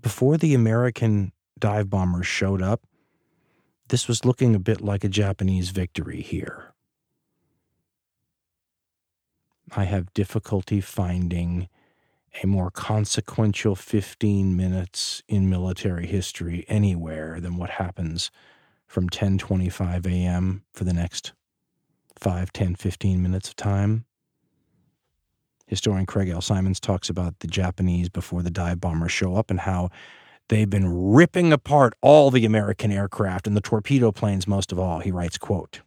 Before the American dive bombers showed up, this was looking a bit like a Japanese victory here. I have difficulty finding a more consequential 15 minutes in military history anywhere than what happens from 10:25 a.m. for the next 5, 10, 15 minutes of time. Historian Craig L. Simons talks about the Japanese before the dive bombers show up and how they've been ripping apart all the American aircraft and the torpedo planes most of all. He writes, quote,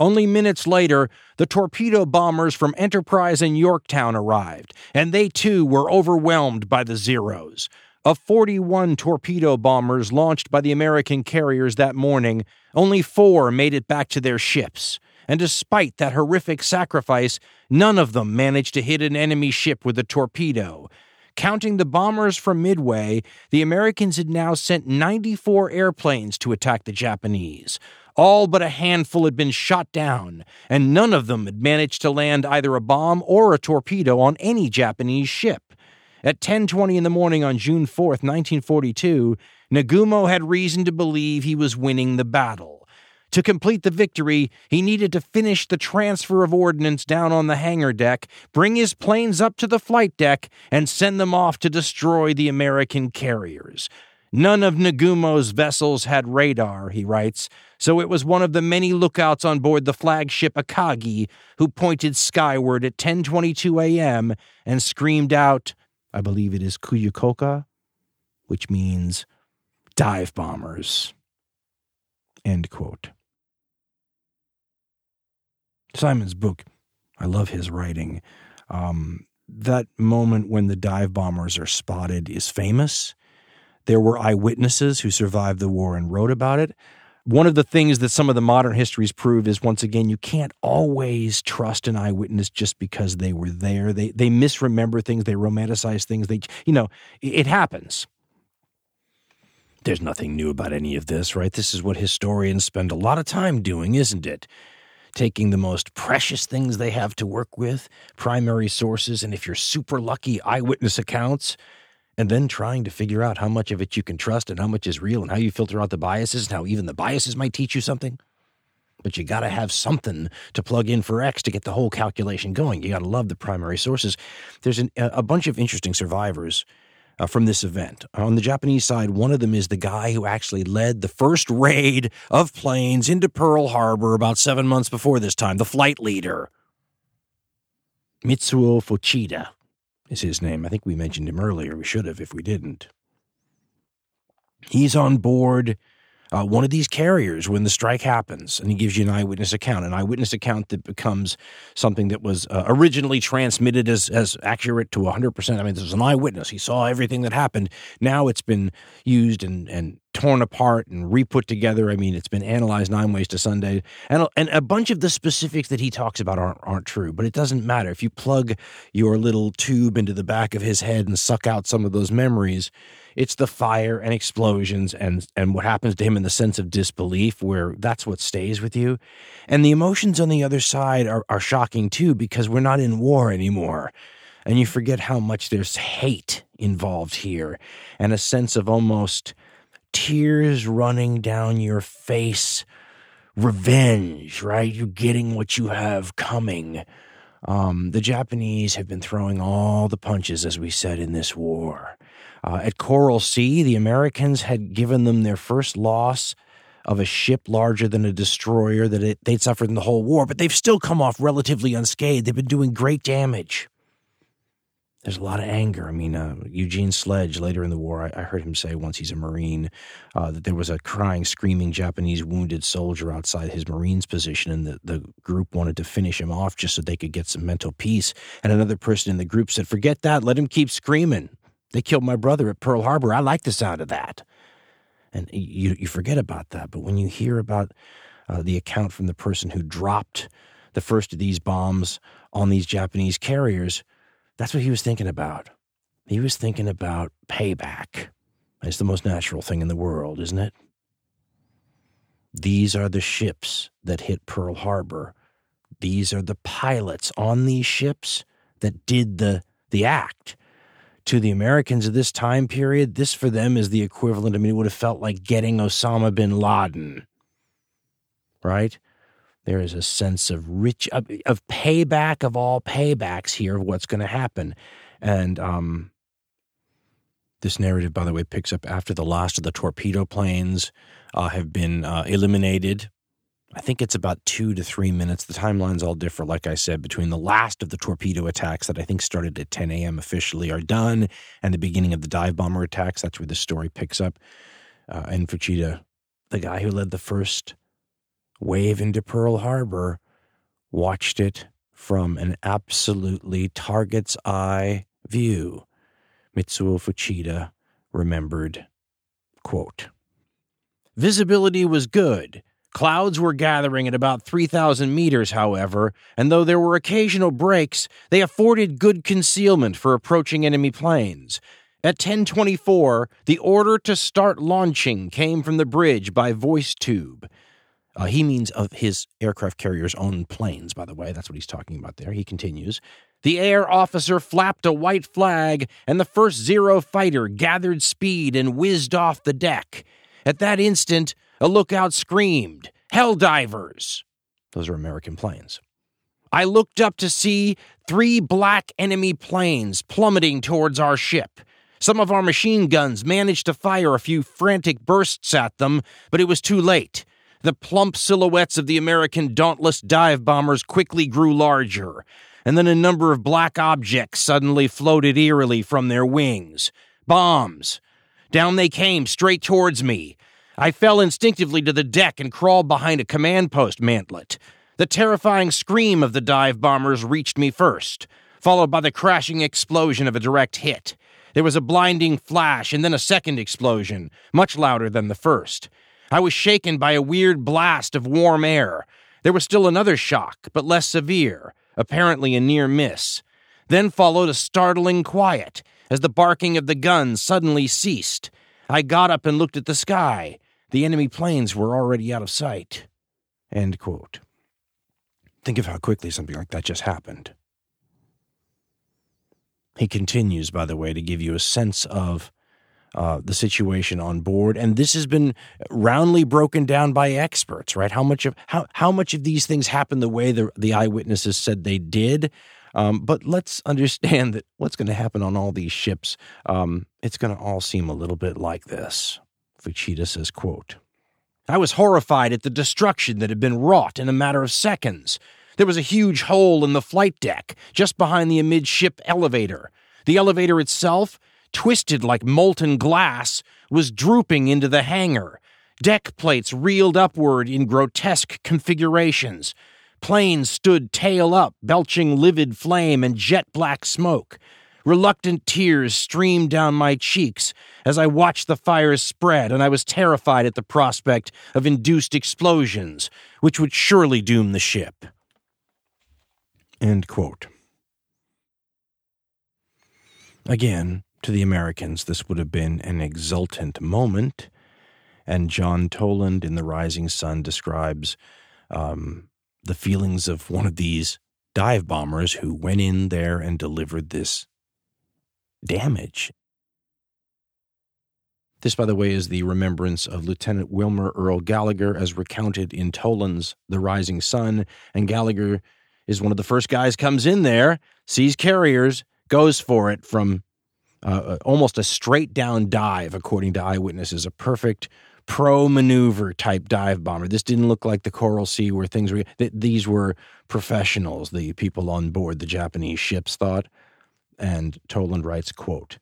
"Only minutes later, the torpedo bombers from Enterprise and Yorktown arrived, and they too were overwhelmed by the Zeros. Of 41 torpedo bombers launched by the American carriers that morning, only 4 made it back to their ships. And despite that horrific sacrifice, none of them managed to hit an enemy ship with a torpedo. Counting the bombers from Midway, the Americans had now sent 94 airplanes to attack the Japanese. All but a handful had been shot down, and none of them had managed to land either a bomb or a torpedo on any Japanese ship. At 10:20 in the morning on June 4th, 1942, Nagumo had reason to believe he was winning the battle. To complete the victory, he needed to finish the transfer of ordnance down on the hangar deck, bring his planes up to the flight deck, and send them off to destroy the American carriers. None of Nagumo's vessels had radar," he writes, "so it was one of the many lookouts on board the flagship Akagi who pointed skyward at 10:22 a.m. and screamed out," I believe it is "Kuyukoka," which means dive bombers." End quote. Simon's book, I love his writing. That moment when the dive bombers are spotted is famous. There were eyewitnesses who survived the war and wrote about it. One of the things that some of the modern histories prove is, once again, you can't always trust an eyewitness just because they were there. They misremember things. They romanticize things. It happens. There's nothing new about any of this, right? This is what historians spend a lot of time doing, isn't it? Taking the most precious things they have to work with, primary sources, and if you're super lucky, eyewitness accounts, and then trying to figure out how much of it you can trust and how much is real and how you filter out the biases and how even the biases might teach you something. But you got to have something to plug in for X to get the whole calculation going. You got to love the primary sources. There's a bunch of interesting survivors from this event. On the Japanese side, one of them is the guy who actually led the first raid of planes into Pearl Harbor about 7 months before this time, the flight leader. Mitsuo Fuchida is his name. I think we mentioned him earlier. We should have if we didn't. He's on board one of these carriers when the strike happens, and he gives you an eyewitness account, that becomes something that was originally transmitted as accurate to 100%. I mean, this was an eyewitness. He saw everything that happened. Now it's been used and torn apart and re-put together. I mean, it's been analyzed 9 ways to Sunday. And a bunch of the specifics that he talks about aren't true, but it doesn't matter. If you plug your little tube into the back of his head and suck out some of those memories, it's the fire and explosions and what happens to him in the sense of disbelief, where that's what stays with you. And the emotions on the other side are shocking too, because we're not in war anymore. And you forget how much there's hate involved here and a sense of almost tears running down your face, revenge, right? You're getting what you have coming. The Japanese have been throwing all the punches, as we said, in this war. At Coral Sea, the Americans had given them their first loss of a ship larger than a destroyer that they'd suffered in the whole war, but they've still come off relatively unscathed. They've been doing great damage. There's a lot of anger. I mean, Eugene Sledge, later in the war, I heard him say once, he's a Marine, that there was a crying, screaming Japanese wounded soldier outside his Marine's position, and the group wanted to finish him off just so they could get some mental peace. And another person in the group said, "Forget that, let him keep screaming. They killed my brother at Pearl Harbor. I like the sound of that." And you forget about that. But when you hear about the account from the person who dropped the first of these bombs on these Japanese carriers, that's what he was thinking about. He was thinking about payback. It's the most natural thing in the world, isn't it? These are the ships that hit Pearl Harbor. These are the pilots on these ships that did the act. To the Americans of this time period, this for them is the equivalent. I mean, it would have felt like getting Osama bin Laden, right? There is a sense of payback of all paybacks here of what's going to happen. And this narrative, by the way, picks up after the last of the torpedo planes have been eliminated. I think it's about 2 to 3 minutes. The timelines all differ, like I said, between the last of the torpedo attacks that I think started at 10 a.m. officially are done, and the beginning of the dive bomber attacks. That's where the story picks up. And Fuchida, the guy who led the first wave into Pearl Harbor, watched it from an absolutely target's eye view. Mitsuo Fuchida remembered, quote, "Visibility was good. Clouds were gathering at about 3,000 meters, however, and though there were occasional breaks, they afforded good concealment for approaching enemy planes. At 10:24, the order to start launching came from the bridge by voice tube." He means of his aircraft carrier's own planes, by the way. That's what he's talking about there. He continues, "The air officer flapped a white flag, and the first Zero fighter gathered speed and whizzed off the deck. At that instant, a lookout screamed, 'Helldivers!'" Those are American planes. "I looked up to see 3 black enemy planes plummeting towards our ship. Some of our machine guns managed to fire a few frantic bursts at them, but it was too late. The plump silhouettes of the American dauntless dive bombers quickly grew larger, and then a number of black objects suddenly floated eerily from their wings. Bombs. Down they came, straight towards me. I fell instinctively to the deck and crawled behind a command post mantlet. The terrifying scream of the dive bombers reached me first, followed by the crashing explosion of a direct hit. There was a blinding flash and then a second explosion, much louder than the first. I was shaken by a weird blast of warm air. There was still another shock, but less severe, apparently a near miss. Then followed a startling quiet as the barking of the guns suddenly ceased. I got up and looked at the sky. The enemy planes were already out of sight." End quote. Think of how quickly something like that just happened. He continues, by the way, to give you a sense of the situation on board, and this has been roundly broken down by experts, right? How much of these things happen the way the eyewitnesses said they did? But let's understand that what's going to happen on all these ships, it's going to all seem a little bit like this. Fuchida says, quote, "I was horrified at the destruction that had been wrought in a matter of seconds. There was a huge hole in the flight deck, just behind the amidship elevator. The elevator itself, twisted like molten glass, was drooping into the hangar. Deck plates reeled upward in grotesque configurations. Planes stood tail up, belching livid flame and jet-black smoke. Reluctant tears streamed down my cheeks as I watched the fires spread, and I was terrified at the prospect of induced explosions, which would surely doom the ship." End quote. Again, to the Americans, this would have been an exultant moment, and John Toland in The Rising Sun describes the feelings of one of these dive bombers who went in there and delivered this damage. This, by the way, is the remembrance of Lieutenant Wilmer Earl Gallagher as recounted in Toland's The Rising Sun. And Gallagher is one of the first guys, comes in there, sees carriers, goes for it from almost a straight down dive, according to eyewitnesses, a perfect pro-maneuver type dive bomber. This didn't look like the Coral Sea where things were... These were professionals, the people on board the Japanese ships thought. And Toland writes, quote,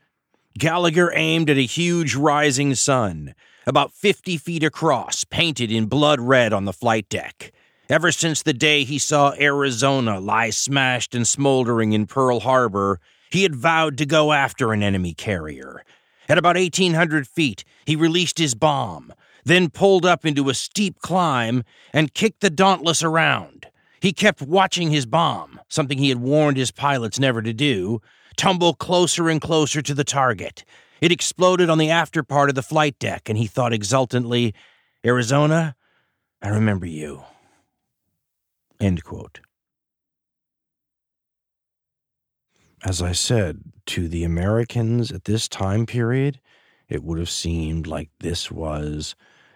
"Gallagher aimed at a huge rising sun, about 50 feet across, painted in blood red on the flight deck. Ever since the day he saw Arizona lie smashed and smoldering in Pearl Harbor, he had vowed to go after an enemy carrier. At about 1,800 feet, he released his bomb, then pulled up into a steep climb and kicked the Dauntless around. He kept watching his bomb, something he had warned his pilots never to do, tumble closer and closer to the target. It exploded on the after part of the flight deck, and he thought exultantly, 'Arizona, I remember you.'" End quote. As I said, to the Americans at this time period, it would have seemed like this was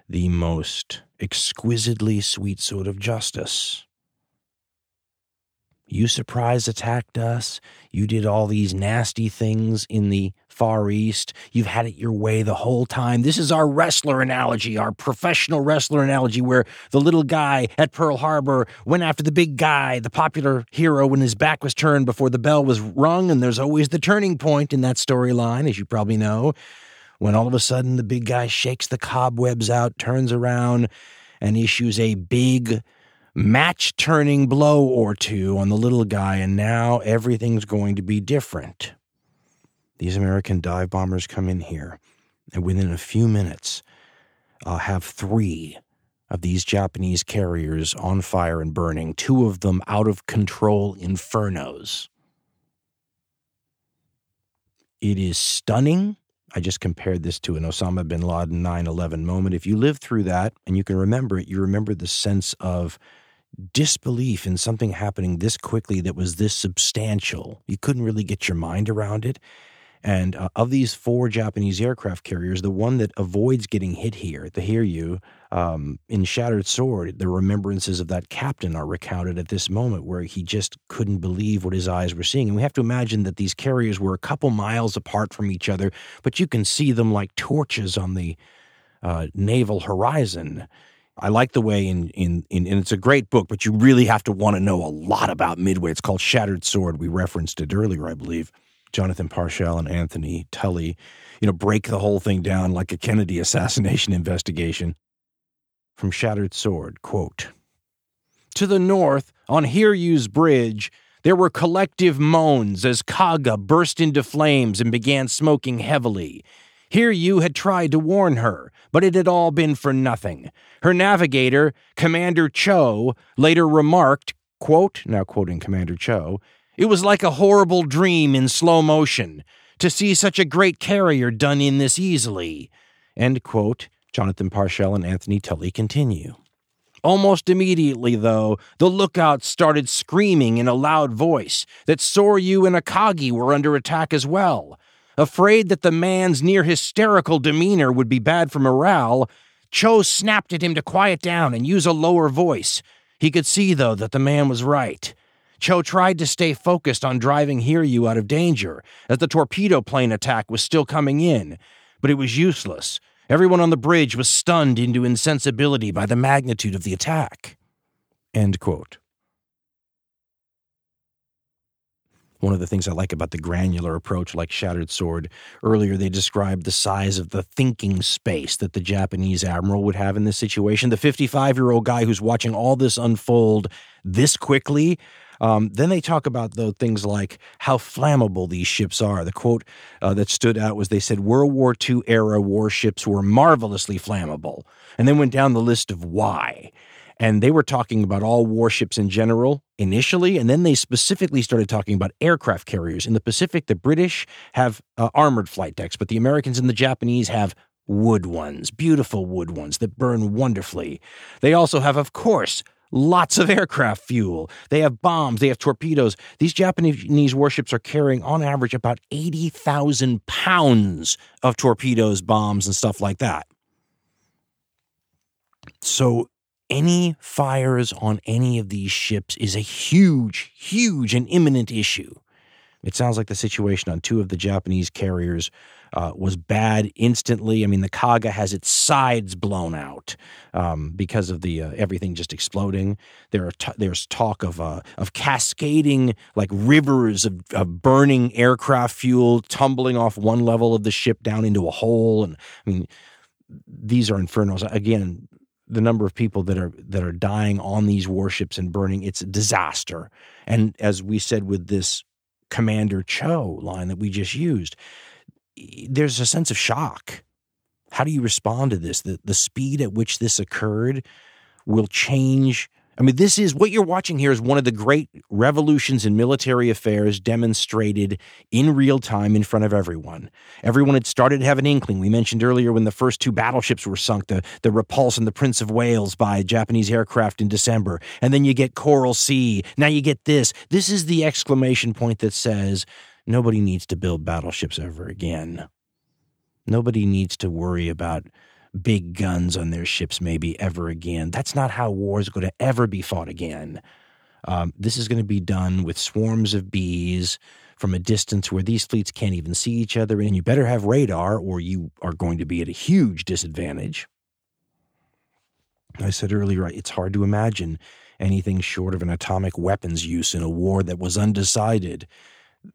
the most exquisitely sweet sort of justice. You surprise attacked us. You did all these nasty things in the Far East. You've had it your way the whole time. This is our wrestler analogy, our professional wrestler analogy, where the little guy at Pearl Harbor went after the big guy, the popular hero, when his back was turned before the bell was rung. And there's always the turning point in that storyline, as you probably know, when all of a sudden the big guy shakes the cobwebs out, turns around, and issues a big match-turning blow or two on the little guy, and now everything's going to be different. These American dive bombers come in here, and within a few minutes, have three of these Japanese carriers on fire and burning, two of them out-of-control infernos. It is stunning. I just compared this to an Osama bin Laden 9/11 moment. If you lived through that and you can remember it, you remember the sense of disbelief in something happening this quickly that was this substantial. You couldn't really get your mind around it. And of these four Japanese aircraft carriers, the one that avoids getting hit here, the Hiryu, in Shattered Sword, the remembrances of that captain are recounted at this moment where he just couldn't believe what his eyes were seeing. And we have to imagine that these carriers were a couple miles apart from each other, but you can see them like torches on the naval horizon. I like the way and it's a great book, but you really have to want to know a lot about Midway. It's called Shattered Sword. We referenced it earlier, I believe. Jonathan Parshall and Anthony Tully, break the whole thing down like a Kennedy assassination investigation. From Shattered Sword, quote, to the north, on Hiryu's Bridge, there were collective moans as Kaga burst into flames and began smoking heavily. Hiryu had tried to warn her, but it had all been for nothing. Her navigator, Commander Cho, later remarked, quote, now quoting Commander Cho, "It was like a horrible dream in slow motion, to see such a great carrier done in this easily." End quote. Jonathan Parshall and Anthony Tully continue. Almost immediately, though, the lookouts started screaming in a loud voice that Soryu and Akagi were under attack as well. Afraid that the man's near-hysterical demeanor would be bad for morale, Cho snapped at him to quiet down and use a lower voice. He could see, though, that the man was right. Cho tried to stay focused on driving Hiryu out of danger, as the torpedo plane attack was still coming in, but it was useless. Everyone on the bridge was stunned into insensibility by the magnitude of the attack. End quote. One of the things I like about the granular approach, like Shattered Sword, earlier they described the size of the thinking space that the Japanese admiral would have in this situation. The 55-year-old guy who's watching all this unfold this quickly. Then they talk about, though, things like how flammable these ships are. The quote that stood out was they said World War II-era warships were marvelously flammable, and then went down the list of why. And they were talking about all warships in general initially, and then they specifically started talking about aircraft carriers. In the Pacific, the British have armored flight decks, but the Americans and the Japanese have wood ones, beautiful wood ones that burn wonderfully. They also have, of course, lots of aircraft fuel. They have bombs. They have torpedoes. These Japanese warships are carrying, on average, about 80,000 pounds of torpedoes, bombs, and stuff like that. So any fires on any of these ships is a huge, huge and imminent issue. It sounds like the situation on two of the Japanese carriers was bad instantly. I mean, the Kaga has its sides blown out because of the everything just exploding. There's talk of cascading, like rivers of burning aircraft fuel tumbling off one level of the ship down into a hole. And I mean, these are infernos. Again, the number of people that are dying on these warships and burning, it's a disaster. And as we said with this Commander Cho line that we just used, there's a sense of shock. How do you respond to this? The speed at which this occurred will change. I mean, this is what you're watching here is one of the great revolutions in military affairs demonstrated in real time in front of everyone. Everyone had started to have an inkling. We mentioned earlier when the first two battleships were sunk, the Repulse and the Prince of Wales by Japanese aircraft in December. And then you get Coral Sea. Now you get this. This is the exclamation point that says, nobody needs to build battleships ever again. Nobody needs to worry about big guns on their ships maybe ever again. That's not how war is going to ever be fought again. This is going to be done with swarms of bees from a distance where these fleets can't even see each other, and you better have radar or you are going to be at a huge disadvantage. I said earlier, it's hard to imagine anything short of an atomic weapons use in a war that was undecided,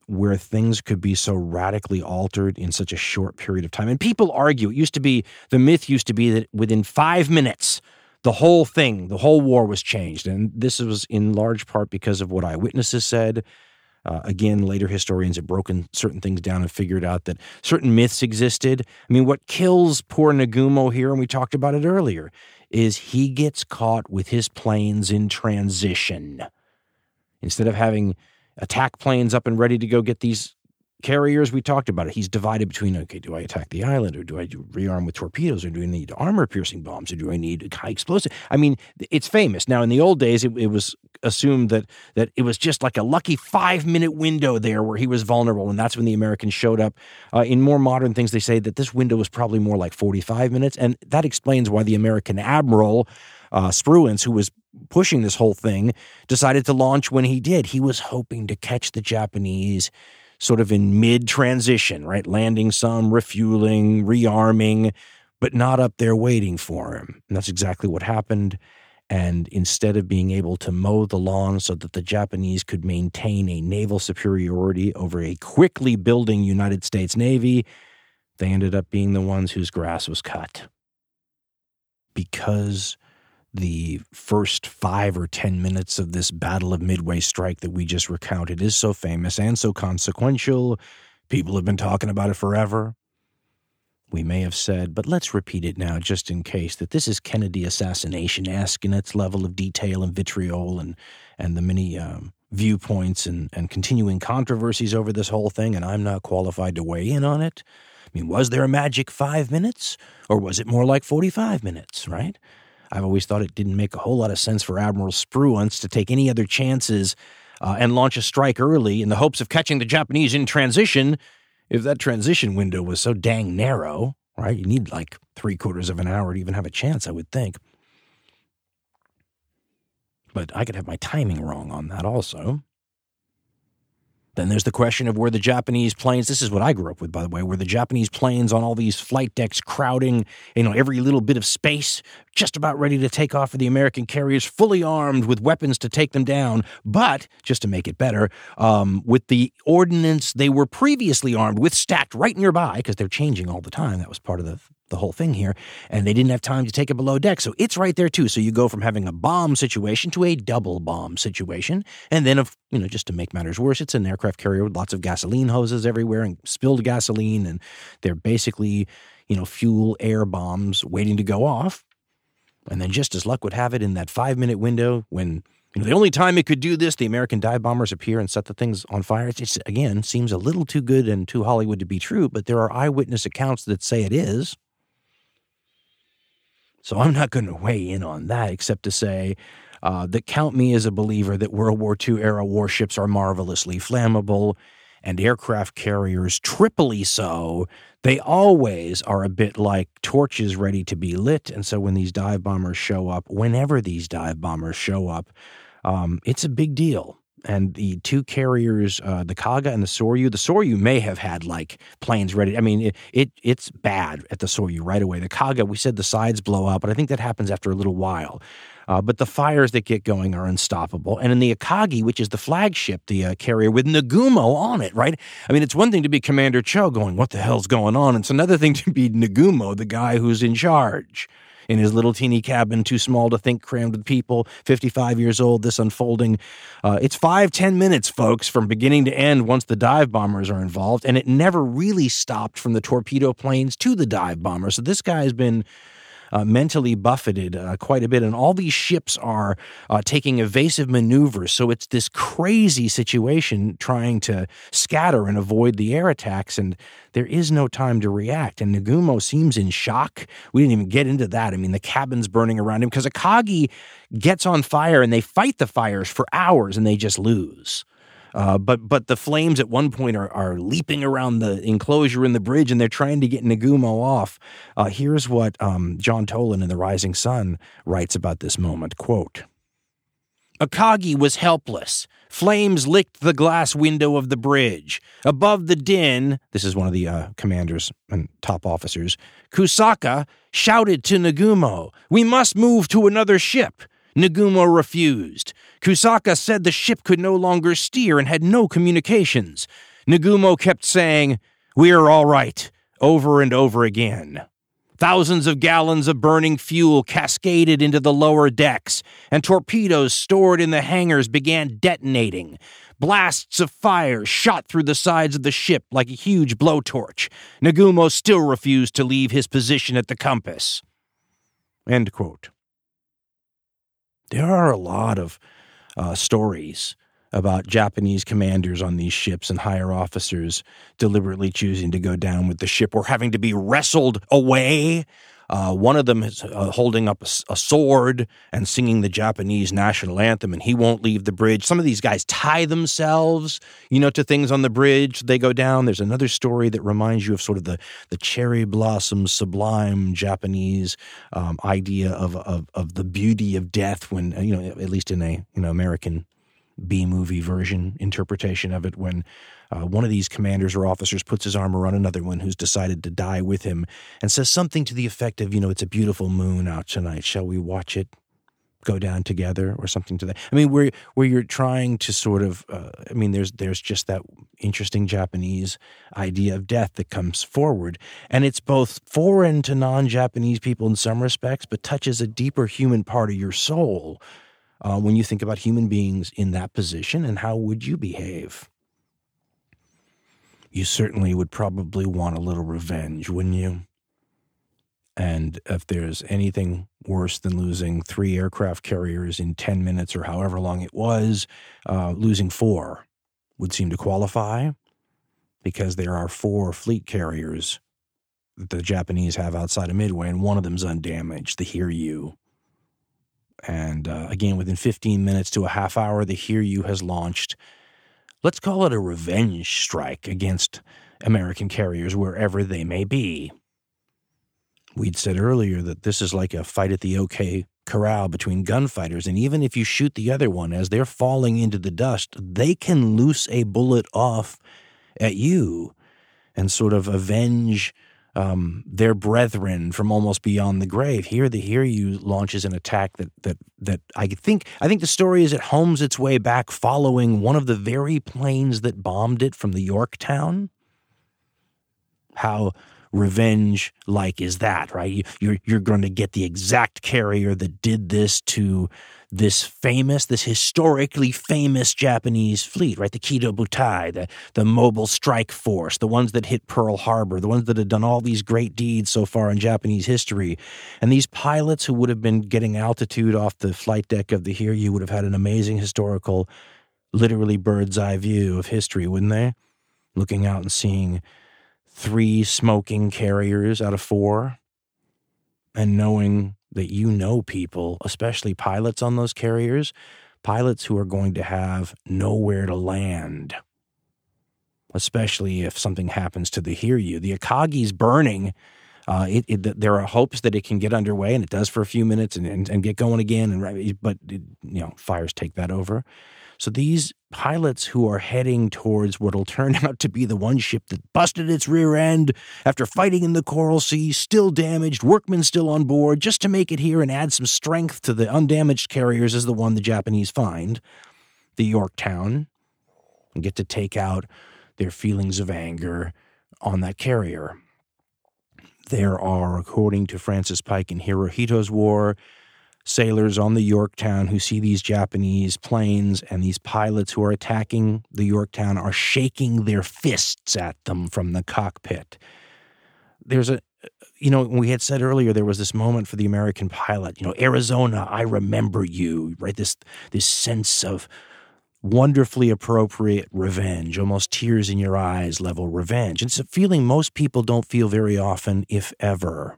where things could be so radically altered in such a short period of time. And people argue, the myth used to be that within 5 minutes, the whole war was changed. And this was in large part because of what eyewitnesses said. Again, later historians have broken certain things down and figured out that certain myths existed. I mean, what kills poor Nagumo here, and we talked about it earlier, is he gets caught with his planes in transition. Instead of having attack planes up and ready to go get these carriers, we talked about it. He's divided between, okay, do I attack the island or do I rearm with torpedoes or do I need armor-piercing bombs or do I need high explosive? I mean, it's famous. Now, in the old days, it was assumed that it was just like a lucky 5-minute window there where he was vulnerable, and that's when the Americans showed up. In more modern things, they say that this window was probably more like 45 minutes, and that explains why the American admiral, Spruance, who was pushing this whole thing, decided to launch when he did. He was hoping to catch the Japanese sort of in mid-transition, right? Landing some, refueling, rearming, but not up there waiting for him. And that's exactly what happened. And instead of being able to mow the lawn so that the Japanese could maintain a naval superiority over a quickly building United States Navy, they ended up being the ones whose grass was cut. Because the first 5 or 10 minutes of this Battle of Midway strike that we just recounted is so famous and so consequential. People have been talking about it forever. We may have said, but let's repeat it now just in case, that this is Kennedy assassination-esque in its level of detail and vitriol and the many viewpoints and continuing controversies over this whole thing, and I'm not qualified to weigh in on it. I mean, was there a magic 5 minutes, or was it more like 45 minutes, right? I've always thought it didn't make a whole lot of sense for Admiral Spruance to take any other chances and launch a strike early in the hopes of catching the Japanese in transition if that transition window was so dang narrow, right? You need like 3/4 of an hour to even have a chance, I would think. But I could have my timing wrong on that also. Then there's the question of were the Japanese planes, this is what I grew up with, by the way, were the Japanese planes on all these flight decks crowding, you know, every little bit of space, just about ready to take off for the American carriers, fully armed with weapons to take them down. But, just to make it better, with the ordnance they were previously armed with stacked right nearby, because they're changing all the time, that was part of the whole thing here, and they didn't have time to take it below deck, so it's right there too. So you go from having a bomb situation to a double bomb situation, and then, you know, just to make matters worse, it's an aircraft carrier with lots of gasoline hoses everywhere and spilled gasoline, and they're basically, you know, fuel air bombs waiting to go off. And then just as luck would have it, in that 5 minute window when, you know, the only time it could do this, the American dive bombers appear and set the things on fire. It just, again, seems a little too good and too Hollywood to be true, but there are eyewitness accounts that say it is. So I'm not going to weigh in on that except to say that count me as a believer that World War II-era warships are marvelously flammable and aircraft carriers triply so. They always are a bit like torches ready to be lit. And so when these dive bombers show up, whenever these dive bombers show up, it's a big deal. And the two carriers, the Kaga and the Soryu may have had, like, planes ready. I mean, it's bad at the Soryu right away. The Kaga, we said the sides blow up, but I think that happens after a little while. But the fires that get going are unstoppable. And in the Akagi, which is the flagship, the carrier with Nagumo on it, right? I mean, it's one thing to be Commander Cho going, what the hell's going on? It's another thing to be Nagumo, the guy who's in charge, in his little teeny cabin, too small to think, crammed with people, 55 years old, this unfolding. It's 5-10 minutes, folks, from beginning to end once the dive bombers are involved, and it never really stopped from the torpedo planes to the dive bombers. So this guy has been mentally buffeted quite a bit, and all these ships are taking evasive maneuvers. So it's this crazy situation trying to scatter and avoid the air attacks, and there is no time to react. And Nagumo seems in shock. We didn't even get into that. I mean, the cabin's burning around him because Akagi gets on fire, and they fight the fires for hours, and they just lose. But the flames at one point are leaping around the enclosure in the bridge, and they're trying to get Nagumo off. Here's what John Tolan in The Rising Sun writes about this moment, quote, Akagi was helpless. Flames licked the glass window of the bridge. Above the din, this is one of the commanders and top officers, Kusaka shouted to Nagumo, we must move to another ship. Nagumo refused. Kusaka said the ship could no longer steer and had no communications. Nagumo kept saying, we're all right, over and over again. Thousands of gallons of burning fuel cascaded into the lower decks, and torpedoes stored in the hangars began detonating. Blasts of fire shot through the sides of the ship like a huge blowtorch. Nagumo still refused to leave his position at the compass. End quote. There are a lot of stories about Japanese commanders on these ships and higher officers deliberately choosing to go down with the ship or having to be wrestled away. One of them is holding up a sword and singing the Japanese national anthem, and he won't leave the bridge. Some of these guys tie themselves, you know, to things on the bridge. They go down. There's another story that reminds you of sort of the cherry blossom, sublime Japanese idea of the beauty of death when, you know, at least in a, you know, American B-movie version interpretation of it, when one of these commanders or officers puts his arm around another one who's decided to die with him and says something to the effect of, you know, it's a beautiful moon out tonight. Shall we watch it? go down together or something to that. I mean, where you're trying to sort of, I mean, there's just that interesting Japanese idea of death that comes forward. And it's both foreign to non-Japanese people in some respects, but touches a deeper human part of your soul when you think about human beings in that position and how would you behave. You certainly would probably want a little revenge, wouldn't you? And if there's anything worse than losing 3 aircraft carriers in 10 minutes or however long it was, losing 4 would seem to qualify because there are 4 fleet carriers that the Japanese have outside of Midway, and one of them's undamaged, the Hiryu. And again, within 15 minutes to a half hour, the Hiryu has launched, let's call it a revenge strike against American carriers wherever they may be. We'd said earlier that this is like a fight at the OK Corral between gunfighters, and even if you shoot the other one as they're falling into the dust, they can loose a bullet off at you and sort of avenge their brethren from almost beyond the grave. Here, the Hiryu launches an attack that I think the story is it homes its way back following one of the very planes that bombed it from the Yorktown. How revenge-like is that, right? You're going to get the exact carrier that did this to this famous, this historically famous Japanese fleet, right? The Kido Butai, the Mobile Strike Force, the ones that hit Pearl Harbor, the ones that had done all these great deeds so far in Japanese history. And these pilots who would have been getting altitude off the flight deck of the Hiryu would have had an amazing historical, literally bird's-eye view of history, wouldn't they? Looking out and seeing 3 smoking carriers out of 4, and knowing that you know people, especially pilots on those carriers, pilots who are going to have nowhere to land, especially if something happens to the Hiryu. The Akagi's burning. There are hopes that it can get underway, and it does for a few minutes and get going again, but fires take that over. So these pilots who are heading towards what will turn out to be the one ship that busted its rear end after fighting in the Coral Sea, still damaged, workmen still on board, just to make it here and add some strength to the undamaged carriers is the one the Japanese find, the Yorktown, and get to take out their feelings of anger on that carrier. There are, according to Francis Pike in Hirohito's War, sailors on the Yorktown who see these Japanese planes, and these pilots who are attacking the Yorktown are shaking their fists at them from the cockpit. There's we had said earlier there was this moment for the American pilot, Arizona, I remember you, right? This sense of wonderfully appropriate revenge, almost tears in your eyes level revenge. It's a feeling most people don't feel very often, if ever.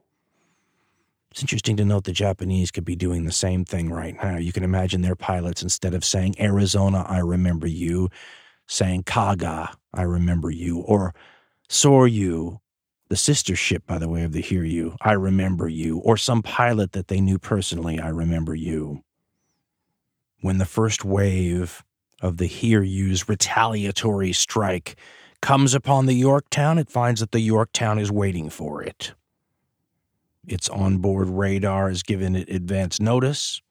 It's interesting to note the Japanese could be doing the same thing right now. You can imagine their pilots, instead of saying, Arizona, I remember you, saying, Kaga, I remember you, or Soryu, the sister ship, by the way, of the Hiryu, I remember you, or some pilot that they knew personally, I remember you. When the first wave of the Hiryu's retaliatory strike comes upon the Yorktown, it finds that the Yorktown is waiting for it. Its onboard radar has given it advance notice,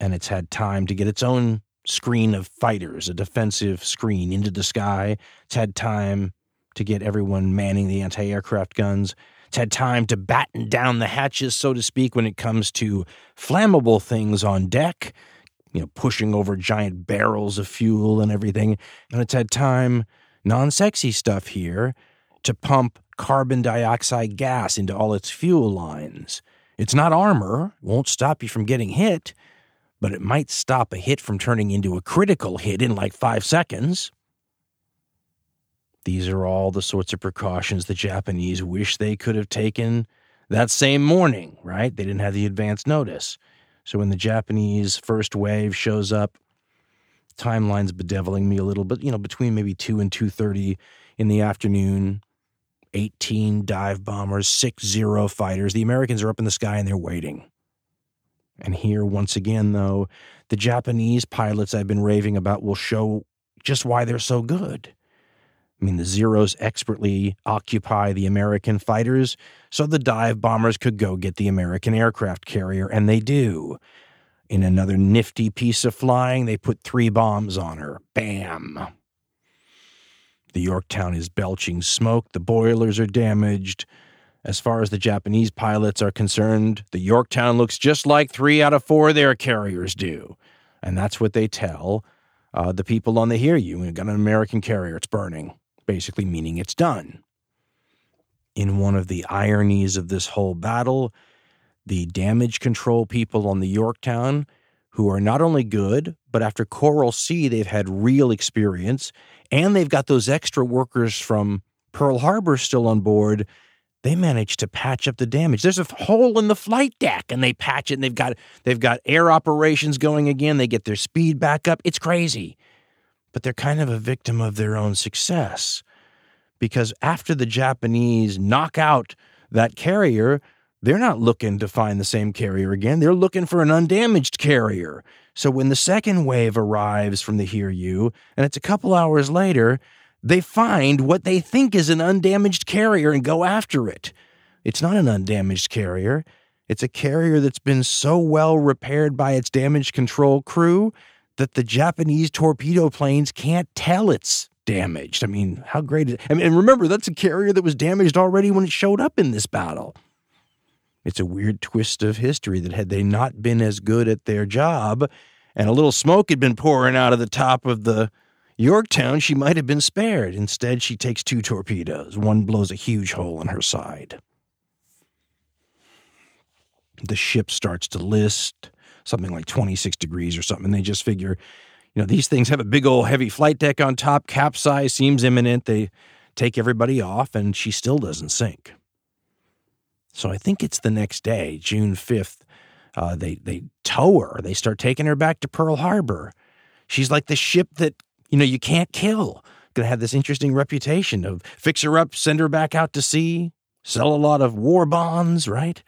and it's had time to get its own screen of fighters, a defensive screen, into the sky. It's had time to get everyone manning the anti-aircraft guns. It's had time to batten down the hatches, so to speak, when it comes to flammable things on deck, pushing over giant barrels of fuel and everything. And it's had time, non-sexy stuff here, to pump carbon dioxide gas into all its fuel lines. It's not armor, won't stop you from getting hit, but it might stop a hit from turning into a critical hit in like 5 seconds. These are all the sorts of precautions the Japanese wish they could have taken that same morning, right? They didn't have the advance notice. So when the Japanese first wave shows up, timeline's bedeviling me a little bit, between maybe 2 and 2:30 in the afternoon, 18 dive bombers, 60 fighters. The Americans are up in the sky and they're waiting. And here, once again, though, the Japanese pilots I've been raving about will show just why they're so good. I mean, the Zeros expertly occupy the American fighters so the dive bombers could go get the American aircraft carrier, and they do. In another nifty piece of flying, they put 3 bombs on her. Bam! The Yorktown is belching smoke. The boilers are damaged. As far as the Japanese pilots are concerned, the Yorktown looks just like 3 out of 4 their carriers do. And that's what they tell the people on the Hear You. We've got an American carrier. It's burning. Basically meaning it's done. In one of the ironies of this whole battle, the damage control people on the Yorktown, who are not only good, but after Coral Sea, they've had real experience, and they've got those extra workers from Pearl Harbor still on board. They managed to patch up the damage. There's a hole in the flight deck, and they patch it, and they've got air operations going again. They get their speed back up. It's crazy. But they're kind of a victim of their own success, because after the Japanese knock out that carrier, they're not looking to find the same carrier again. They're looking for an undamaged carrier. So when the second wave arrives from the Hear You, and it's a couple hours later, they find what they think is an undamaged carrier and go after it. It's not an undamaged carrier. It's a carrier that's been so well repaired by its damage control crew that the Japanese torpedo planes can't tell it's damaged. I mean, how great is it? I mean, and remember, that's a carrier that was damaged already when it showed up in this battle. It's a weird twist of history that had they not been as good at their job and a little smoke had been pouring out of the top of the Yorktown, she might have been spared. Instead, she takes 2 torpedoes. One blows a huge hole in her side. The ship starts to list something like 26 degrees or something. They just figure, you know, these things have a big old heavy flight deck on top. Capsize seems imminent. They take everybody off, and she still doesn't sink. So I think it's the next day, June 5th, they tow her. They start taking her back to Pearl Harbor. She's like the ship that, you know, you can't kill. Going to have this interesting reputation of fix her up, send her back out to sea, sell a lot of war bonds, right?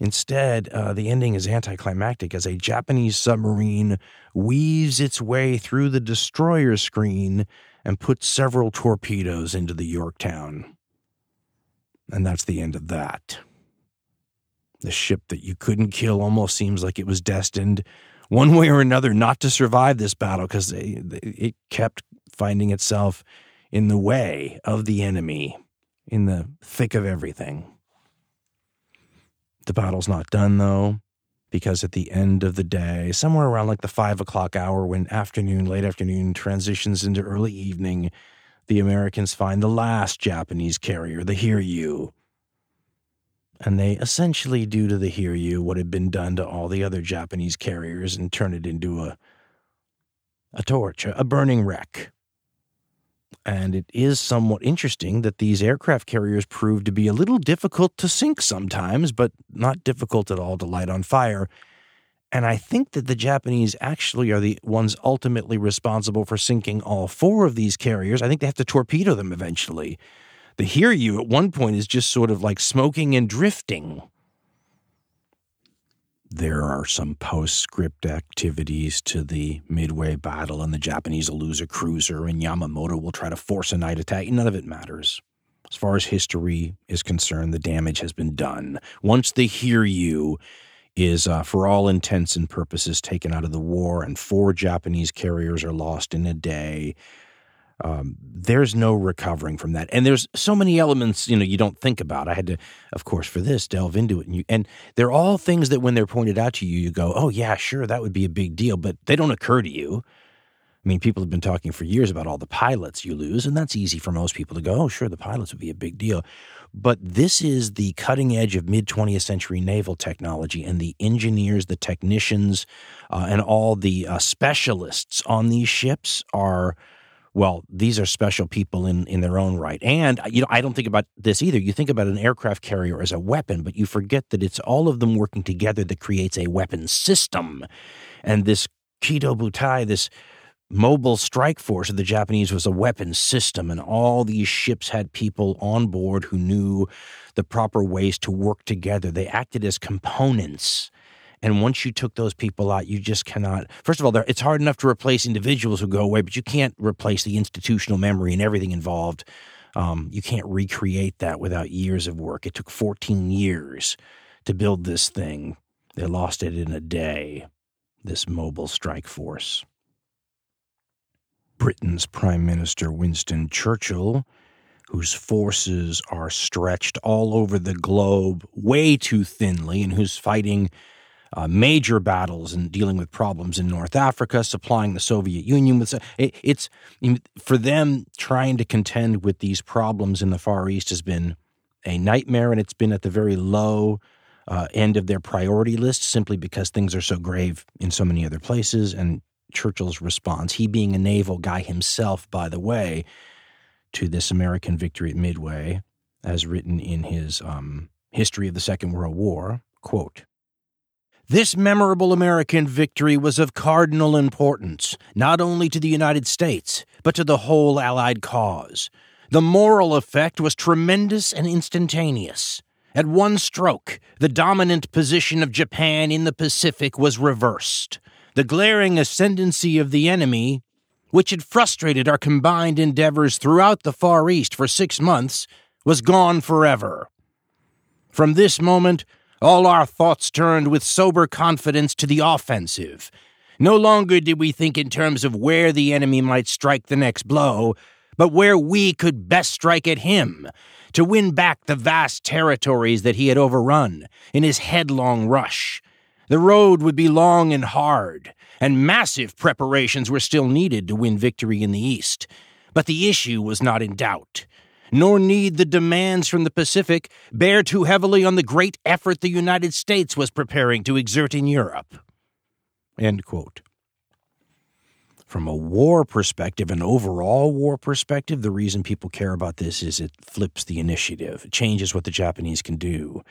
Instead, the ending is anticlimactic as a Japanese submarine weaves its way through the destroyer screen and puts several torpedoes into the Yorktown. And that's the end of that. The ship that you couldn't kill almost seems like it was destined one way or another not to survive this battle, because it kept finding itself in the way of the enemy, in the thick of everything. The battle's not done, though, because at the end of the day, somewhere around like the 5 o'clock hour when late afternoon transitions into early evening, the Americans find the last Japanese carrier, the Hear You. And they essentially do to the Hear You what had been done to all the other Japanese carriers and turn it into a torch, a burning wreck. And it is somewhat interesting that these aircraft carriers prove to be a little difficult to sink sometimes, but not difficult at all to light on fire. And I think that the Japanese actually are the ones ultimately responsible for sinking all 4 of these carriers. I think they have to torpedo them eventually. The Hear You at one point is just sort of like smoking and drifting. There are some postscript activities to the Midway battle, and the Japanese will lose a cruiser, and Yamamoto will try to force a night attack. None of it matters. As far as history is concerned, the damage has been done. Once the Hear You is, for all intents and purposes, taken out of the war, and 4 Japanese carriers are lost in a day. There's no recovering from that. And there's so many elements, you know, you don't think about. I had to, of course, for this, delve into it. And they're all things that when they're pointed out to you, you go, oh, yeah, sure, that would be a big deal. But they don't occur to you. I mean, people have been talking for years about all the pilots you lose, and that's easy for most people to go, oh, sure, the pilots would be a big deal. But this is the cutting edge of mid-20th century naval technology, and the engineers, the technicians, and all the specialists on these ships are, well, these are special people in their own right. And, you know, I don't think about this either. You think about an aircraft carrier as a weapon, but you forget that it's all of them working together that creates a weapon system. And this Kido Butai, this mobile strike force of the Japanese, was a weapons system, and all these ships had people on board who knew the proper ways to work together. They acted as components, and once you took those people out, you just cannot. First of all, it's hard enough to replace individuals who go away, but you can't replace the institutional memory and everything involved. You can't recreate that without years of work. It took 14 years to build this thing. They lost it in a day. this mobile strike force. Britain's Prime Minister Winston Churchill, whose forces are stretched all over the globe way too thinly and who's fighting major battles and dealing with problems in North Africa, supplying the Soviet Union with it's for them trying to contend with these problems in the Far East has been a nightmare, and it's been at the very low end of their priority list simply because things are so grave in so many other places. And Churchill's response, he being a naval guy himself, by the way, to this American victory at Midway, as written in his History of the Second World War, quote, "This memorable American victory was of cardinal importance, not only to the United States, but to the whole Allied cause. The moral effect was tremendous and instantaneous. At one stroke, the dominant position of Japan in the Pacific was reversed. The glaring ascendancy of the enemy, which had frustrated our combined endeavors throughout the Far East for 6 months, was gone forever. From this moment, all our thoughts turned with sober confidence to the offensive. No longer did we think in terms of where the enemy might strike the next blow, but where we could best strike at him, to win back the vast territories that he had overrun in his headlong rush. The road would be long and hard, and massive preparations were still needed to win victory in the East. But the issue was not in doubt. Nor need the demands from the Pacific bear too heavily on the great effort the United States was preparing to exert in Europe." End quote. From a war perspective, an overall war perspective, the reason people care about this is it flips the initiative. It changes what the Japanese can do.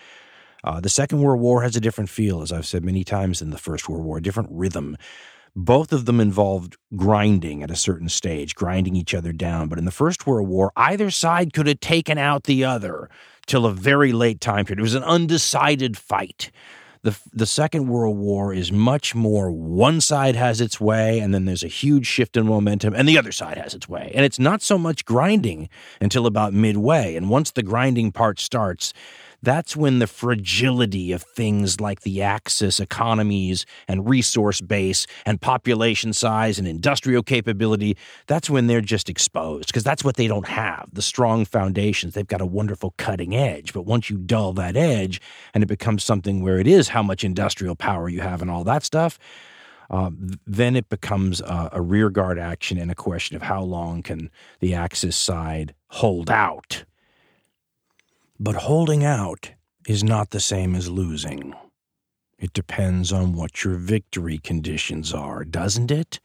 The Second World War has a different feel, as I've said many times, than the First World War, a different rhythm. Both of them involved grinding at a certain stage, grinding each other down. But in the First World War, either side could have taken out the other till a very late time period. It was an undecided fight. The Second World War is much more one side has its way, and then there's a huge shift in momentum, and the other side has its way. And it's not so much grinding until about midway. And once the grinding part starts, that's when the fragility of things like the Axis economies and resource base and population size and industrial capability, that's when they're just exposed, because that's what they don't have, the strong foundations. They've got a wonderful cutting edge, but once you dull that edge and it becomes something where it is how much industrial power you have and all that stuff, then it becomes a rearguard action and a question of how long can the Axis side hold out. But holding out is not the same as losing. It depends on what your victory conditions are, doesn't it?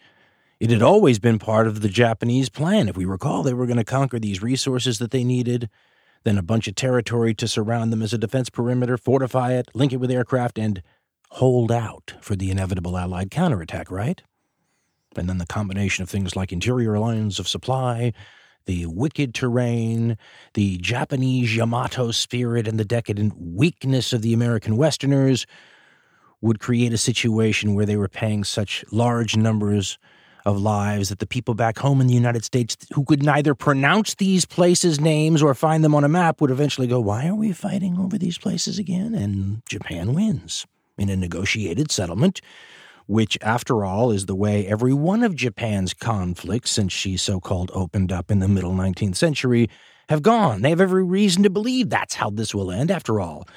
It had always been part of the Japanese plan. If we recall, they were going to conquer these resources that they needed, then a bunch of territory to surround them as a defense perimeter, fortify it, link it with aircraft, and hold out for the inevitable Allied counterattack, right? And then the combination of things like interior lines of supply, the wicked terrain, the Japanese Yamato spirit, and the decadent weakness of the American Westerners would create a situation where they were paying such large numbers of lives that the people back home in the United States who could neither pronounce these places' names or find them on a map would eventually go, "Why are we fighting over these places again?" And Japan wins in a negotiated settlement, which, after all, is the way every one of Japan's conflicts since she so-called opened up in the middle 19th century have gone. They have every reason to believe that's how this will end, after all.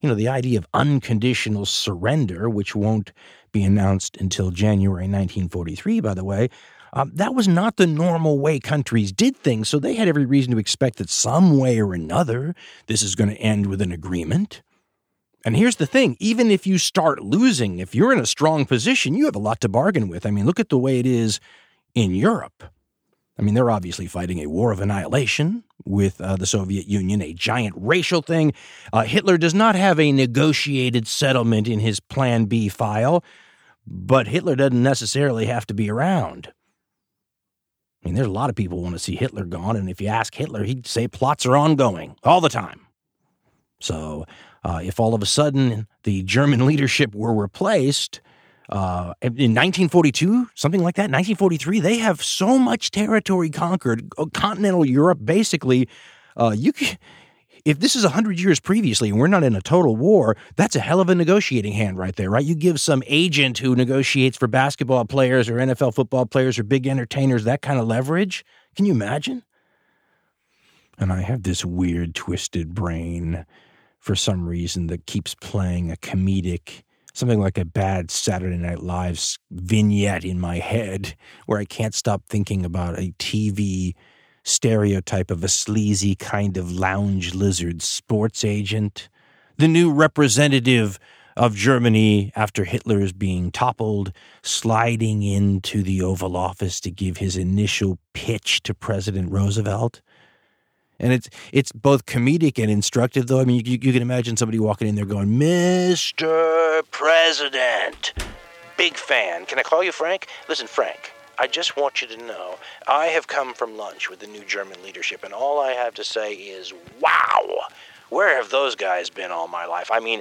You know, the idea of unconditional surrender, which won't be announced until January 1943, by the way, that was not the normal way countries did things, so they had every reason to expect that some way or another this is going to end with an agreement. And here's the thing, even if you start losing, if you're in a strong position, you have a lot to bargain with. I mean, look at the way it is in Europe. I mean, they're obviously fighting a war of annihilation with the Soviet Union, a giant racial thing. Hitler does not have a negotiated settlement in his Plan B file, but Hitler doesn't necessarily have to be around. I mean, there's a lot of people who want to see Hitler gone, and if you ask Hitler, he'd say plots are ongoing all the time. So if all of a sudden the German leadership were replaced in 1942, something like that, 1943, they have so much territory conquered, continental Europe, basically, If this is 100 years previously and we're not in a total war, that's a hell of a negotiating hand right there, right? You give some agent who negotiates for basketball players or NFL football players or big entertainers that kind of leverage. Can you imagine? And I have this weird, twisted brain for some reason that keeps playing a comedic, something like a bad Saturday Night Live vignette in my head where I can't stop thinking about a TV stereotype of a sleazy kind of lounge lizard sports agent, the new representative of Germany after Hitler's being toppled, sliding into the Oval Office to give his initial pitch to President Roosevelt. And it's both comedic and instructive, though. I mean, you can imagine somebody walking in there going, "Mr. President, big fan. Can I call you Frank? Listen, Frank, I just want you to know I have come from lunch with the new German leadership, and all I have to say is, wow, where have those guys been all my life? I mean,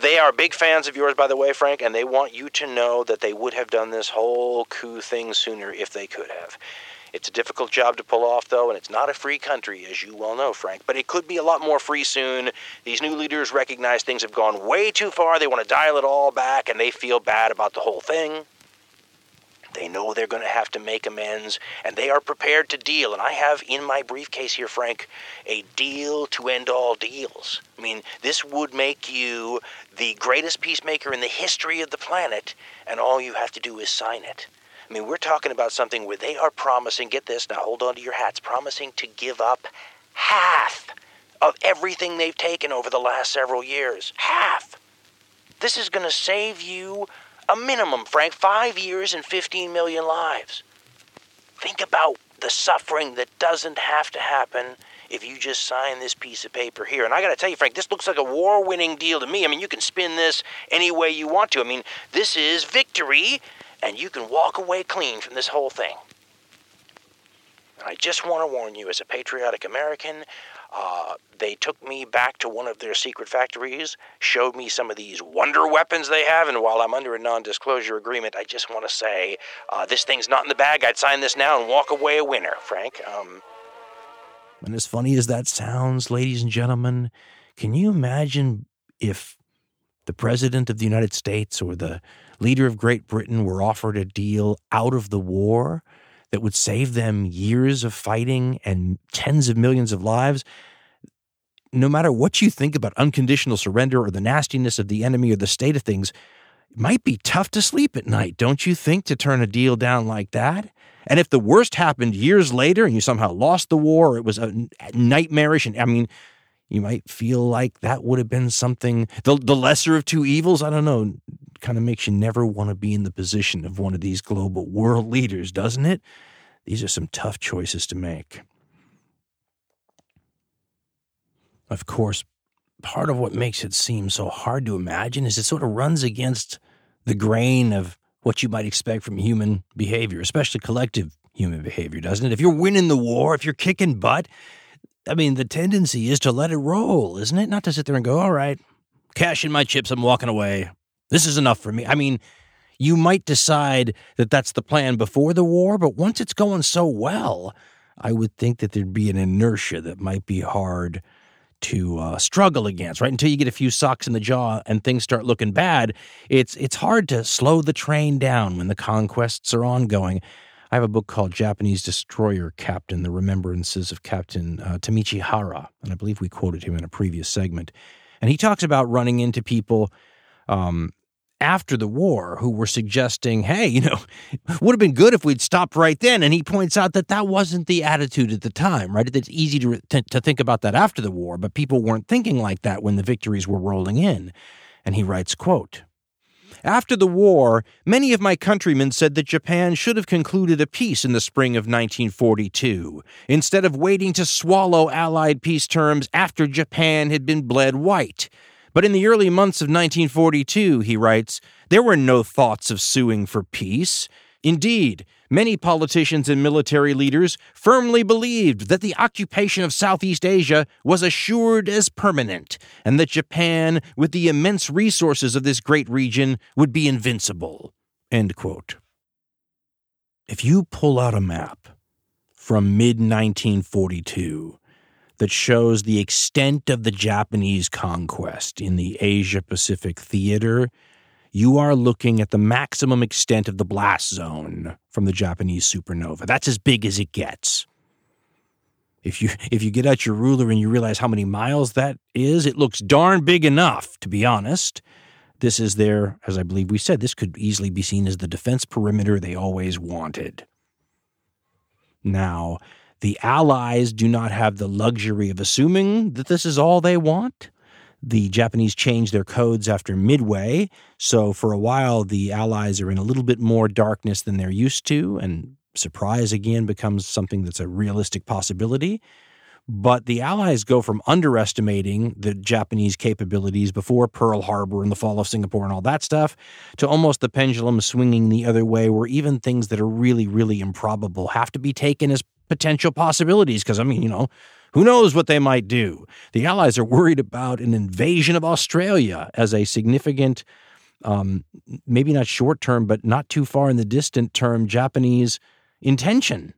they are big fans of yours, by the way, Frank, and they want you to know that they would have done this whole coup thing sooner if they could have. It's a difficult job to pull off, though, and it's not a free country, as you well know, Frank. But it could be a lot more free soon. These new leaders recognize things have gone way too far. They want to dial it all back, and they feel bad about the whole thing. They know they're going to have to make amends, and they are prepared to deal. And I have in my briefcase here, Frank, a deal to end all deals. I mean, this would make you the greatest peacemaker in the history of the planet, and all you have to do is sign it. I mean, we're talking about something where they are promising, get this, now hold on to your hats, promising to give up half of everything they've taken over the last several years. Half. This is going to save you a minimum, Frank, 5 years and 15 million lives. Think about the suffering that doesn't have to happen if you just sign this piece of paper here. And I got to tell you, Frank, this looks like a war-winning deal to me. I mean, you can spin this any way you want to. I mean, this is victory. And you can walk away clean from this whole thing. And I just want to warn you, as a patriotic American, they took me back to one of their secret factories, showed me some of these wonder weapons they have, and while I'm under a non-disclosure agreement, I just want to say, this thing's not in the bag. I'd sign this now and walk away a winner, Frank. And as funny as that sounds, ladies and gentlemen, can you imagine if the President of the United States or the leader of Great Britain were offered a deal out of the war that would save them years of fighting and tens of millions of lives? No matter what you think about unconditional surrender or the nastiness of the enemy or the state of things, it might be tough to sleep at night, don't you think, to turn a deal down like that? And if the worst happened years later and you somehow lost the war, or it was a nightmarish, and I mean, you might feel like that would have been something, the lesser of two evils, I don't know, kind of makes you never want to be in the position of one of these global world leaders, doesn't it? These are some tough choices to make. Of course, part of what makes it seem so hard to imagine is it sort of runs against the grain of what you might expect from human behavior, especially collective human behavior, doesn't it? If you're winning the war, if you're kicking butt, I mean, the tendency is to let it roll, isn't it? Not to sit there and go, all right, cash in my chips, I'm walking away. This is enough for me. I mean, you might decide that that's the plan before the war, but once it's going so well, I would think that there'd be an inertia that might be hard to struggle against, right? Until you get a few socks in the jaw and things start looking bad, it's hard to slow the train down when the conquests are ongoing. I have a book called Japanese Destroyer Captain, The Remembrances of Captain Tamichi Hara, and I believe we quoted him in a previous segment. And he talks about running into people after the war who were suggesting, hey, you know, would have been good if we'd stopped right then. And he points out that that wasn't the attitude at the time, right? It's easy to think about that after the war, but people weren't thinking like that when the victories were rolling in. And he writes, quote, after the war, many of my countrymen said that Japan should have concluded a peace in the spring of 1942, instead of waiting to swallow Allied peace terms after Japan had been bled white. But in the early months of 1942, he writes, there were no thoughts of suing for peace. Indeed, many politicians and military leaders firmly believed that the occupation of Southeast Asia was assured as permanent, and that Japan, with the immense resources of this great region, would be invincible. End quote. If you pull out a map from mid-1942, that shows the extent of the Japanese conquest in the Asia-Pacific theater, you are looking at the maximum extent of the blast zone from the Japanese supernova. That's as big as it gets. If you get out your ruler and you realize how many miles that is, it looks darn big enough, to be honest. This is their, as I believe we said, this could easily be seen as the defense perimeter they always wanted. Now, the Allies do not have the luxury of assuming that this is all they want. The Japanese changed their codes after Midway, so for a while the Allies are in a little bit more darkness than they're used to, and surprise again becomes something that's a realistic possibility. But the Allies go from underestimating the Japanese capabilities before Pearl Harbor and the fall of Singapore and all that stuff to almost the pendulum swinging the other way, where even things that are really, really improbable have to be taken as potential possibilities because, who knows what they might do. The Allies are worried about an invasion of Australia as a significant, maybe not short term, but not too far in the distant term, Japanese intention.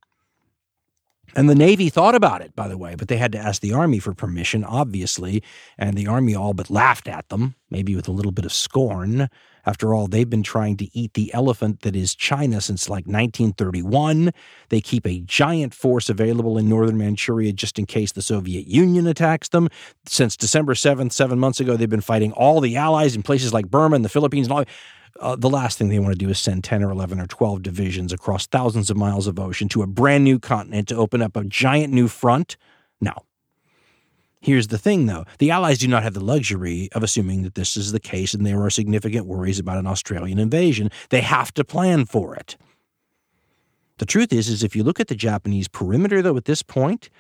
And the Navy thought about it, by the way, but they had to ask the Army for permission, obviously, and the Army all but laughed at them, maybe with a little bit of scorn. After all, they've been trying to eat the elephant that is China since, 1931. They keep a giant force available in northern Manchuria just in case the Soviet Union attacks them. Since December 7th, 7 months ago, they've been fighting all the Allies in places like Burma and the Philippines and all that. The last thing they want to do is send 10 or 11 or 12 divisions across thousands of miles of ocean to a brand new continent to open up a giant new front. No. Here's the thing, though. The Allies do not have the luxury of assuming that this is the case and there are significant worries about an Australian invasion. They have to plan for it. The truth is if you look at the Japanese perimeter, though, at this point,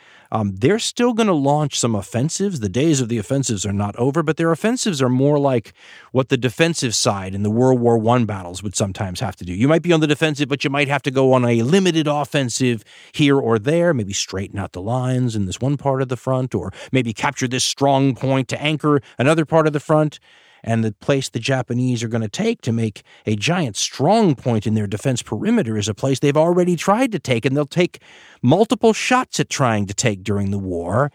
they're still going to launch some offensives. The days of the offensives are not over, but their offensives are more like what the defensive side in the World War I battles would sometimes have to do. You might be on the defensive, but you might have to go on a limited offensive here or there, maybe straighten out the lines in this one part of the front, or maybe capture this strong point to anchor another part of the front. And the place the Japanese are going to take to make a giant strong point in their defense perimeter is a place they've already tried to take, and they'll take multiple shots at trying to take during the war,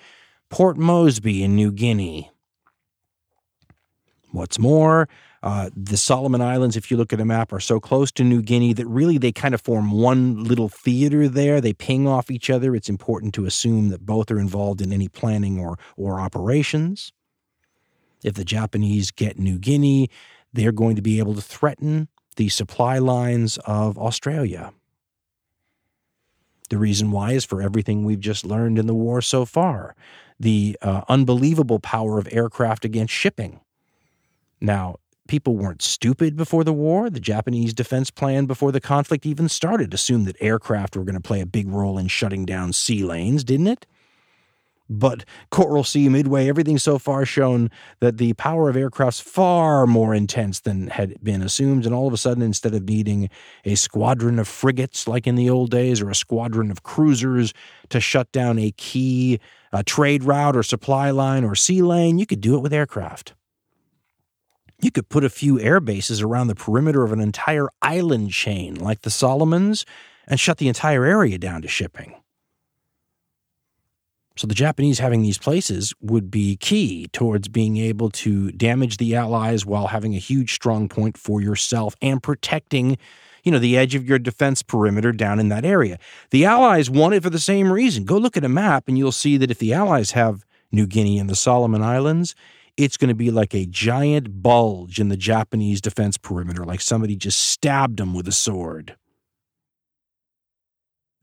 Port Moresby in New Guinea. What's more, the Solomon Islands, if you look at a map, are so close to New Guinea that really they kind of form one little theater there. They ping off each other. It's important to assume that both are involved in any planning or operations. If the Japanese get New Guinea, they're going to be able to threaten the supply lines of Australia. The reason why is for everything we've just learned in the war so far, the unbelievable power of aircraft against shipping. Now, people weren't stupid before the war. The Japanese defense plan before the conflict even started assumed that aircraft were going to play a big role in shutting down sea lanes, didn't it? But Coral Sea, Midway, everything so far shown that the power of aircraft's far more intense than had been assumed. And all of a sudden, instead of needing a squadron of frigates like in the old days or a squadron of cruisers to shut down a key trade route or supply line or sea lane, you could do it with aircraft. You could put a few air bases around the perimeter of an entire island chain like the Solomons and shut the entire area down to shipping. So the Japanese having these places would be key towards being able to damage the Allies while having a huge strong point for yourself and protecting, the edge of your defense perimeter down in that area. The Allies want it for the same reason. Go look at a map and you'll see that if the Allies have New Guinea and the Solomon Islands, it's going to be like a giant bulge in the Japanese defense perimeter, like somebody just stabbed them with a sword.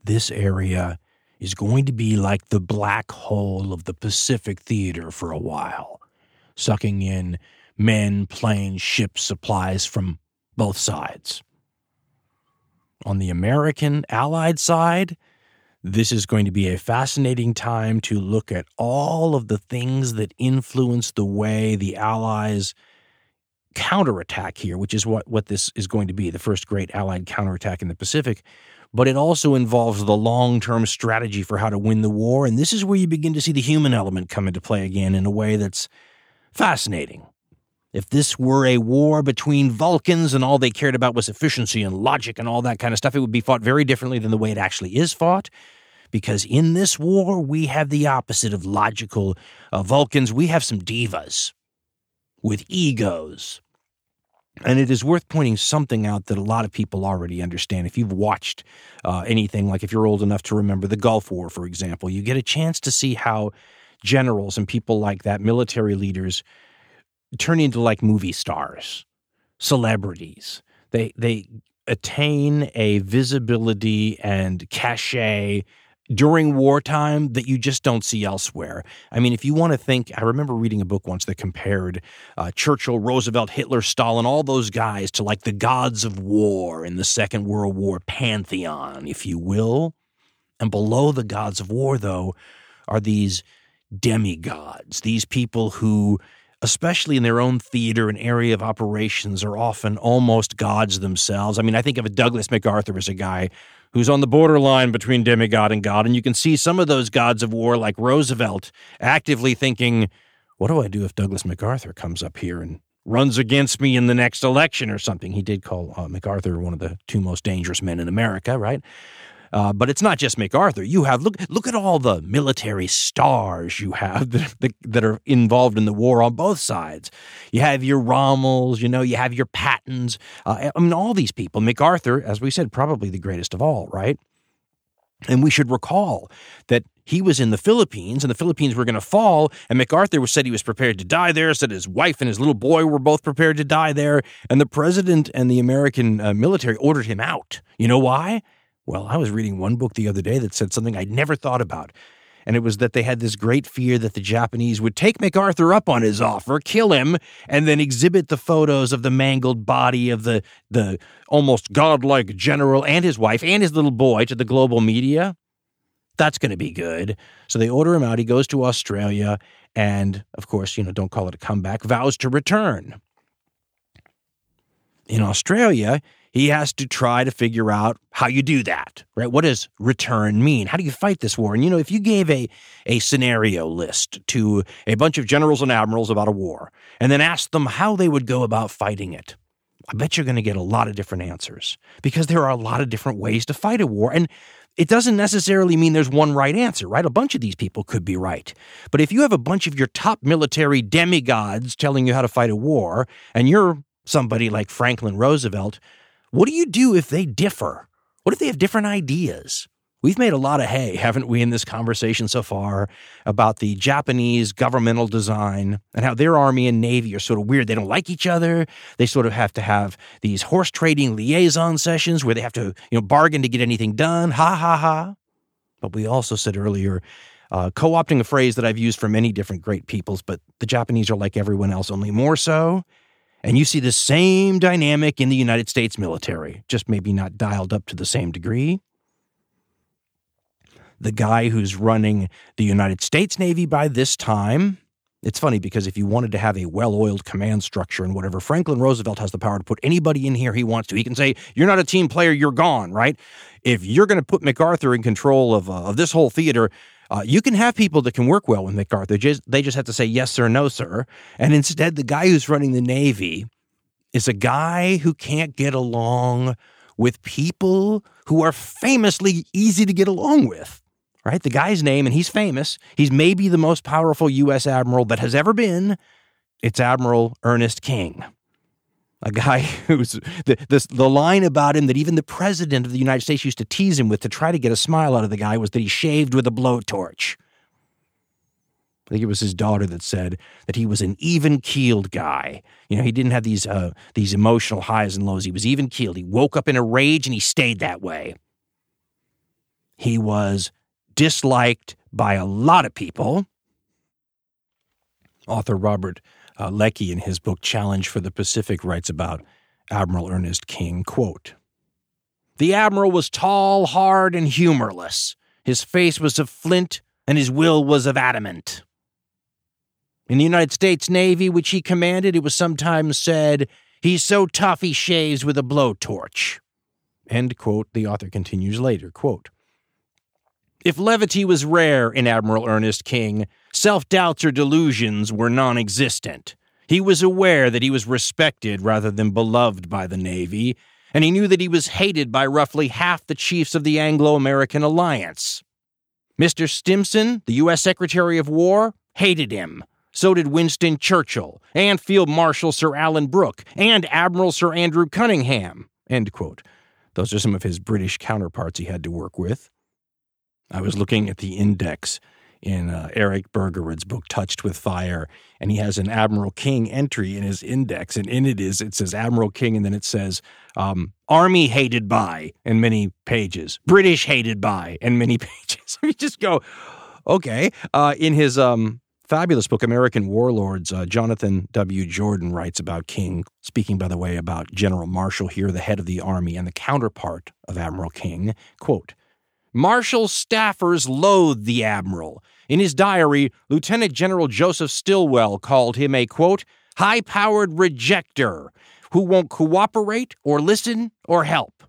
This area is going to be like the black hole of the Pacific theater for a while, sucking in men, planes, ships, supplies from both sides. On the American Allied side, this is going to be a fascinating time to look at all of the things that influence the way the Allies counterattack here, which is what this is going to be, the first great Allied counterattack in the Pacific. But it also involves the long-term strategy for how to win the war, and this is where you begin to see the human element come into play again in a way that's fascinating. If this were a war between Vulcans and all they cared about was efficiency and logic and all that kind of stuff, it would be fought very differently than the way it actually is fought, because in this war, we have the opposite of logical Vulcans. We have some divas with egos. And it is worth pointing something out that a lot of people already understand. If you've watched anything, like if you're old enough to remember the Gulf War, for example, you get a chance to see how generals and people like that, military leaders, turn into like movie stars, celebrities. They attain a visibility and cachet during wartime that you just don't see elsewhere. I mean, if you want to think, I remember reading a book once that compared Churchill, Roosevelt, Hitler, Stalin, all those guys to like the gods of war in the Second World War pantheon, if you will. And below the gods of war, though, are these demigods, these people who, especially in their own theater and area of operations, are often almost gods themselves. I mean, I think of a Douglas MacArthur as a guy who's on the borderline between demigod and god, and you can see some of those gods of war, like Roosevelt, actively thinking, what do I do if Douglas MacArthur comes up here and runs against me in the next election or something? He did call MacArthur one of the two most dangerous men in America, right? But it's not just MacArthur. You have, look at all the military stars you have that are involved in the war on both sides. You have your Rommels, you have your Pattons. I mean, all these people. MacArthur, as we said, probably the greatest of all, right? And we should recall that he was in the Philippines, and the Philippines were going to fall, and MacArthur said he was prepared to die there, said his wife and his little boy were both prepared to die there, and the president and the American military ordered him out. You know why? Well, I was reading one book the other day that said something I'd never thought about, and it was that they had this great fear that the Japanese would take MacArthur up on his offer, kill him, and then exhibit the photos of the mangled body of the almost godlike general and his wife and his little boy to the global media. That's going to be good. So they order him out. He goes to Australia and, of course, don't call it a comeback, vows to return. In Australia, he has to try to figure out how you do that, right? What does return mean? How do you fight this war? And, if you gave a scenario list to a bunch of generals and admirals about a war and then asked them how they would go about fighting it, I bet you're going to get a lot of different answers because there are a lot of different ways to fight a war. And it doesn't necessarily mean there's one right answer, right? A bunch of these people could be right. But if you have a bunch of your top military demigods telling you how to fight a war and you're somebody like Franklin Roosevelt, what do you do if they differ? What if they have different ideas? We've made a lot of hay, haven't we, in this conversation so far about the Japanese governmental design and how their army and navy are sort of weird. They don't like each other. They sort of have to have these horse trading liaison sessions where they have to, bargain to get anything done. Ha, ha, ha. But we also said earlier, co-opting a phrase that I've used for many different great peoples, but the Japanese are like everyone else, only more so. And you see the same dynamic in the United States military, just maybe not dialed up to the same degree. The guy who's running the United States Navy by this time, it's funny because if you wanted to have a well-oiled command structure and whatever, Franklin Roosevelt has the power to put anybody in here he wants to. He can say, you're not a team player, you're gone, right? If you're going to put MacArthur in control of this whole theater, you can have people that can work well with MacArthur. They just have to say yes or no, sir. And instead, the guy who's running the Navy is a guy who can't get along with people who are famously easy to get along with, right? The guy's name, and he's famous. He's maybe the most powerful U.S. admiral that has ever been. It's Admiral Ernest King, a guy who's the line about him that even the president of the United States used to tease him with to try to get a smile out of the guy was that he shaved with a blowtorch. I think it was his daughter that said that he was an even-keeled guy. He didn't have these emotional highs and lows. He was even-keeled. He woke up in a rage and he stayed that way. He was disliked by a lot of people. Author Robert Leckie, in his book Challenge for the Pacific, writes about Admiral Ernest King, quote, "The admiral was tall, hard, and humorless. His face was of flint, and his will was of adamant. In the United States Navy, which he commanded, it was sometimes said, 'He's so tough he shaves with a blowtorch.'" End quote. The author continues later, quote, "If levity was rare in Admiral Ernest King, self-doubts or delusions were non-existent. He was aware that he was respected rather than beloved by the Navy, and he knew that he was hated by roughly half the chiefs of the Anglo-American alliance. Mr. Stimson, the U.S. Secretary of War, hated him. So did Winston Churchill, and Field Marshal Sir Alan Brooke, and Admiral Sir Andrew Cunningham, end quote. Those are some of his British counterparts he had to work with. I was looking at the index in Eric Bergerod's book, Touched with Fire, and he has an Admiral King entry in his index, and in it says Admiral King, and then it says Army hated by, and many pages. British hated by, and many pages. You just go, okay. In his fabulous book, American Warlords, Jonathan W. Jordan writes about King, speaking, by the way, about General Marshall here, the head of the Army and the counterpart of Admiral King. Quote, Marshall's staffers loathed the Admiral. In his diary, Lieutenant General Joseph Stilwell called him a, quote, high-powered rejecter who won't cooperate or listen or help,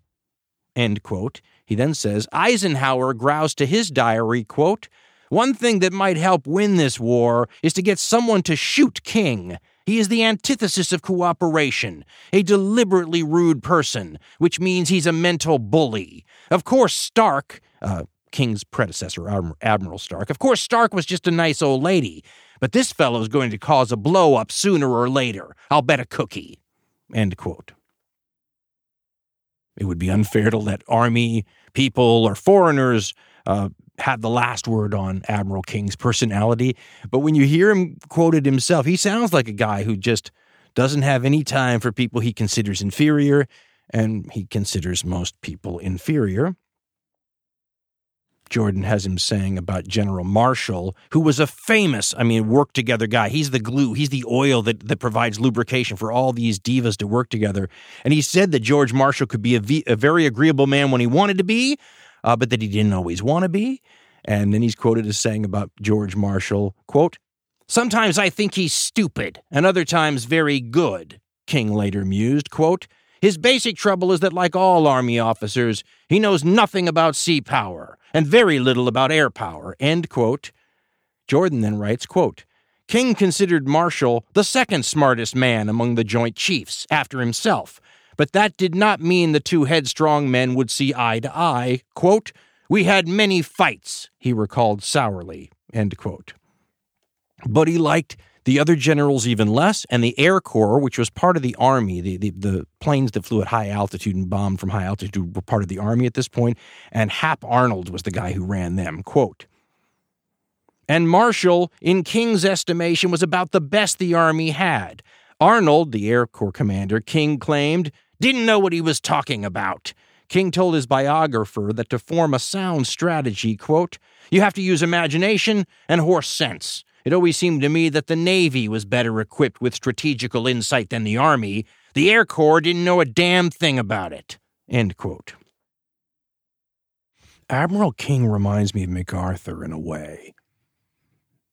end quote. He then says, Eisenhower groused to his diary, quote, one thing that might help win this war is to get someone to shoot King. He is the antithesis of cooperation, a deliberately rude person, which means he's a mental bully. Of course, Stark, King's predecessor, Admiral Stark, of course Stark was just a nice old lady, but this fellow's going to cause a blow-up sooner or later. I'll bet a cookie, end quote. It would be unfair to let Army people or foreigners had the last word on Admiral King's personality. But when you hear him quoted himself, he sounds like a guy who just doesn't have any time for people he considers inferior, and he considers most people inferior. Jordan has him saying about General Marshall, who was a famous, work-together guy. He's the glue. He's the oil that provides lubrication for all these divas to work together. And he said that George Marshall could be a very agreeable man when he wanted to be, but that he didn't always want to be. And then he's quoted as saying about George Marshall, quote, sometimes I think he's stupid, and other times very good, King later mused, quote, his basic trouble is that, like all Army officers, he knows nothing about sea power and very little about air power, end quote. Jordan then writes, quote, King considered Marshall the second smartest man among the Joint Chiefs after himself, but that did not mean the two headstrong men would see eye to eye. Quote, we had many fights, he recalled sourly, end quote. But he liked the other generals even less, and the Air Corps, which was part of the Army, the planes that flew at high altitude and bombed from high altitude were part of the Army at this point, and Hap Arnold was the guy who ran them, quote. And Marshall, in King's estimation, was about the best the Army had. Arnold, the Air Corps commander, King claimed, didn't know what he was talking about. King told his biographer that to form a sound strategy, quote, you have to use imagination and horse sense. It always seemed to me that the Navy was better equipped with strategical insight than the Army. The Air Corps didn't know a damn thing about it, end quote. Admiral King reminds me of MacArthur in a way.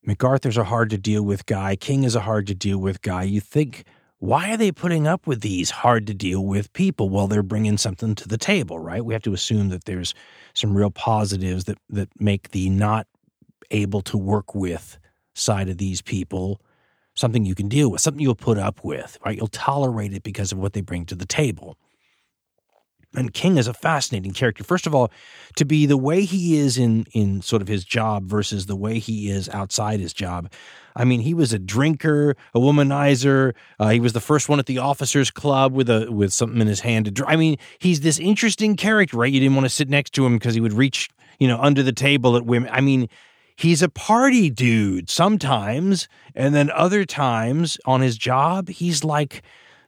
MacArthur's a hard-to-deal-with guy. King is a hard-to-deal-with guy. You think, why are they putting up with these hard-to-deal-with people? Well, they're bringing something to the table, right? We have to assume that there's some real positives that make the not able to work with side of these people something you can deal with, something you'll put up with, right? You'll tolerate it because of what they bring to the table. And King is a fascinating character. First of all, to be the way he is in sort of his job versus the way he is outside his job. I mean, he was a drinker, a womanizer. He was the first one at the officers' club with something in his hand to drink. I mean, he's this interesting character, right? You didn't want to sit next to him because he would reach, under the table at women. I mean, he's a party dude sometimes, and then other times on his job, he's like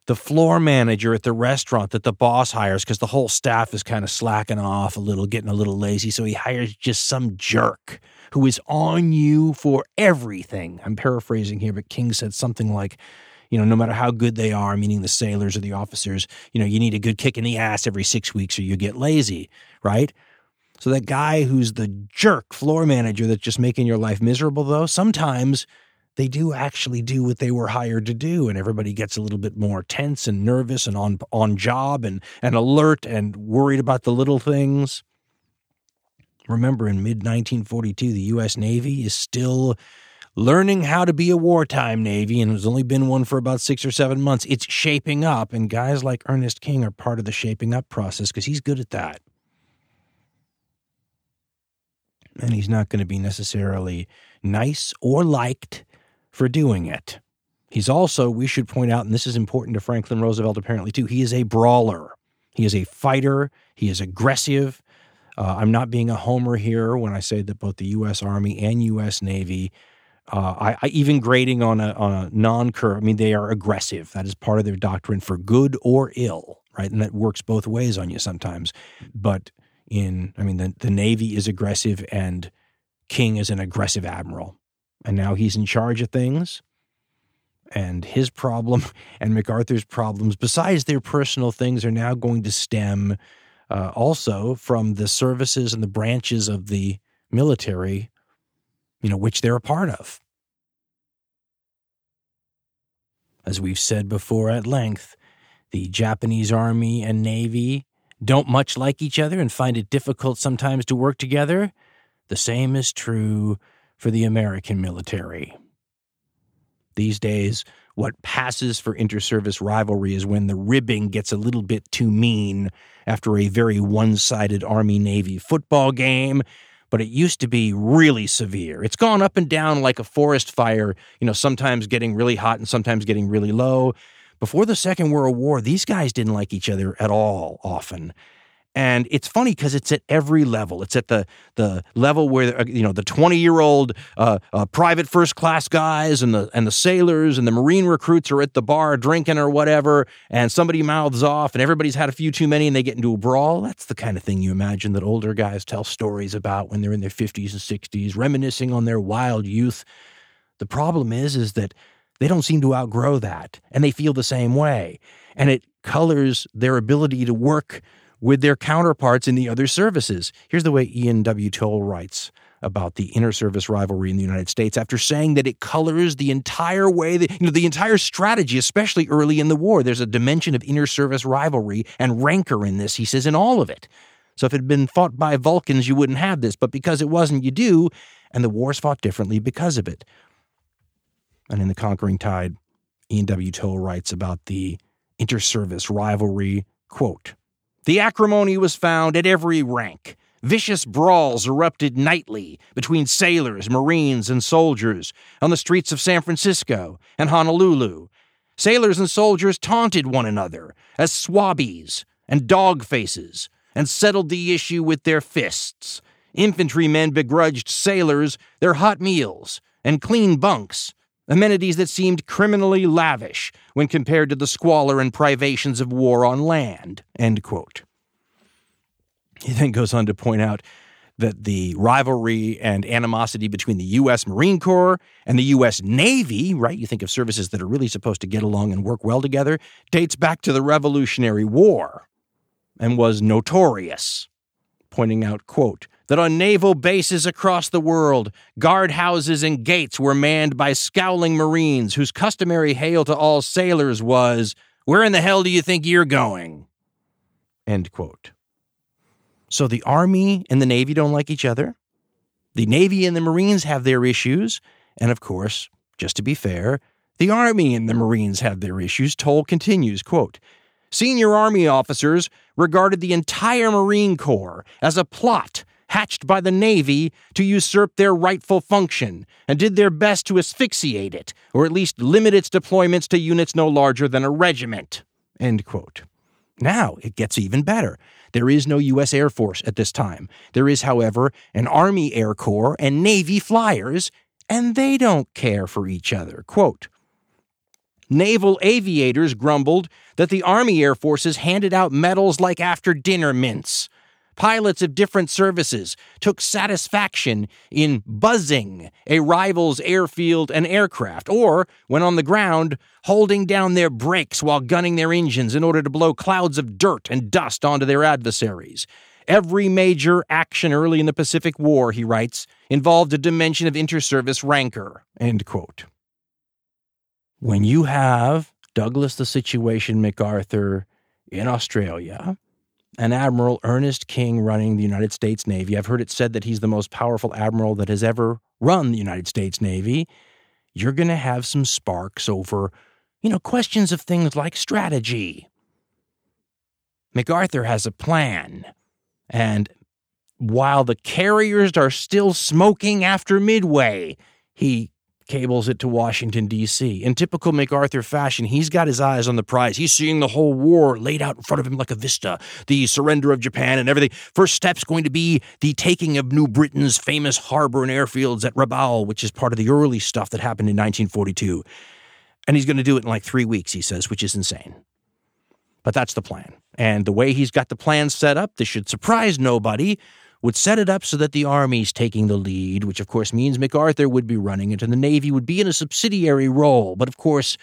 the floor manager at the restaurant that the boss hires because the whole staff is kind of slacking off a little, getting a little lazy. So he hires just some jerk who is on you for everything. I'm paraphrasing here, but King said something like, no matter how good they are, meaning the sailors or the officers, you need a good kick in the ass every 6 weeks or you get lazy, right? So that guy who's the jerk floor manager that's just making your life miserable, though, sometimes they do actually do what they were hired to do, and everybody gets a little bit more tense and nervous and on job and alert and worried about the little things. Remember, in mid-1942, the U.S. Navy is still learning how to be a wartime Navy, and it's only been one for about 6 or 7 months. It's shaping up, and guys like Ernest King are part of the shaping up process because he's good at that. and he's not going to be necessarily nice or liked for doing it. He's also, we should point out, and this is important to Franklin Roosevelt apparently too, he is a brawler. He is a fighter. He is aggressive. I'm not being a homer here when I say that both the U.S. Army and U.S. Navy, I even grading on a non-curve, I mean, they are aggressive. That is part of their doctrine for good or ill, right? And that works both ways on you sometimes. But the Navy is aggressive and King is an aggressive admiral. And now he's in charge of things. And his problem and MacArthur's problems, besides their personal things, are now going to stem also from the services and the branches of the military, which they're a part of. As we've said before at length, the Japanese Army and Navy don't much like each other and find it difficult sometimes to work together. The same is true for the American military. These days, what passes for inter-service rivalry is when the ribbing gets a little bit too mean after a very one-sided Army-Navy football game, but it used to be really severe. It's gone up and down like a forest fire, sometimes getting really hot and sometimes getting really low. Before the Second World War, these guys didn't like each other at all often. And it's funny because it's at every level. It's at the level where the 20-year-old private first class guys and the sailors and the Marine recruits are at the bar drinking or whatever, and somebody mouths off and everybody's had a few too many and they get into a brawl. That's the kind of thing you imagine that older guys tell stories about when they're in their 50s and 60s, reminiscing on their wild youth. The problem is that they don't seem to outgrow that, and they feel the same way, and it colors their ability to work with their counterparts in the other services. Here's the way Ian W. Toll writes about the inter-service rivalry in the United States after saying that it colors the entire way, the entire strategy, especially early in the war. There's a dimension of inter-service rivalry and rancor in this, he says, in all of it. So if it had been fought by Vulcans, you wouldn't have this, but because it wasn't, you do, and the war's fought differently because of it. And in The Conquering Tide, Ian W. Toll writes about the inter-service rivalry, quote, "The acrimony was found at every rank. Vicious brawls erupted nightly between sailors, Marines, and soldiers on the streets of San Francisco and Honolulu. Sailors and soldiers taunted one another as swabbies and dog faces and settled the issue with their fists. Infantrymen begrudged sailors their hot meals and clean bunks, amenities that seemed criminally lavish when compared to the squalor and privations of war on land," end quote. He then goes on to point out that the rivalry and animosity between the U.S. Marine Corps and the U.S. Navy, right, you think of services that are really supposed to get along and work well together, dates back to the Revolutionary War and was notorious, pointing out, quote, "that on naval bases across the world, guardhouses and gates were manned by scowling Marines whose customary hail to all sailors was, 'Where in the hell do you think you're going?'" End quote. So the Army and the Navy don't like each other. The Navy and the Marines have their issues. And of course, just to be fair, the Army and the Marines have their issues. Toll continues, quote, "Senior Army officers regarded the entire Marine Corps as a plot hatched by the Navy to usurp their rightful function, and did their best to asphyxiate it, or at least limit its deployments to units no larger than a regiment," end quote. Now it gets even better. There is no U.S. Air Force at this time. There is, however, an Army Air Corps and Navy flyers, and they don't care for each other. Quote, "Naval aviators grumbled that the Army Air Forces handed out medals like after-dinner mints. Pilots of different services took satisfaction in buzzing a rival's airfield and aircraft, or, when on the ground, holding down their brakes while gunning their engines in order to blow clouds of dirt and dust onto their adversaries. Every major action early in the Pacific War," he writes, "involved a dimension of inter-service rancor," end quote. When you have Douglas the Situation MacArthur in Australia, an Admiral Ernest King running the United States Navy. I've heard it said that he's the most powerful admiral that has ever run the United States Navy. You're going to have some sparks over, questions of things like strategy. MacArthur has a plan, and while the carriers are still smoking after Midway, he cables it to Washington, D.C. In typical MacArthur fashion, he's got his eyes on the prize. He's seeing the whole war laid out in front of him like a vista, the surrender of Japan and everything. First step's going to be the taking of New Britain's famous harbor and airfields at Rabaul, which is part of the early stuff that happened in 1942. And he's going to do it in like 3 weeks, he says, which is insane. But that's the plan. And the way he's got the plan set up, this should surprise nobody, would set it up so that the Army's taking the lead, which of course means MacArthur would be running it and the Navy would be in a subsidiary role. But of course,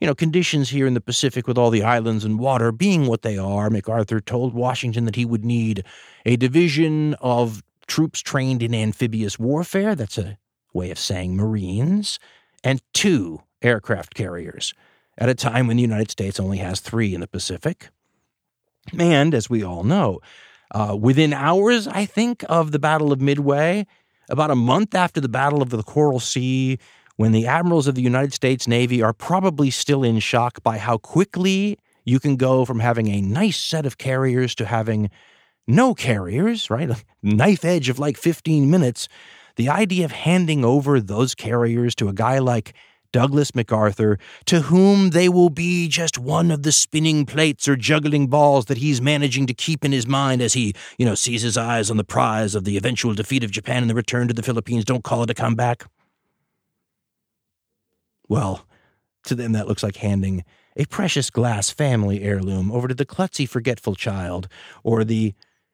you know, conditions here in the Pacific with all the islands and water being what they are, MacArthur told Washington that he would need a division of troops trained in amphibious warfare, that's a way of saying Marines, and 2 aircraft carriers at a time when the United States only has 3 in the Pacific. And as we all know, within hours, I think, of the Battle of Midway, about a month after the Battle of the Coral Sea, when the admirals of the United States Navy are probably still in shock by how quickly you can go from having a nice set of carriers to having no carriers, right? A knife edge of like 15 minutes. The idea of handing over those carriers to a guy like Douglas MacArthur, to whom they will be just one of the spinning plates or juggling balls that he's managing to keep in his mind as he, you know, sees his eyes on the prize of the eventual defeat of Japan and the return to the Philippines. Don't call it a comeback. Well, to them that looks like handing a precious glass family heirloom over to the klutzy forgetful child, or the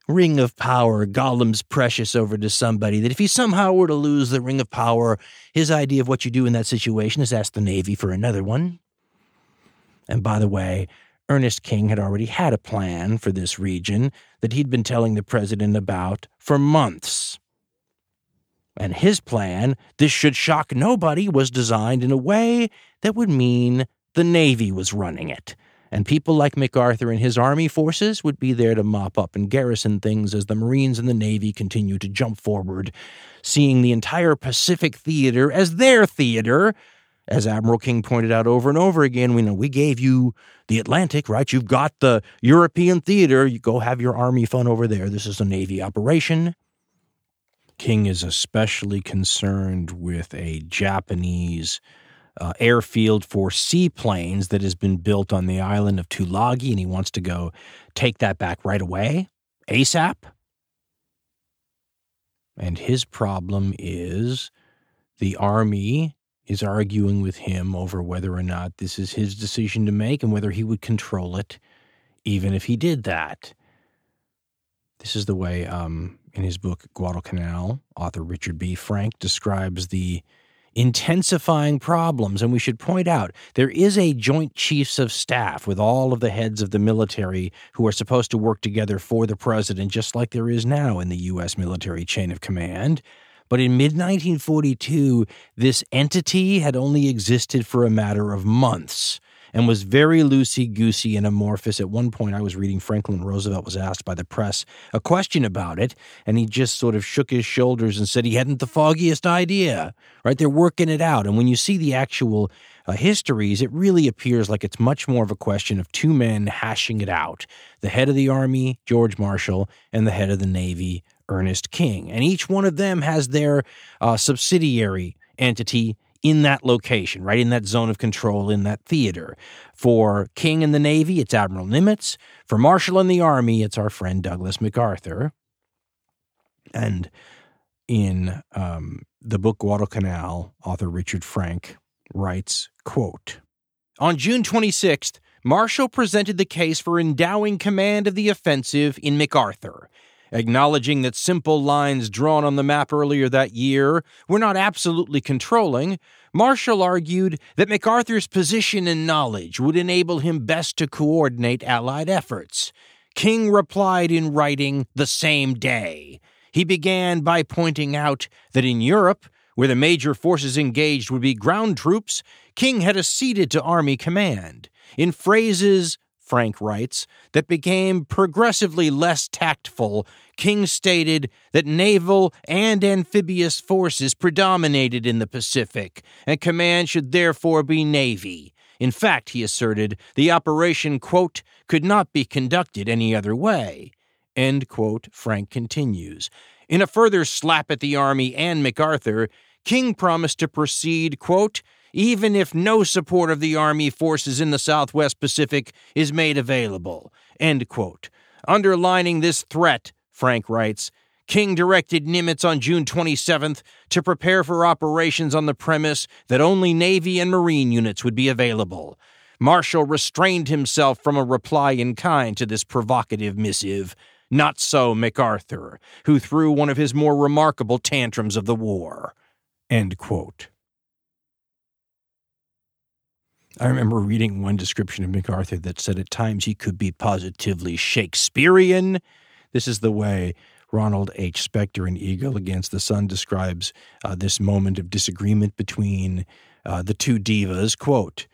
ring of power, Gollum's precious, over to somebody that if he somehow were to lose the ring of power, his idea of what you do in that situation is ask the Navy for another one. And by the way, Ernest King had already had a plan for this region that he'd been telling the president about for months. And his plan, this should shock nobody, was designed in a way that would mean the Navy was running it. And people like MacArthur and his army forces would be there to mop up and garrison things as the Marines and the Navy continue to jump forward, seeing the entire Pacific theater as their theater. As Admiral King pointed out over and over again, we know we gave you the Atlantic, right? You've got the European theater. You go have your army fun over there. This is a Navy operation. King is especially concerned with a Japanese airfield for seaplanes that has been built on the island of Tulagi, and he wants to go take that back right away, ASAP. And his problem is the Army is arguing with him over whether or not this is his decision to make and whether he would control it even if he did that. This is the way, in his book Guadalcanal, author Richard B. Frank describes the intensifying problems. And we should point out there is a Joint Chiefs of Staff with all of the heads of the military who are supposed to work together for the president, just like there is now in the U.S. military chain of command. But in mid-1942, this entity had only existed for a matter of months and was very loosey-goosey and amorphous. At one point, I was reading Franklin Roosevelt was asked by the press a question about it, and he just sort of shook his shoulders and said he hadn't the foggiest idea, right? They're working it out. And when you see the actual histories, it really appears like it's much more of a question of two men hashing it out, the head of the Army, George Marshall, and the head of the Navy, Ernest King. And each one of them has their subsidiary entity in that location, right, in that zone of control, in that theater. For King and the Navy, it's Admiral Nimitz. For Marshall and the Army, it's our friend Douglas MacArthur. And in the book Guadalcanal, author Richard Frank writes, quote, "On June 26th, Marshall presented the case for endowing command of the offensive in MacArthur, acknowledging that simple lines drawn on the map earlier that year were not absolutely controlling. Marshall argued that MacArthur's position and knowledge would enable him best to coordinate Allied efforts. King replied in writing the same day. He began by pointing out that in Europe, where the major forces engaged would be ground troops, King had acceded to Army command. In phrases, Frank writes, that became progressively less tactful, King stated that naval and amphibious forces predominated in the Pacific, and command should therefore be Navy. In fact, he asserted, the operation, quote, could not be conducted any other way, End quote, Frank continues. In a further slap at the Army and MacArthur, King promised to proceed, quote, even if no support of the Army forces in the Southwest Pacific is made available, end quote. Underlining this threat, Frank writes, King directed Nimitz on June 27th to prepare for operations on the premise that only Navy and Marine units would be available. Marshall restrained himself from a reply in kind to this provocative missive. Not so MacArthur, who threw one of his more remarkable tantrums of the war, end quote. I remember reading one description of MacArthur that said at times he could be positively Shakespearean. This is the way Ronald H. Spector in Eagle Against the Sun describes this moment of disagreement between the two divas. Quote,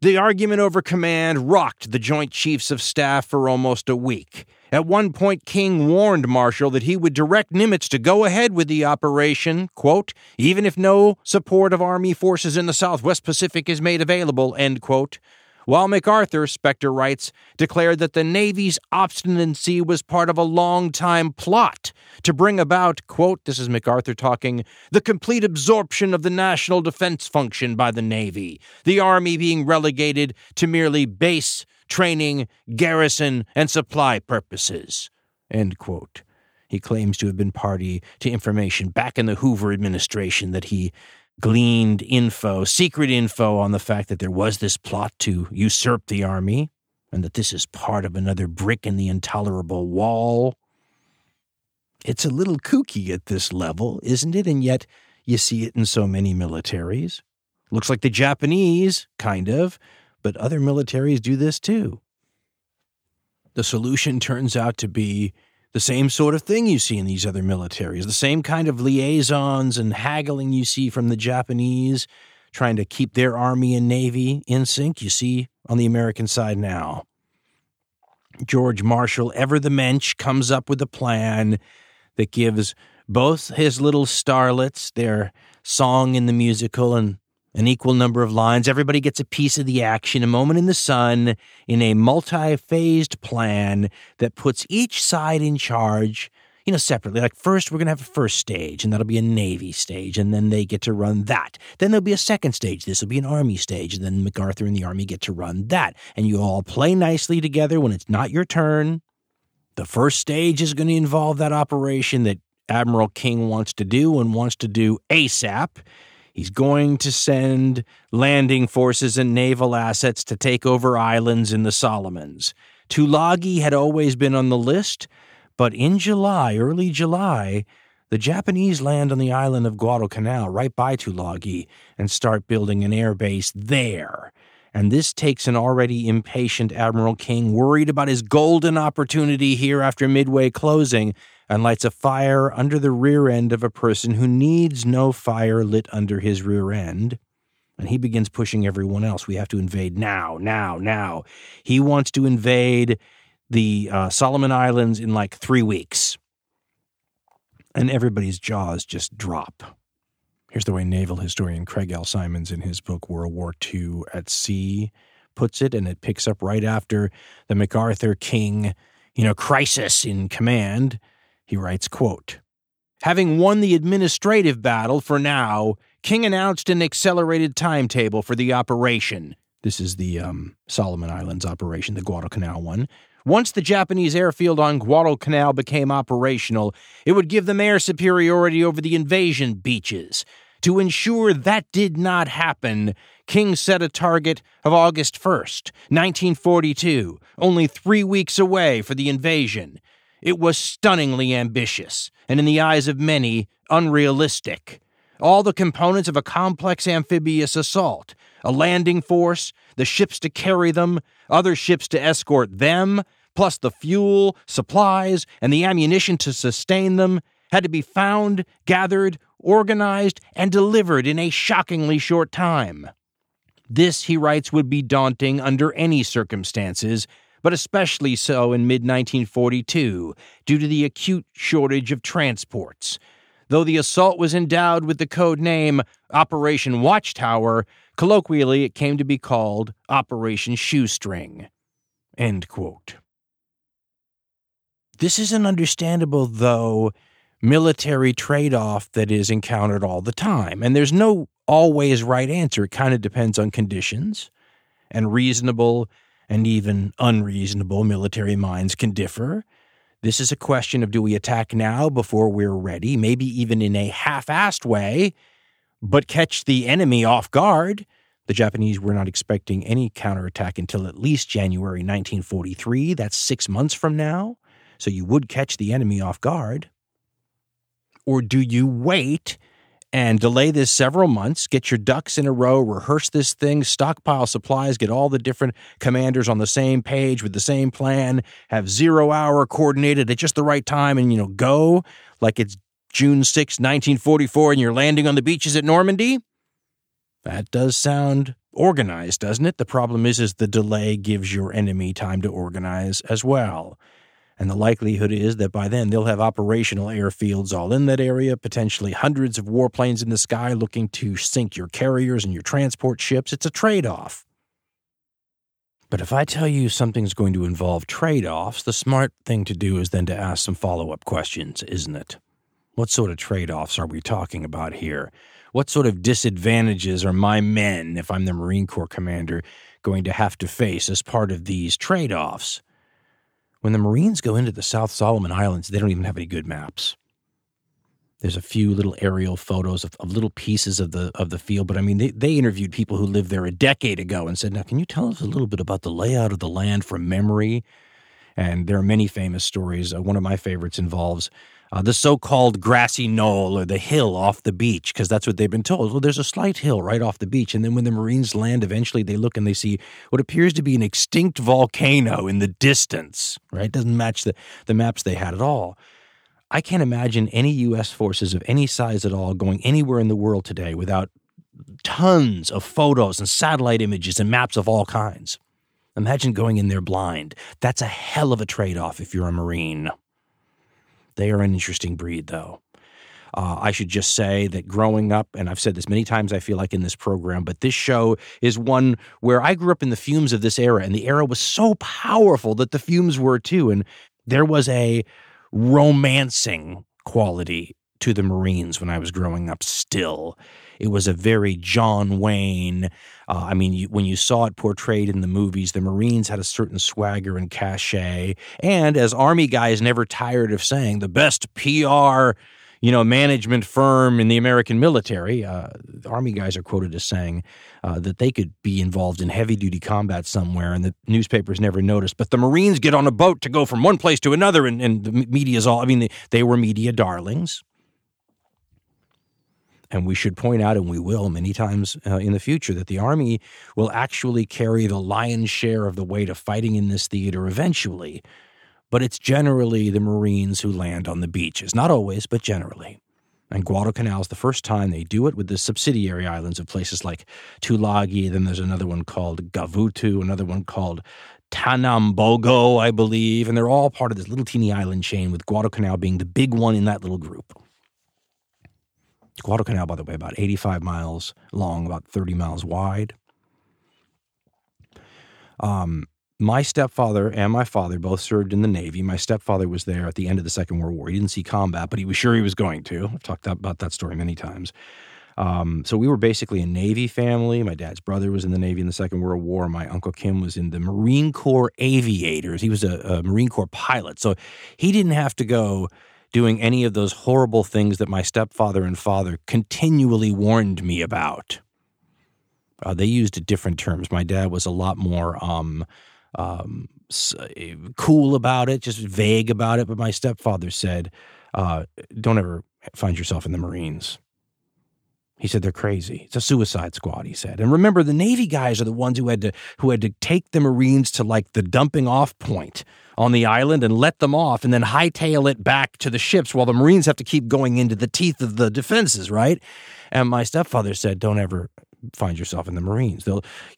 the argument over command rocked the Joint Chiefs of Staff for almost a week. At one point, King warned Marshall that he would direct Nimitz to go ahead with the operation, quote, even if no support of Army forces in the Southwest Pacific is made available, end quote. While MacArthur, Spector writes, declared that the Navy's obstinacy was part of a long-time plot to bring about, quote, this is MacArthur talking, the complete absorption of the national defense function by the Navy, the Army being relegated to merely base, training, garrison, and supply purposes, end quote. He claims to have been party to information back in the Hoover administration that he gleaned secret info on the fact that there was this plot to usurp the Army and that this is part of another brick in the intolerable wall. It's a little kooky at this level, isn't it? And yet you see it in so many militaries. Looks like the Japanese, kind of, but other militaries do this too. The solution turns out to be the same sort of thing you see in these other militaries, the same kind of liaisons and haggling you see from the Japanese trying to keep their Army and Navy in sync, you see on the American side now. George Marshall, ever the mensch, comes up with a plan that gives both his little starlets their song in the musical and an equal number of lines. Everybody gets a piece of the action, a moment in the sun, in a multi-phased plan that puts each side in charge, you know, separately. Like, first, we're going to have a first stage, and that'll be a Navy stage, and then they get to run that. Then there'll be a second stage. This will be an Army stage, and then MacArthur and the Army get to run that. And you all play nicely together when it's not your turn. The first stage is going to involve that operation that Admiral King wants to do and wants to do ASAP. He's going to send landing forces and naval assets to take over islands in the Solomons. Tulagi had always been on the list, but in July, early July, the Japanese land on the island of Guadalcanal right by Tulagi and start building an air base there. And this takes an already impatient Admiral King, worried about his golden opportunity here after Midway closing, and lights a fire under the rear end of a person who needs no fire lit under his rear end. And he begins pushing everyone else. We have to invade now. He wants to invade the Solomon Islands in like 3 weeks. And everybody's jaws just drop. Here's the way naval historian Craig L. Simons in his book World War II at Sea puts it, and it picks up right after the MacArthur-King, crisis in command. He writes, quote, having won the administrative battle for now, King announced an accelerated timetable for the operation. This is the Solomon Islands operation, the Guadalcanal one. Once the Japanese airfield on Guadalcanal became operational, it would give them air superiority over the invasion beaches. To ensure that did not happen, King set a target of August 1st, 1942, only 3 weeks away for the invasion. It was stunningly ambitious, and in the eyes of many, unrealistic. All the components of a complex amphibious assault, a landing force, the ships to carry them, other ships to escort them, plus the fuel, supplies, and the ammunition to sustain them, had to be found, gathered, organized, and delivered in a shockingly short time. This, he writes, would be daunting under any circumstances, but especially so in mid-1942 due to the acute shortage of transports. Though the assault was endowed with the code name Operation Watchtower, colloquially it came to be called Operation Shoestring, end quote. This is an understandable, though, military trade-off that is encountered all the time. And there's no always right answer. It kind of depends on conditions, and reasonable and even unreasonable military minds can differ. This is a question of, do we attack now before we're ready, maybe even in a half-assed way, but catch the enemy off guard? The Japanese were not expecting any counterattack until at least January 1943. That's 6 months from now. So you would catch the enemy off guard. Or do you wait and delay this several months, get your ducks in a row, rehearse this thing, stockpile supplies, get all the different commanders on the same page with the same plan, have 0 hour coordinated at just the right time, and, go like it's June 6, 1944, and you're landing on the beaches at Normandy? That does sound organized, doesn't it? The problem is the delay gives your enemy time to organize as well. And the likelihood is that by then they'll have operational airfields all in that area, potentially hundreds of warplanes in the sky looking to sink your carriers and your transport ships. It's a trade-off. But if I tell you something's going to involve trade-offs, the smart thing to do is then to ask some follow-up questions, isn't it? What sort of trade-offs are we talking about here? What sort of disadvantages are my men, if I'm the Marine Corps commander, going to have to face as part of these trade-offs? When the Marines go into the South Solomon Islands, they don't even have any good maps. There's a few little aerial photos of little pieces of the field, but they interviewed people who lived there a decade ago and said, now, can you tell us a little bit about the layout of the land from memory? And there are many famous stories. One of my favorites involves the so-called grassy knoll, or the hill off the beach, because that's what they've been told. Well, there's a slight hill right off the beach. And then when the Marines land, eventually they look and they see what appears to be an extinct volcano in the distance, right? Doesn't match the maps they had at all. I can't imagine any U.S. forces of any size at all going anywhere in the world today without tons of photos and satellite images and maps of all kinds. Imagine going in there blind. That's a hell of a trade-off if you're a Marine. They are an interesting breed, though. I should just say that growing up, and I've said this many times, I feel like, in this program, but this show is one where I grew up in the fumes of this era, and the era was so powerful that the fumes were too, and there was a romancing quality to the Marines when I was growing up still. It was a very John Wayne. When you saw it portrayed in the movies, the Marines had a certain swagger and cachet. And as Army guys never tired of saying, the best PR, management firm in the American military, Army guys are quoted as saying that they could be involved in heavy-duty combat somewhere and the newspapers never noticed. But the Marines get on a boat to go from one place to another, and the media's all, they were media darlings. And we should point out, and we will many times in the future, that the Army will actually carry the lion's share of the weight of fighting in this theater eventually. But it's generally the Marines who land on the beaches. Not always, but generally. And Guadalcanal is the first time they do it, with the subsidiary islands of places like Tulagi. Then there's another one called Gavutu, another one called Tanambogo, I believe. And they're all part of this little teeny island chain, with Guadalcanal being the big one in that little group. Guadalcanal, by the way, about 85 miles long, about 30 miles wide. My stepfather and my father both served in the Navy. My stepfather was there at the end of the Second World War. He didn't see combat, but he was sure he was going to. I've talked about that story many times. So we were basically a Navy family. My dad's brother was in the Navy in the Second World War. My Uncle Kim was in the Marine Corps Aviators. He was a Marine Corps pilot, so he didn't have to go doing any of those horrible things that my stepfather and father continually warned me about. They used different terms. My dad was a lot more cool about it, just vague about it. But my stepfather said, don't ever find yourself in the Marines. He said, they're crazy. It's a suicide squad, he said. And remember, the Navy guys are the ones who had to take the Marines to, like, the dumping off point on the island and let them off and then hightail it back to the ships, while the Marines have to keep going into the teeth of the defenses, right? And my stepfather said, don't ever find yourself in the Marines.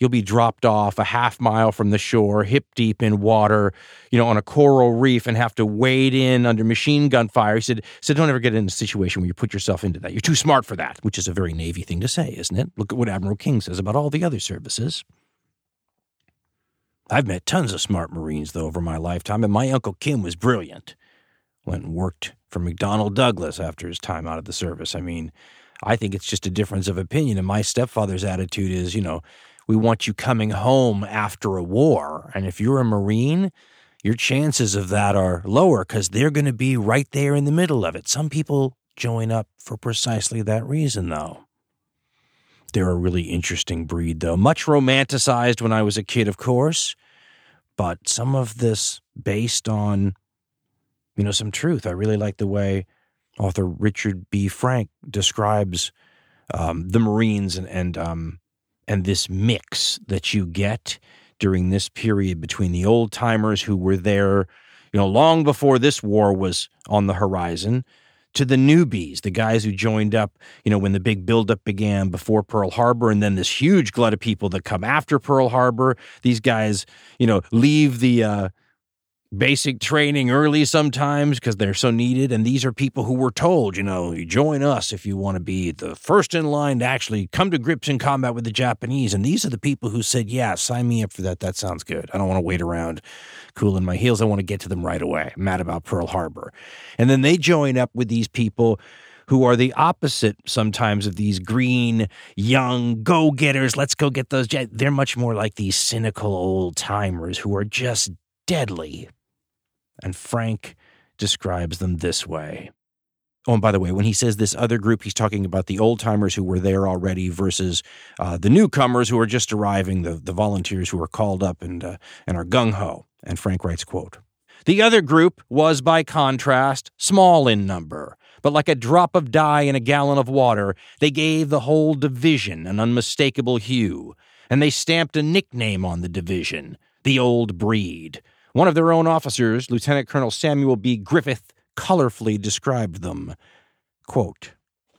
You'll be dropped off a half mile from the shore, hip deep in water, on a coral reef, and have to wade in under machine gun fire. He said, so don't ever get in a situation where you put yourself into that. You're too smart for that, which is a very Navy thing to say, isn't it? Look at what Admiral King says about all the other services. I've met tons of smart Marines, though, over my lifetime, and my Uncle Kim was brilliant. went and worked for McDonnell Douglas after his time out of the service. I mean, I think it's just a difference of opinion. And my stepfather's attitude is, you know, we want you coming home after a war. And if you're a Marine, your chances of that are lower because they're going to be right there in the middle of it. Some people join up for precisely that reason, though. They're a really interesting breed, though. Much romanticized when I was a kid, of course. But some of this based on, you know, some truth. I really like the way author Richard B. Frank describes the Marines and this mix that you get during this period between the old timers who were there, you know, long before this war was on the horizon, to the newbies, the guys who joined up, you know, when the big buildup began before Pearl Harbor, and then this huge glut of people that come after Pearl Harbor. These guys, you know, leave the basic training early sometimes because they're so needed. And these are people who were told, you know, you join us if you want to be the first in line to actually come to grips in combat with the Japanese. And these are the people who said, yeah, sign me up for that. That sounds good. I don't want to wait around cooling my heels. I want to get to them right away. I'm mad about Pearl Harbor. And then they join up with these people who are the opposite sometimes of these green, young go-getters. Let's go get those. They're much more like these cynical old-timers who are just deadly. And Frank describes them this way. Oh, and by the way, when he says this other group, he's talking about the old-timers who were there already versus the newcomers who are just arriving, the volunteers who are called up and are gung-ho. And Frank writes, quote, "The other group was, by contrast, small in number, but like a drop of dye in a gallon of water, they gave the whole division an unmistakable hue, and they stamped a nickname on the division, the old breed." One of their own officers, Lieutenant Colonel Samuel B. Griffith, colorfully described them. Quote,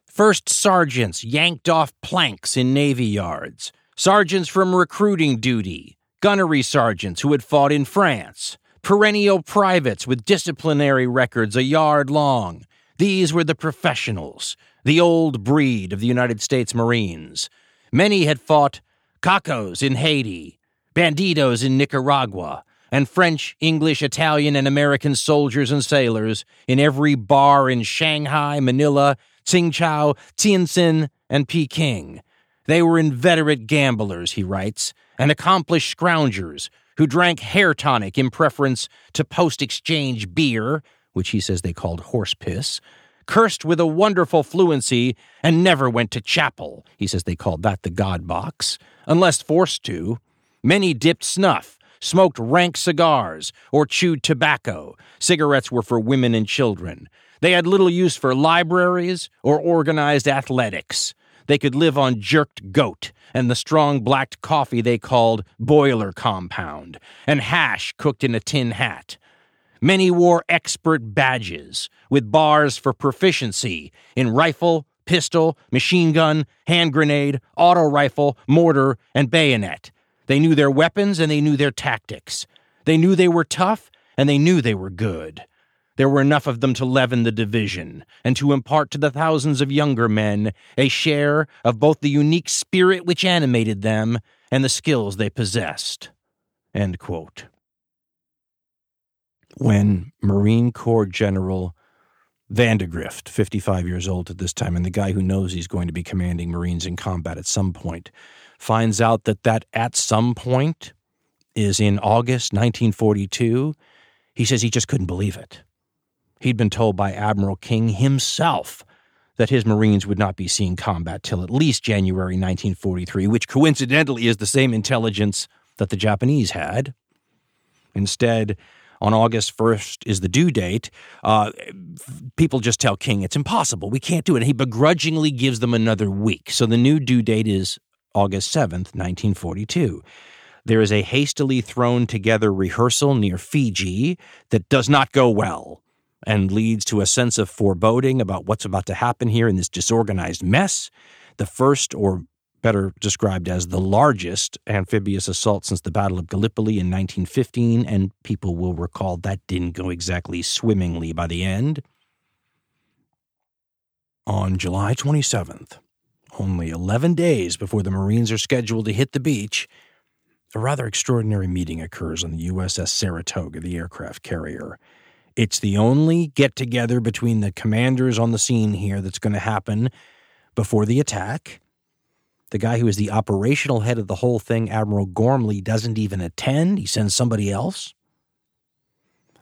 "First sergeants yanked off planks in Navy yards, sergeants from recruiting duty, gunnery sergeants who had fought in France, perennial privates with disciplinary records a yard long. These were the professionals, the old breed of the United States Marines. Many had fought Cacos in Haiti, Bandidos in Nicaragua, and French, English, Italian, and American soldiers and sailors in every bar in Shanghai, Manila, Tsingtao, Tientsin, and Peking. They were inveterate gamblers," he writes, "and accomplished scroungers who drank hair tonic in preference to post-exchange beer," which he says they called horse piss, "cursed with a wonderful fluency, and never went to chapel," he says they called that the God box, "unless forced to. Many dipped snuff, smoked rank cigars, or chewed tobacco. Cigarettes were for women and children. They had little use for libraries or organized athletics. They could live on jerked goat and the strong blacked coffee they called boiler compound, and hash cooked in a tin hat. Many wore expert badges with bars for proficiency in rifle, pistol, machine gun, hand grenade, auto rifle, mortar, and bayonet. They knew their weapons and they knew their tactics. They knew they were tough and they knew they were good. There were enough of them to leaven the division and to impart to the thousands of younger men a share of both the unique spirit which animated them and the skills they possessed." End quote. When Marine Corps General Vandegrift, 55 years old at this time, and the guy who knows he's going to be commanding Marines in combat at some point, finds out that at some point is in August 1942, he says he just couldn't believe it. He'd been told by Admiral King himself that his Marines would not be seeing combat till at least January 1943, which coincidentally is the same intelligence that the Japanese had. Instead, on August 1st is the due date. People just tell King it's impossible. We can't do it. And he begrudgingly gives them another week. So the new due date is August 7th, 1942. There is a hastily thrown together rehearsal near Fiji that does not go well and leads to a sense of foreboding about what's about to happen here in this disorganized mess. The first, or better described as the largest, amphibious assault since the Battle of Gallipoli in 1915, and people will recall that didn't go exactly swimmingly by the end. On July 27th, only 11 days before the Marines are scheduled to hit the beach, a rather extraordinary meeting occurs on the USS Saratoga, the aircraft carrier. It's the only get-together between the commanders on the scene here that's going to happen before the attack. The guy who is the operational head of the whole thing, Admiral Gormley, doesn't even attend. He sends somebody else.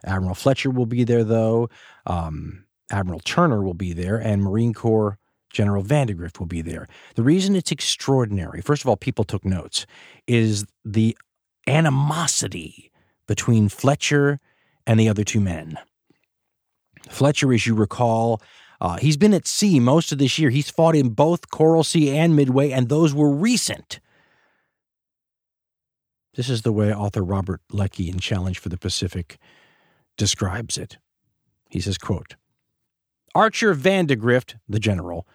Admiral Fletcher will be there, though. Admiral Turner will be there, and Marine Corps General Vandegrift will be there. The reason it's extraordinary, first of all, people took notes, is the animosity between Fletcher and the other two men. Fletcher, as you recall, he's been at sea most of this year. He's fought in both Coral Sea and Midway, and those were recent. This is the way author Robert Leckie in Challenge for the Pacific describes it. He says, quote, Archer Vandegrift, the general,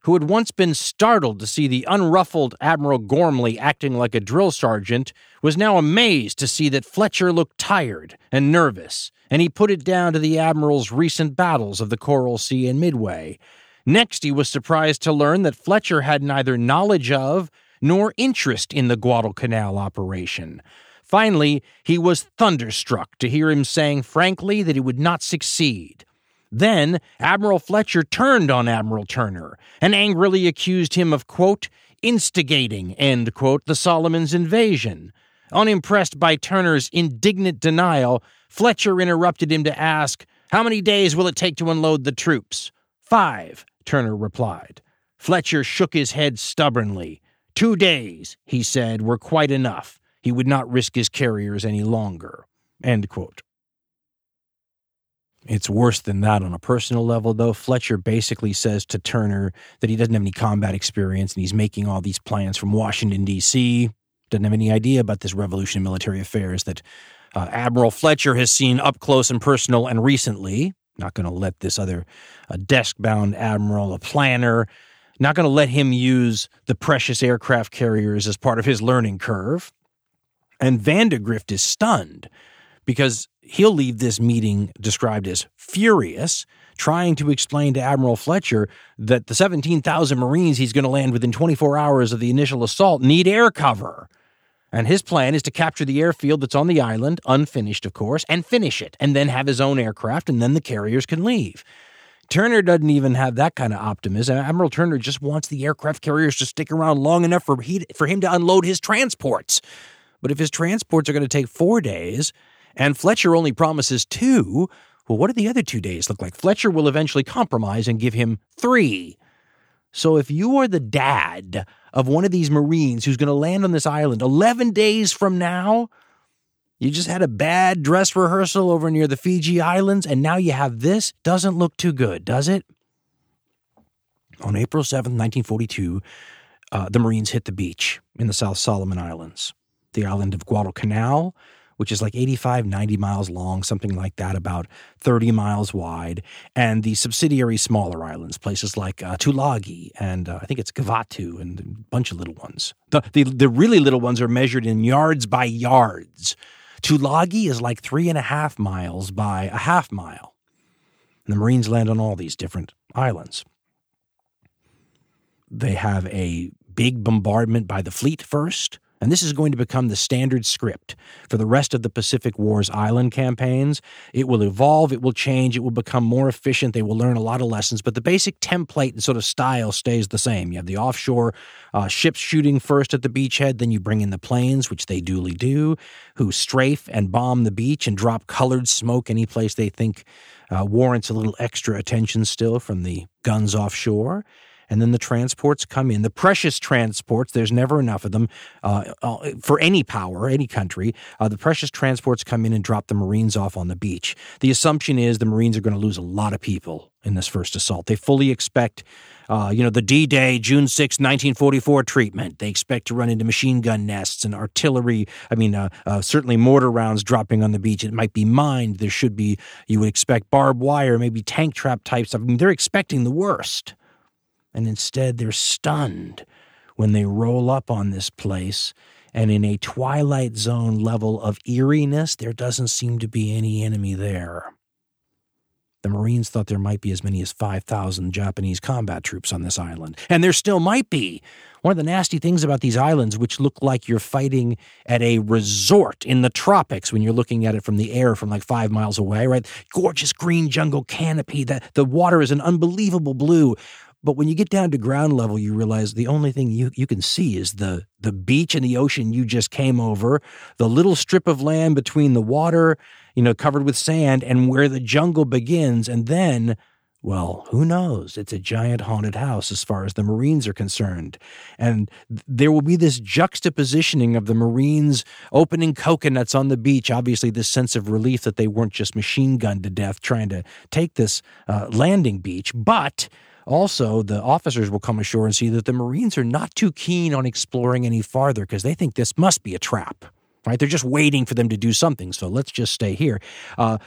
who had once been startled to see the unruffled Admiral Gormley acting like a drill sergeant, was now amazed to see that Fletcher looked tired and nervous, and he put it down to the Admiral's recent battles of the Coral Sea and Midway. Next, he was surprised to learn that Fletcher had neither knowledge of nor interest in the Guadalcanal operation. Finally, he was thunderstruck to hear him saying frankly that he would not succeed. Then, Admiral Fletcher turned on Admiral Turner and angrily accused him of, quote, instigating, end quote, the Solomon's invasion. Unimpressed by Turner's indignant denial, Fletcher interrupted him to ask, how many days will it take to unload the troops? 5, Turner replied. Fletcher shook his head stubbornly. 2 days, he said, were quite enough. He would not risk his carriers any longer, end quote. It's worse than that on a personal level, though. Fletcher basically says to Turner that he doesn't have any combat experience and he's making all these plans from Washington, D.C. Doesn't have any idea about this revolution in military affairs that Admiral Fletcher has seen up close and personal and recently. Not going to let this other desk-bound admiral, a planner, not going to let him use the precious aircraft carriers as part of his learning curve. And Vandegrift is stunned because he'll leave this meeting described as furious, trying to explain to Admiral Fletcher that the 17,000 Marines he's going to land within 24 hours of the initial assault need air cover. And his plan is to capture the airfield that's on the island, unfinished, of course, and finish it, and then have his own aircraft, and then the carriers can leave. Turner doesn't even have that kind of optimism. Admiral Turner just wants the aircraft carriers to stick around long enough for him to unload his transports. But if his transports are going to take 4 days, and Fletcher only promises 2, well, what do the other 2 days look like? Fletcher will eventually compromise and give him 3. So if you are the dad of one of these Marines who's going to land on this island 11 days from now, you just had a bad dress rehearsal over near the Fiji Islands, and now you have this. Doesn't look too good, does it? On April 7th, 1942, the Marines hit the beach in the South Solomon Islands. The island of Guadalcanal, which is like 85, 90 miles long, something like that, about 30 miles wide, and the subsidiary smaller islands, places like Tulagi and I think it's Gavatu and a bunch of little ones. The really little ones are measured in yards by yards. Tulagi is like 3.5 miles by a half mile. And the Marines land on all these different islands. They have a big bombardment by the fleet first. And this is going to become the standard script for the rest of the Pacific War's island campaigns. It will evolve, it will change, it will become more efficient, they will learn a lot of lessons, but the basic template and sort of style stays the same. You have the offshore ships shooting first at the beachhead, then you bring in the planes, which they duly do, who strafe and bomb the beach and drop colored smoke any place they think warrants a little extra attention still from the guns offshore. And then the transports come in. The precious transports, there's never enough of them for any power, any country. The precious transports come in and drop the Marines off on the beach. The assumption is the Marines are going to lose a lot of people in this first assault. They fully expect, the D-Day, June 6, 1944 treatment. They expect to run into machine gun nests and artillery. Certainly mortar rounds dropping on the beach. It might be mined. There should be, you would expect barbed wire, maybe tank trap type stuff. I mean, they're expecting the worst. And instead, they're stunned when they roll up on this place. And in a Twilight Zone level of eeriness, there doesn't seem to be any enemy there. The Marines thought there might be as many as 5,000 Japanese combat troops on this island. And there still might be. One of the nasty things about these islands, which look like you're fighting at a resort in the tropics when you're looking at it from the air from like 5 miles away, right? Gorgeous green jungle canopy. The water is an unbelievable blue. But when you get down to ground level, you realize the only thing you can see is the beach and the ocean you just came over, the little strip of land between the water, covered with sand, and where the jungle begins. And then, well, who knows? It's a giant haunted house as far as the Marines are concerned. And there will be this juxtapositioning of the Marines opening coconuts on the beach, obviously this sense of relief that they weren't just machine gunned to death trying to take this landing beach. But also, the officers will come ashore and see that the Marines are not too keen on exploring any farther because they think this must be a trap, right? They're just waiting for them to do something, so let's just stay here.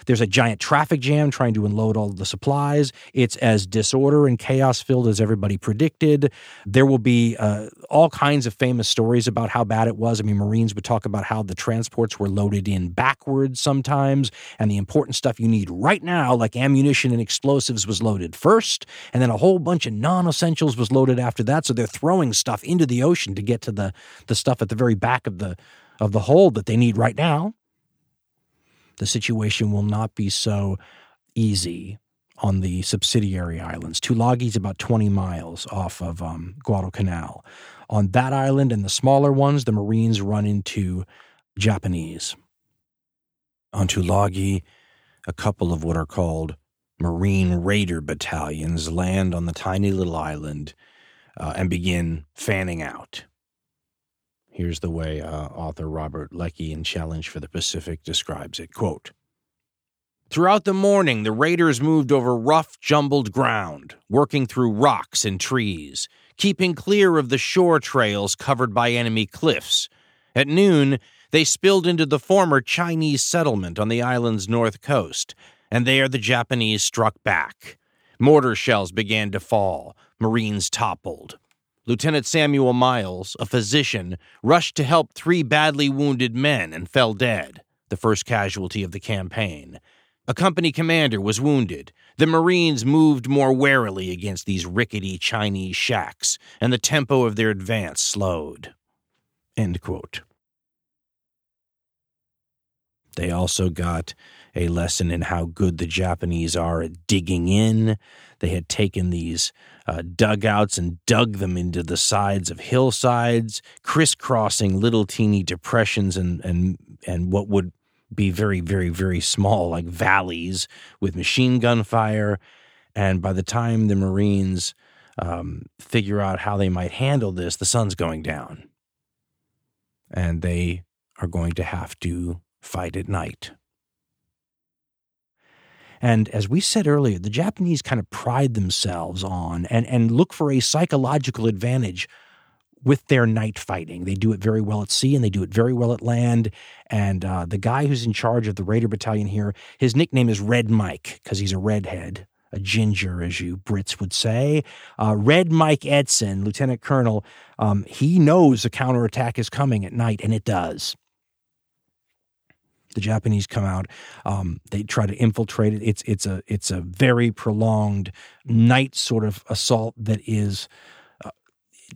There's a giant traffic jam trying to unload all the supplies. It's as disorder and chaos-filled as everybody predicted. There will be all kinds of famous stories about how bad it was. I mean, Marines would talk about how the transports were loaded in backwards sometimes, and the important stuff you need right now, like ammunition and explosives, was loaded first, and then a whole bunch of non-essentials was loaded after that, so they're throwing stuff into the ocean to get to the stuff at the very back of the hold that they need right now. The situation will not be so easy on the subsidiary islands. Tulagi is about 20 miles off of Guadalcanal. On that island and the smaller ones, the Marines run into Japanese. On Tulagi, a couple of what are called Marine Raider battalions land on the tiny little island and begin fanning out. Here's the way author Robert Leckie in Challenge for the Pacific describes it. Quote, "Throughout the morning, the raiders moved over rough, jumbled ground, working through rocks and trees, keeping clear of the shore trails covered by enemy cliffs. At noon, they spilled into the former Chinese settlement on the island's north coast, and there the Japanese struck back. Mortar shells began to fall. Marines toppled. Lieutenant Samuel Miles, a physician, rushed to help 3 badly wounded men and fell dead, the first casualty of the campaign. A company commander was wounded. The Marines moved more warily against these rickety Chinese shacks, and the tempo of their advance slowed." End quote. They also got a lesson in how good the Japanese are at digging in. They had taken these dugouts and dug them into the sides of hillsides, crisscrossing little teeny depressions and what would be very, very, very small, like valleys, with machine gun fire. And by the time the Marines figure out how they might handle this, the sun's going down. And they are going to have to fight at night. And as we said earlier, the Japanese kind of pride themselves on and look for a psychological advantage with their night fighting. They do it very well at sea, and they do it very well at land. And the guy who's in charge of the Raider Battalion here, his nickname is Red Mike because he's a redhead, a ginger, as you Brits would say. Red Mike Edson, Lieutenant Colonel, he knows a counterattack is coming at night, and it does. The Japanese come out. They try to infiltrate it. It's a very prolonged night sort of assault that is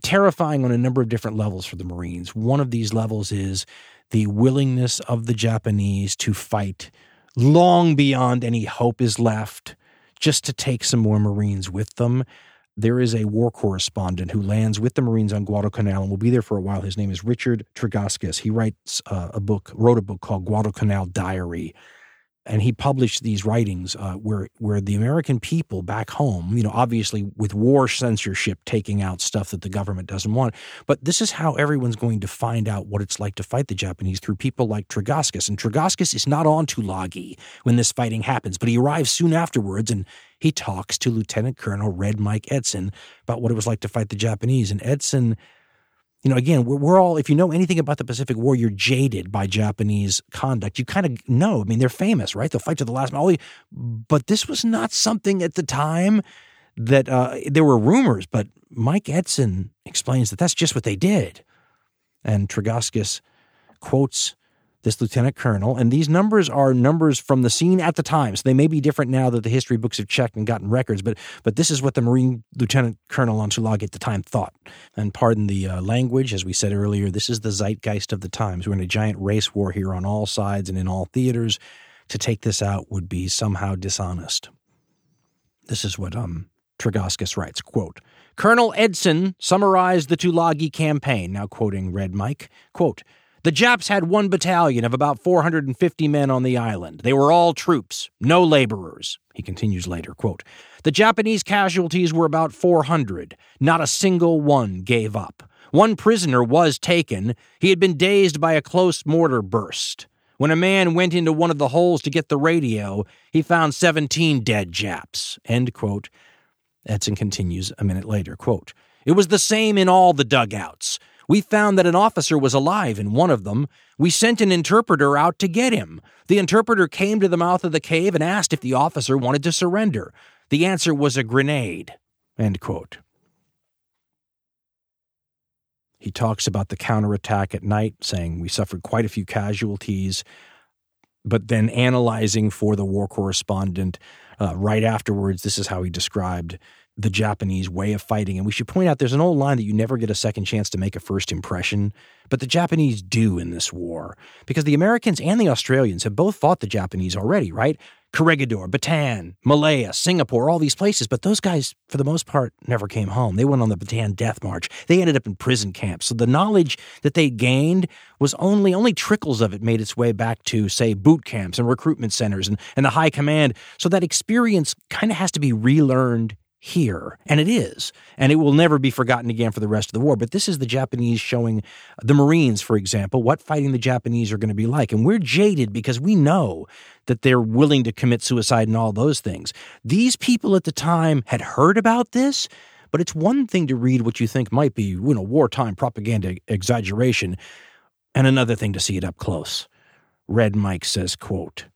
terrifying on a number of different levels for the Marines. One of these levels is the willingness of the Japanese to fight long beyond any hope is left, just to take some more Marines with them. There is a war correspondent who lands with the Marines on Guadalcanal and will be there for a while. His name is Richard Tregaskis. He writes a book called Guadalcanal Diary, and he published these writings where the American people back home, obviously with war censorship taking out stuff that the government doesn't want, but this is how everyone's going to find out what it's like to fight the Japanese, through people like Tregaskis. And Tregaskis is not on Tulagi when this fighting happens, but he arrives soon afterwards and he talks to Lieutenant Colonel Red Mike Edson about what it was like to fight the Japanese. And Edson, again, we're all, if you know anything about the Pacific War, you're jaded by Japanese conduct. You kind of know. I mean, they're famous, right? They'll fight to the last man. But this was not something at the time that there were rumors. But Mike Edson explains that that's just what they did. And Tregaskis quotes this lieutenant colonel, and these numbers are numbers from the scene at the time, so they may be different now that the history books have checked and gotten records, but this is what the Marine Lieutenant Colonel on Tulagi at the time thought. And pardon the language, as we said earlier, this is the zeitgeist of the times. We're in a giant race war here on all sides and in all theaters. To take this out would be somehow dishonest. This is what Tregoskis writes, quote, Colonel Edson summarized the Tulagi campaign, now quoting Red Mike, quote, the Japs had one battalion of about 450 men on the island. They were all troops, no laborers. He continues later, quote, the Japanese casualties were about 400. Not a single one gave up. One prisoner was taken. He had been dazed by a close mortar burst. When a man went into one of the holes to get the radio, he found 17 dead Japs, end quote. Edson continues a minute later, quote, it was the same in all the dugouts. We found that an officer was alive in one of them. We sent an interpreter out to get him. The interpreter came to the mouth of the cave and asked if the officer wanted to surrender. The answer was a grenade, end quote. He talks about the counterattack at night, saying we suffered quite a few casualties, but then analyzing for the war correspondent right afterwards, this is how he described the Japanese way of fighting. And we should point out there's an old line that you never get a second chance to make a first impression, but the Japanese do in this war, because the Americans and the Australians have both fought the Japanese already, right? Corregidor, Bataan, Malaya, Singapore, all these places, but those guys, for the most part, never came home. They went on the Bataan death march. They ended up in prison camps. So the knowledge that they gained was only trickles of it made its way back to, say, boot camps and recruitment centers and the high command. So that experience kind of has to be relearned here, and it is, and it will never be forgotten again for the rest of the war. But this is the Japanese showing the Marines, for example, what fighting the Japanese are going to be like. And we're jaded because we know that they're willing to commit suicide and all those things. These people at the time had heard about this, but it's one thing to read what you think might be, you know, wartime propaganda exaggeration, and another thing to see it up close. Red Mike says, quote,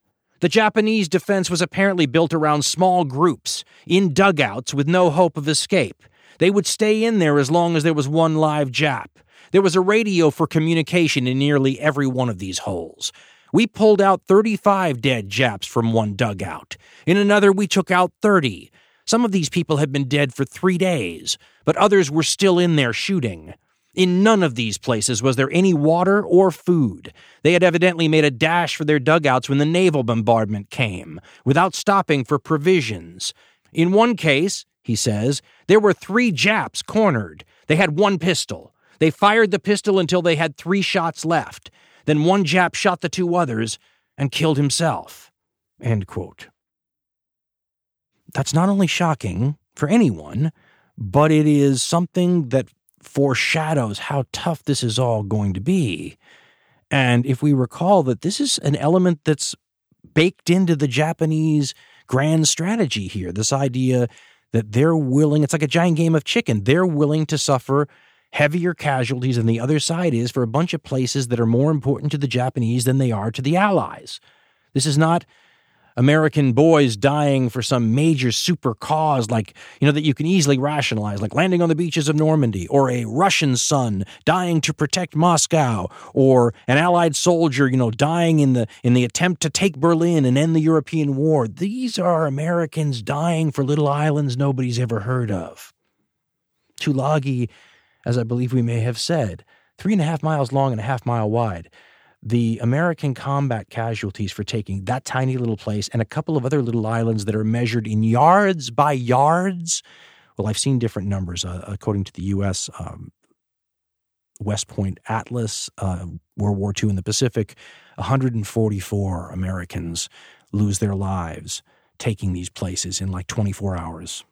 the Japanese defense was apparently built around small groups, in dugouts with no hope of escape. They would stay in there as long as there was one live Jap. There was a radio for communication in nearly every one of these holes. We pulled out 35 dead Japs from one dugout. In another, we took out 30. Some of these people had been dead for 3 days, but others were still in there shooting. In none of these places was there any water or food. They had evidently made a dash for their dugouts when the naval bombardment came, without stopping for provisions. In one case, he says, there were 3 Japs cornered. They had one pistol. They fired the pistol until they had 3 shots left. Then one Jap shot the 2 others and killed himself, end quote. That's not only shocking for anyone, but it is something that foreshadows how tough this is all going to be. And if we recall that this is an element that's baked into the Japanese grand strategy here, this idea that they're willing, it's like a giant game of chicken, they're willing to suffer heavier casualties than the other side is for a bunch of places that are more important to the Japanese than they are to the Allies. This is not American boys dying for some major super cause, like, you know, that you can easily rationalize, like landing on the beaches of Normandy, or a Russian son dying to protect Moscow, or an Allied soldier, you know, dying in the attempt to take Berlin and end the European war. These are Americans dying for little islands nobody's ever heard of. Tulagi, as I believe we may have said, 3.5 miles long and a 1/2 mile wide. The American combat casualties for taking that tiny little place and a couple of other little islands that are measured in yards by yards. Well, I've seen different numbers. According to the U.S. West Point Atlas, World War II in the Pacific, 144 Americans lose their lives taking these places in like 24 hours.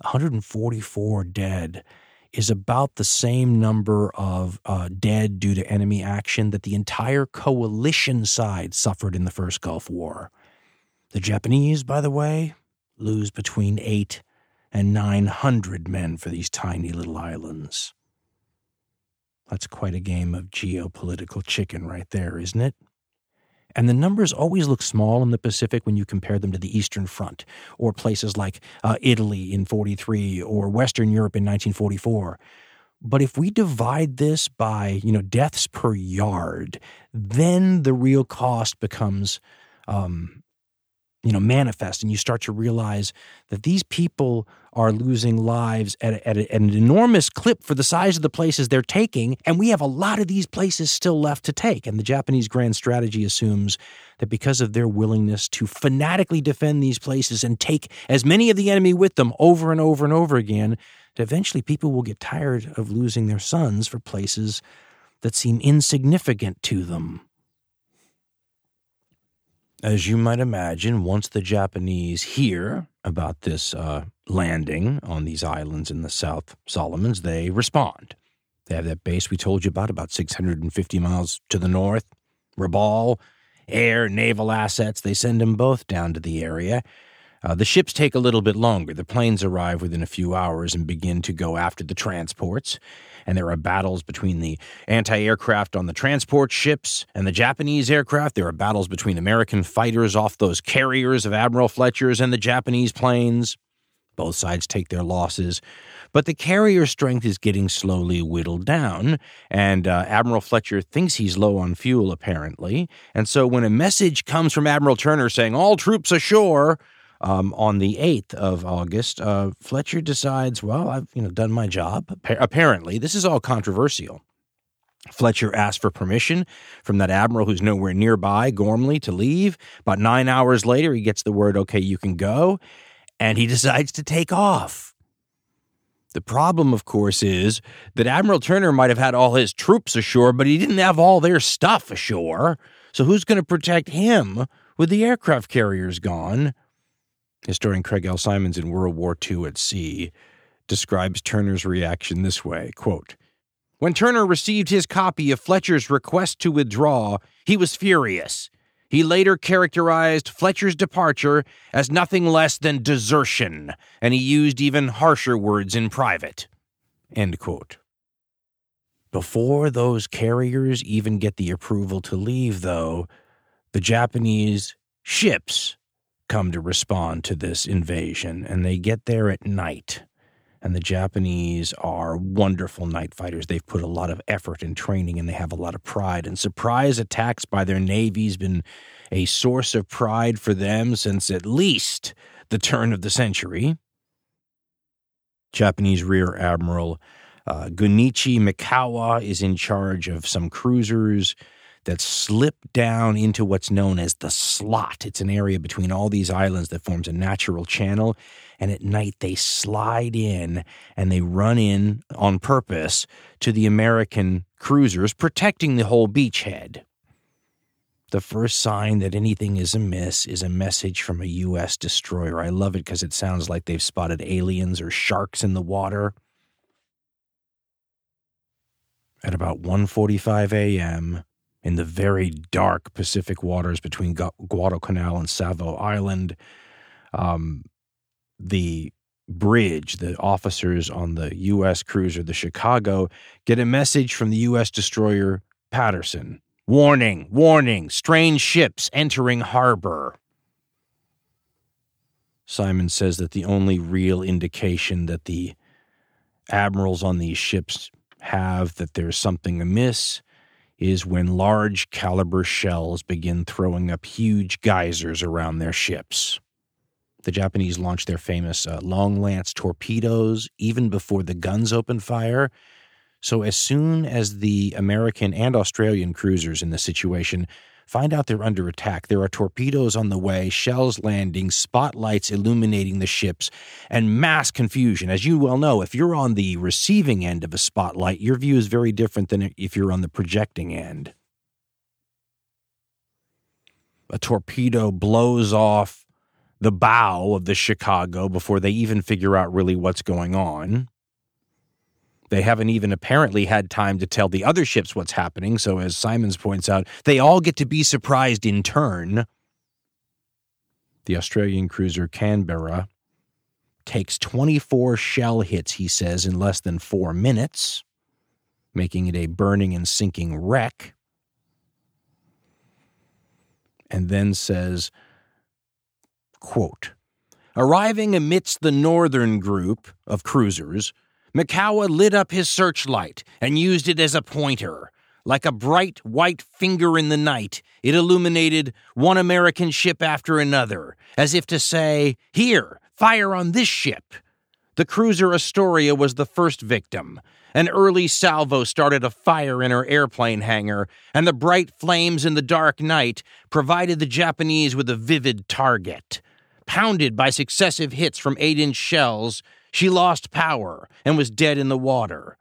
144 dead is about the same number of dead due to enemy action that the entire coalition side suffered in the first Gulf War. The Japanese, by the way, lose between 8 and 900 men for these tiny little islands. That's quite a game of geopolitical chicken right there, isn't it? And the numbers always look small in the Pacific when you compare them to the Eastern Front, or places like Italy in 1943, or Western Europe in 1944. But if we divide this by, deaths per yard, then the real cost becomes, manifest, and you start to realize that these people are losing lives at an enormous clip for the size of the places they're taking, and we have a lot of these places still left to take. And the Japanese grand strategy assumes that because of their willingness to fanatically defend these places and take as many of the enemy with them over and over and over again, that eventually people will get tired of losing their sons for places that seem insignificant to them. As you might imagine, once the Japanese hear about this landing on these islands in the South Solomons, they respond. They have that base we told you about 650 miles to the north, Rabaul, air, naval assets. They send them both down to the area. The ships take a little bit longer. The planes arrive within a few hours and begin to go after the transports. And there are battles between the anti-aircraft on the transport ships and the Japanese aircraft. There are battles between American fighters off those carriers of Admiral Fletcher's and the Japanese planes. Both sides take their losses. But the carrier strength is getting slowly whittled down, and Admiral Fletcher thinks he's low on fuel, apparently. And so when a message comes from Admiral Turner saying, "All troops ashore," on the 8th of August, Fletcher decides, well, I've done my job. Apparently, this is all controversial. Fletcher asked for permission from that admiral who's nowhere nearby, Gormley, to leave. About 9 hours later, he gets the word, okay, you can go, and he decides to take off. The problem, of course, is that Admiral Turner might have had all his troops ashore, but he didn't have all their stuff ashore. So who's going to protect him with the aircraft carriers gone? Historian Craig L. Simons in World War II at Sea describes Turner's reaction this way, quote, "When Turner received his copy of Fletcher's request to withdraw, he was furious. He later characterized Fletcher's departure as nothing less than desertion, and he used even harsher words in private," end quote. Before those carriers even get the approval to leave, though, the Japanese ships come to respond to this invasion, and they get there at night. And the Japanese are wonderful night fighters. They've put a lot of effort and training, and they have a lot of pride. And surprise attacks by their navy has been a source of pride for them since at least the turn of the century. Japanese Rear Admiral Gunichi Mikawa is in charge of some cruisers that slip down into what's known as the slot. It's an area between all these islands that forms a natural channel, and at night they slide in and they run in on purpose to the American cruisers, protecting the whole beachhead. The first sign that anything is amiss is a message from a U.S. destroyer. I love it because it sounds like they've spotted aliens or sharks in the water. At about 1:45 a.m., in the very dark Pacific waters between Guadalcanal and Savo Island, the bridge, the officers on the U.S. cruiser, the Chicago, get a message from the U.S. destroyer Patterson. "Warning, warning, strange ships entering harbor." Simon says that the only real indication that the admirals on these ships have that there's something amiss is when large caliber shells begin throwing up huge geysers around their ships. The Japanese launched their famous long lance torpedoes even before the guns opened fire. So as soon as the American and Australian cruisers in this situation find out they're under attack, there are torpedoes on the way, shells landing, spotlights illuminating the ships, and mass confusion. As you well know, if you're on the receiving end of a spotlight, your view is very different than if you're on the projecting end. A torpedo blows off the bow of the Chicago before they even figure out really what's going on. They haven't even apparently had time to tell the other ships what's happening, so as Simons points out, they all get to be surprised in turn. The Australian cruiser Canberra takes 24 shell hits, he says, in less than 4 minutes, making it a burning and sinking wreck, and then says, quote, "Arriving amidst the northern group of cruisers, Mikawa lit up his searchlight and used it as a pointer. Like a bright white finger in the night, it illuminated one American ship after another, as if to say, "Here, fire on this ship." The cruiser Astoria was the first victim. An early salvo started a fire in her airplane hangar, and the bright flames in the dark night provided the Japanese with a vivid target. Pounded by successive hits from 8-inch shells, she lost power and was dead in the water.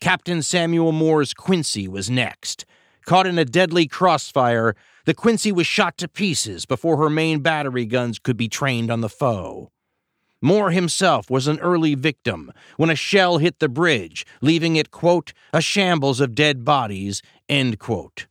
Captain Samuel Moore's Quincy was next. Caught in a deadly crossfire, the Quincy was shot to pieces before her main battery guns could be trained on the foe. Moore himself was an early victim when a shell hit the bridge, leaving it, quote, a shambles of dead bodies, end quote.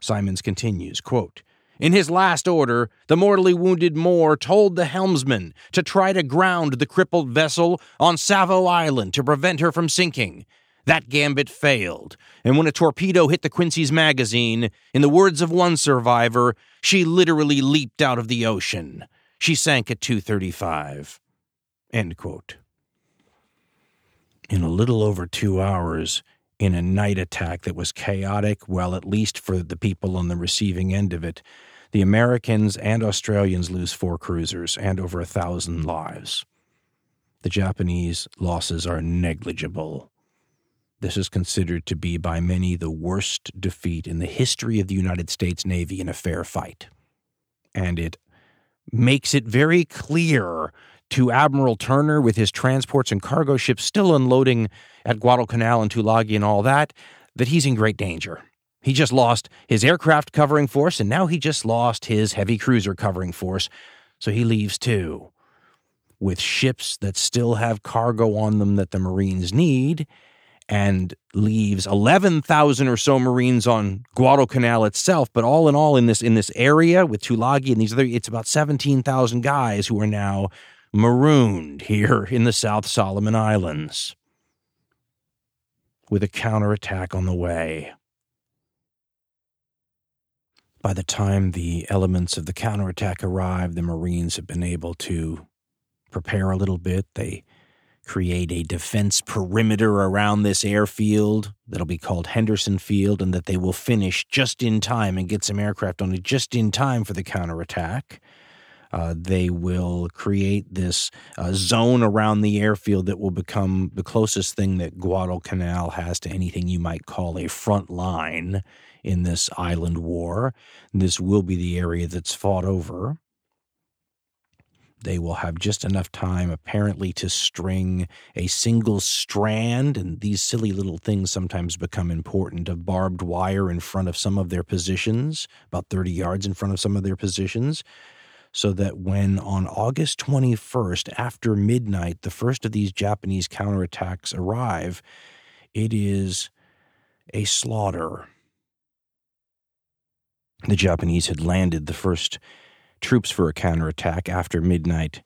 Simons continues, quote, in his last order, the mortally wounded Moore told the helmsman to try to ground the crippled vessel on Savo Island to prevent her from sinking. That gambit failed, and when a torpedo hit the Quincy's magazine, in the words of one survivor, she literally leaped out of the ocean. She sank at 2:35. End quote. In a little over 2 hours, in a night attack that was chaotic, well, at least for the people on the receiving end of it, the Americans and Australians lose 4 cruisers and over 1,000 lives. The Japanese losses are negligible. This is considered to be by many the worst defeat in the history of the United States Navy in a fair fight. And it makes it very clear to Admiral Turner with his transports and cargo ships still unloading at Guadalcanal and Tulagi and all that, that he's in great danger. He just lost his aircraft covering force, and now he just lost his heavy cruiser covering force, so he leaves too. With ships that still have cargo on them that the Marines need, and leaves 11,000 or so Marines on Guadalcanal itself. But all in all, in this area with Tulagi and these other, it's about 17,000 guys who are now marooned here in the South Solomon Islands with a counterattack on the way. By the time the elements of the counterattack arrive, the Marines have been able to prepare a little bit. They create a defense perimeter around this airfield that'll be called Henderson Field, and that they will finish just in time and get some aircraft on it just in time for the counterattack. They will create this zone around the airfield that will become the closest thing that Guadalcanal has to anything you might call a front line in this island war. This will be the area that's fought over. They will have just enough time, apparently, to string a single strand, and these silly little things sometimes become important, of barbed wire in front of some of their positions, about 30 yards in front of some of their positions, so that when on August 21st, after midnight, the first of these Japanese counterattacks arrive, it is a slaughter. The Japanese had landed the first troops for a counterattack after midnight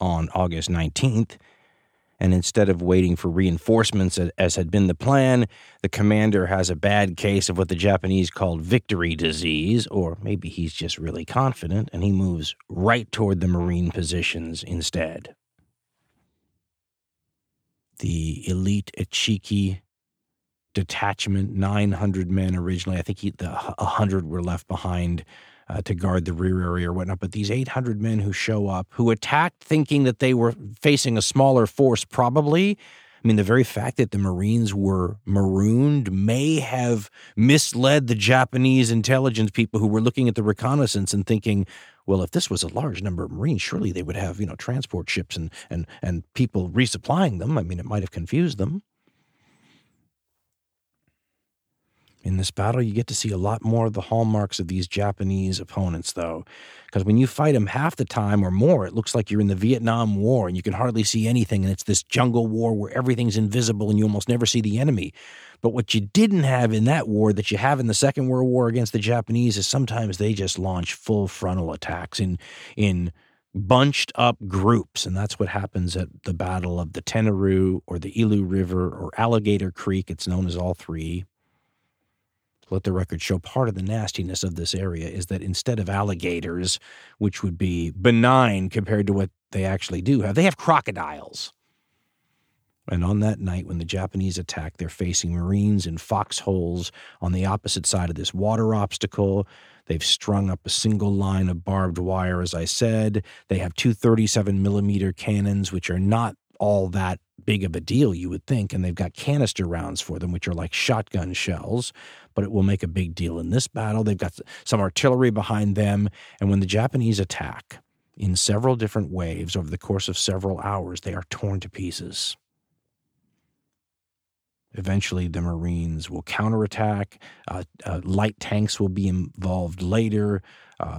on August 19th, and instead of waiting for reinforcements as had been the plan, the commander has a bad case of what the Japanese called victory disease, or maybe he's just really confident, and he moves right toward the Marine positions instead. The elite Ichiki detachment, 900 men originally, I think 100 were left behind to guard the rear area or whatnot, but these 800 men who show up, who attacked thinking that they were facing a smaller force probably. I mean, the very fact that the Marines were marooned may have misled the Japanese intelligence people who were looking at the reconnaissance and thinking, well, if this was a large number of Marines, surely they would have, transport ships and people resupplying them. I mean, it might have confused them. In this battle, you get to see a lot more of the hallmarks of these Japanese opponents, though, because when you fight them half the time or more, it looks like you're in the Vietnam War and you can hardly see anything, and it's this jungle war where everything's invisible and you almost never see the enemy. But what you didn't have in that war that you have in the Second World War against the Japanese is sometimes they just launch full frontal attacks in bunched up groups, and that's what happens at the Battle of the Tenaru or the Ilu River or Alligator Creek. It's known as all three. Let the record show part of the nastiness of this area is that instead of alligators, which would be benign compared to what they actually do have, they have crocodiles. And on that night when the Japanese attack, they're facing Marines in foxholes on the opposite side of this water obstacle. They've strung up a single line of barbed wire, as I said. They have two 37-millimeter cannons, which are not all that big of a deal, you would think, and they've got canister rounds for them, which are like shotgun shells, but it will make a big deal in this battle. They've got some artillery behind them, and when the Japanese attack in several different waves over the course of several hours, they are torn to pieces. Eventually, the Marines will counterattack. Light tanks will be involved later,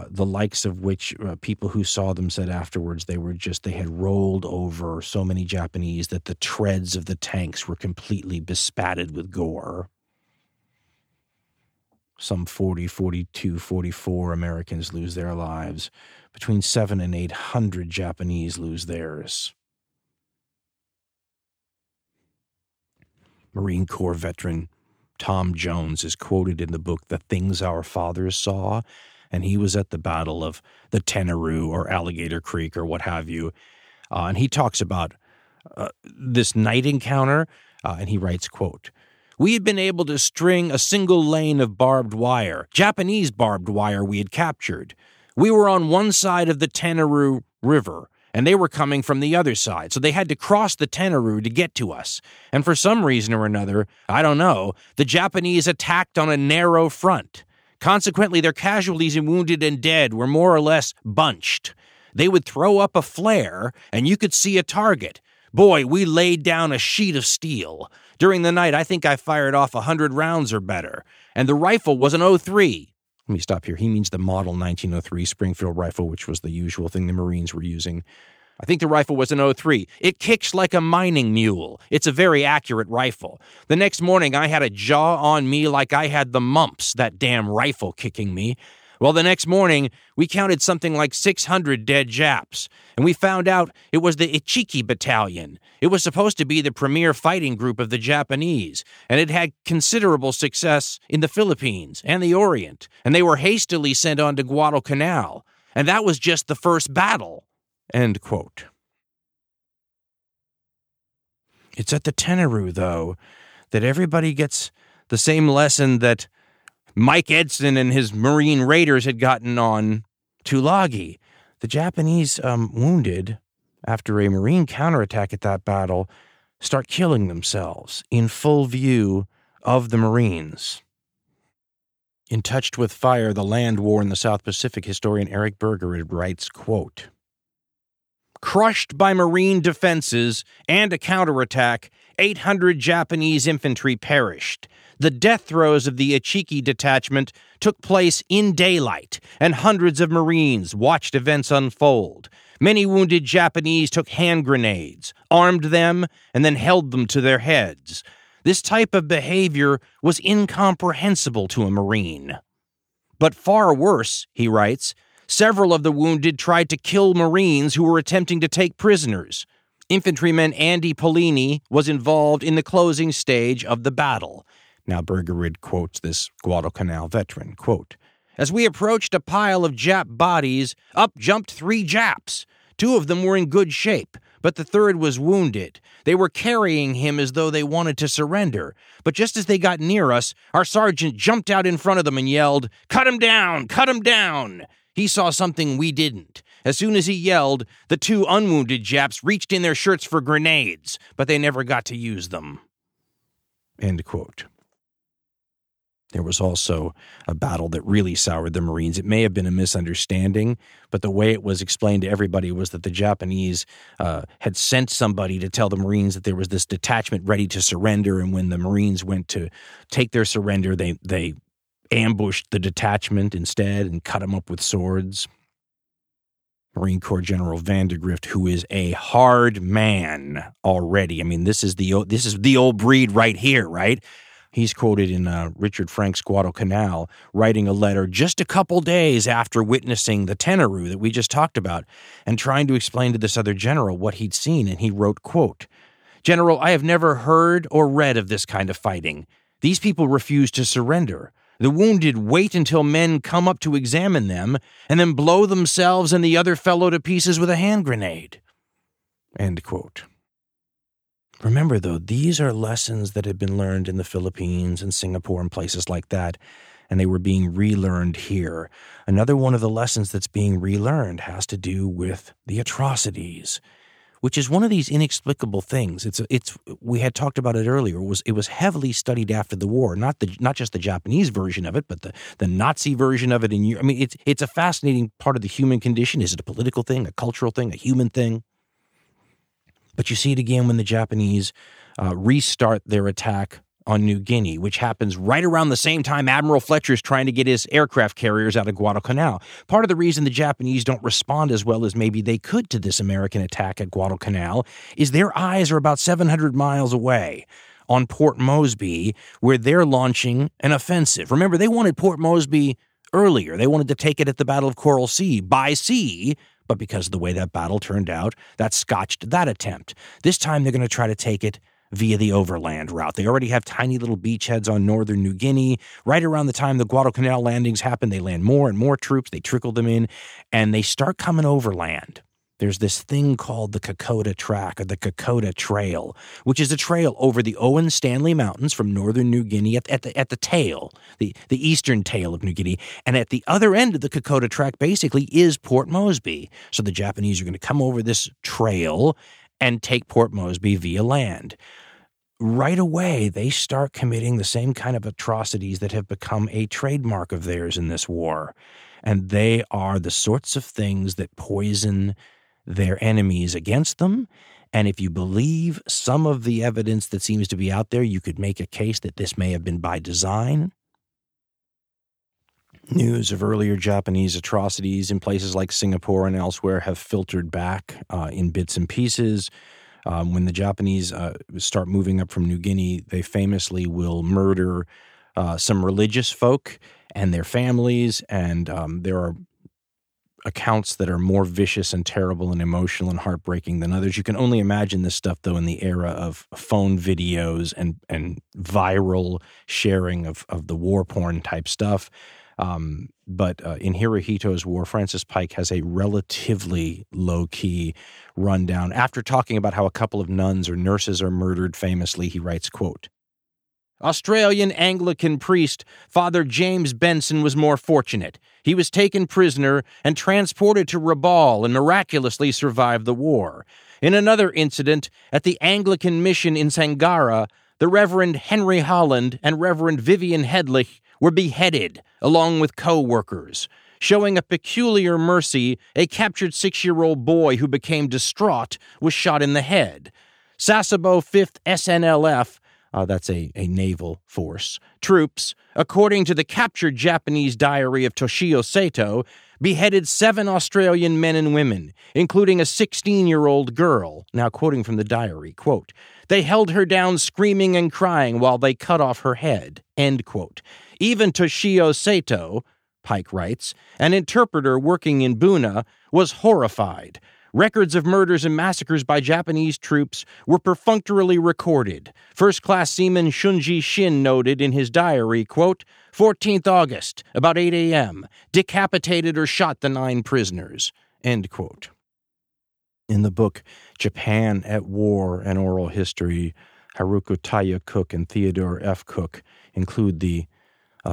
the likes of which people who saw them said afterwards they had rolled over so many Japanese that the treads of the tanks were completely bespattered with gore. Some 40, 42, 44 Americans lose their lives. Between 700 and 800 Japanese lose theirs. Marine Corps veteran Tom Jones is quoted in the book The Things Our Fathers Saw, and he was at the Battle of the Tenaru or Alligator Creek or what have you. And he talks about this night encounter, and he writes, quote, "We had been able to string a single lane of barbed wire, Japanese barbed wire we had captured. We were on one side of the Tenaru River, and they were coming from the other side, so they had to cross the Tenaru to get to us. And for some reason or another, I don't know, the Japanese attacked on a narrow front. Consequently, their casualties and wounded and dead were more or less bunched. They would throw up a flare, and you could see a target. Boy, we laid down a sheet of steel. During the night, I think I fired off 100 rounds or better, and the rifle was an .03. Let me stop here. He means the model 1903 Springfield rifle, which was the usual thing the Marines were using. I think the rifle was an .03. It kicks like a mining mule. It's a very accurate rifle. The next morning, I had a jaw on me like I had the mumps, that damn rifle kicking me. Well, the next morning, we counted something like 600 dead Japs, and we found out it was the Ichiki Battalion. It was supposed to be the premier fighting group of the Japanese, and it had considerable success in the Philippines and the Orient, and they were hastily sent on to Guadalcanal, and that was just the first battle." End quote. It's at the Tenaru, though, that everybody gets the same lesson that Mike Edson and his Marine Raiders had gotten on Tulagi. The Japanese wounded after a Marine counterattack at that battle start killing themselves in full view of the Marines. In Touched with Fire, the Land War in the South Pacific, historian Eric Berger writes, quote, "Crushed by Marine defenses and a counterattack, 800 Japanese infantry perished. The death throes of the Ichiki detachment took place in daylight, and hundreds of Marines watched events unfold. Many wounded Japanese took hand grenades, armed them, and then held them to their heads. This type of behavior was incomprehensible to a Marine. But far worse," he writes, "several of the wounded tried to kill Marines who were attempting to take prisoners. Infantryman Andy Polini was involved in the closing stage of the battle." Now Bergerid quotes this Guadalcanal veteran, quote, "As we approached a pile of Jap bodies, up jumped 3 Japs. 2 of them were in good shape, but the third was wounded. They were carrying him as though they wanted to surrender. But just as they got near us, our sergeant jumped out in front of them and yelled, 'Cut him down! Cut him down!' He saw something we didn't. As soon as he yelled, the 2 unwounded Japs reached in their shirts for grenades, but they never got to use them." End quote. There was also a battle that really soured the Marines. It may have been a misunderstanding, but the way it was explained to everybody was that the Japanese had sent somebody to tell the Marines that there was this detachment ready to surrender, and when the Marines went to take their surrender, they ambushed the detachment instead and cut them up with swords. Marine Corps General Vandegrift, who is a hard man already. I mean, this is the old breed right here, right? He's quoted in Richard Frank's Guadalcanal, writing a letter just a couple days after witnessing the Tenaru that we just talked about and trying to explain to this other general what he'd seen, and he wrote, quote, "General, I have never heard or read of this kind of fighting. These people refuse to surrender. The wounded wait until men come up to examine them and then blow themselves and the other fellow to pieces with a hand grenade." End quote. Remember, though, these are lessons that had been learned in the Philippines and Singapore and places like that, and they were being relearned here. Another one of the lessons that's being relearned has to do with the atrocities, which is one of these inexplicable things. We had talked about it earlier. It was heavily studied after the war, not just the Japanese version of it, but the Nazi version of it in Europe. I mean, it's a fascinating part of the human condition. Is it a political thing, a cultural thing, a human thing? But you see it again when the Japanese restart their attack on New Guinea, which happens right around the same time Admiral Fletcher's trying to get his aircraft carriers out of Guadalcanal. Part of the reason the Japanese don't respond as well as maybe they could to this American attack at Guadalcanal is their eyes are about 700 miles away on Port Moresby, where they're launching an offensive. Remember, they wanted Port Moresby earlier. They wanted to take it at the Battle of Coral Sea by sea, but because of the way that battle turned out, that scotched that attempt. This time they're going to try to take it via the overland route. They already have tiny little beachheads on northern New Guinea. Right around the time the Guadalcanal landings happen, they land more and more troops. They trickle them in, and they start coming overland. There's this thing called the Kokoda Track, or the Kokoda Trail, which is a trail over the Owen Stanley Mountains from northern New Guinea at the tail, the eastern tail of New Guinea. And at the other end of the Kokoda Track basically is Port Moresby. So the Japanese are going to come over this trail and take Port Moresby via land. Right away, they start committing the same kind of atrocities that have become a trademark of theirs in this war. And they are the sorts of things that poison their enemies against them. And if you believe some of the evidence that seems to be out there, you could make a case that this may have been by design. News of earlier Japanese atrocities in places like Singapore and elsewhere have filtered back in bits and pieces. When the Japanese start moving up from New Guinea, they famously will murder some religious folk and their families, and there are accounts that are more vicious and terrible and emotional and heartbreaking than others. You can only imagine this stuff, though, in the era of phone videos and viral sharing of the war porn type stuff. But in Hirohito's War, Francis Pike has a relatively low-key rundown. After talking about how a couple of nuns or nurses are murdered famously, he writes, quote, "Australian Anglican priest Father James Benson was more fortunate. He was taken prisoner and transported to Rabaul and miraculously survived the war. In another incident, at the Anglican mission in Sangara, the Reverend Henry Holland and Reverend Vivian Hedlich were beheaded along with co-workers, showing a peculiar mercy. A captured 6-year-old boy who became distraught was shot in the head. Sasebo 5th SNLF, that's a naval force, troops, according to the captured Japanese diary of Toshio Sato, beheaded 7 Australian men and women, including a 16-year-old girl." Now quoting from the diary, quote, "They held her down screaming and crying while they cut off her head," end quote. "Even Toshio Sato," Pike writes, "an interpreter working in Buna, was horrified. Records of murders and massacres by Japanese troops were perfunctorily recorded. First-class seaman Shunji Shin noted in his diary, quote, 14th August, about 8 a.m., decapitated or shot the 9 prisoners," end quote. In the book Japan at War and Oral History, Haruko Taya Cook and Theodore F. Cook include the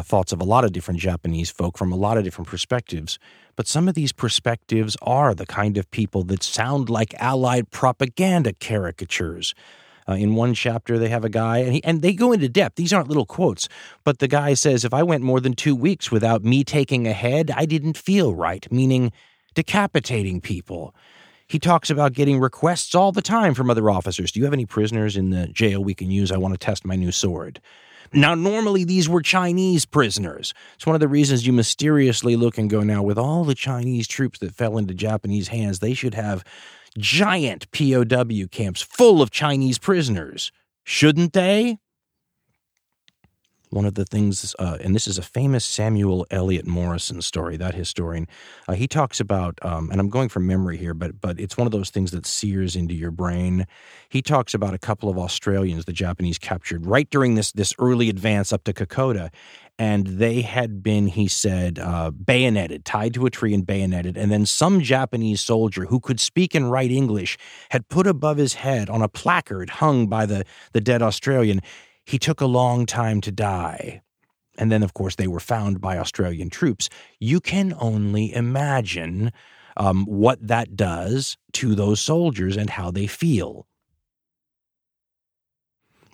thoughts of a lot of different Japanese folk from a lot of different perspectives. But some of these perspectives are the kind of people that sound like Allied propaganda caricatures. In one chapter, they have a guy, and they go into depth. These aren't little quotes, but the guy says, "If I went more than 2 weeks without me taking a head, I didn't feel right," meaning decapitating people. He talks about getting requests all the time from other officers. "Do you have any prisoners in the jail we can use? I want to test my new sword." Now, normally these were Chinese prisoners. It's one of the reasons you mysteriously look and go, now with all the Chinese troops that fell into Japanese hands, they should have giant POW camps full of Chinese prisoners. Shouldn't they? One of the things, and this is a famous Samuel Eliot Morison story, that historian, he talks about, and I'm going from memory here, but it's one of those things that sears into your brain. He talks about a couple of Australians the Japanese captured right during this early advance up to Kokoda, and they had been, he said, bayoneted, tied to a tree and bayoneted, and then some Japanese soldier who could speak and write English had put above his head on a placard hung by the dead Australian, "He took a long time to die." And then, of course, they were found by Australian troops. You can only imagine what that does to those soldiers and how they feel.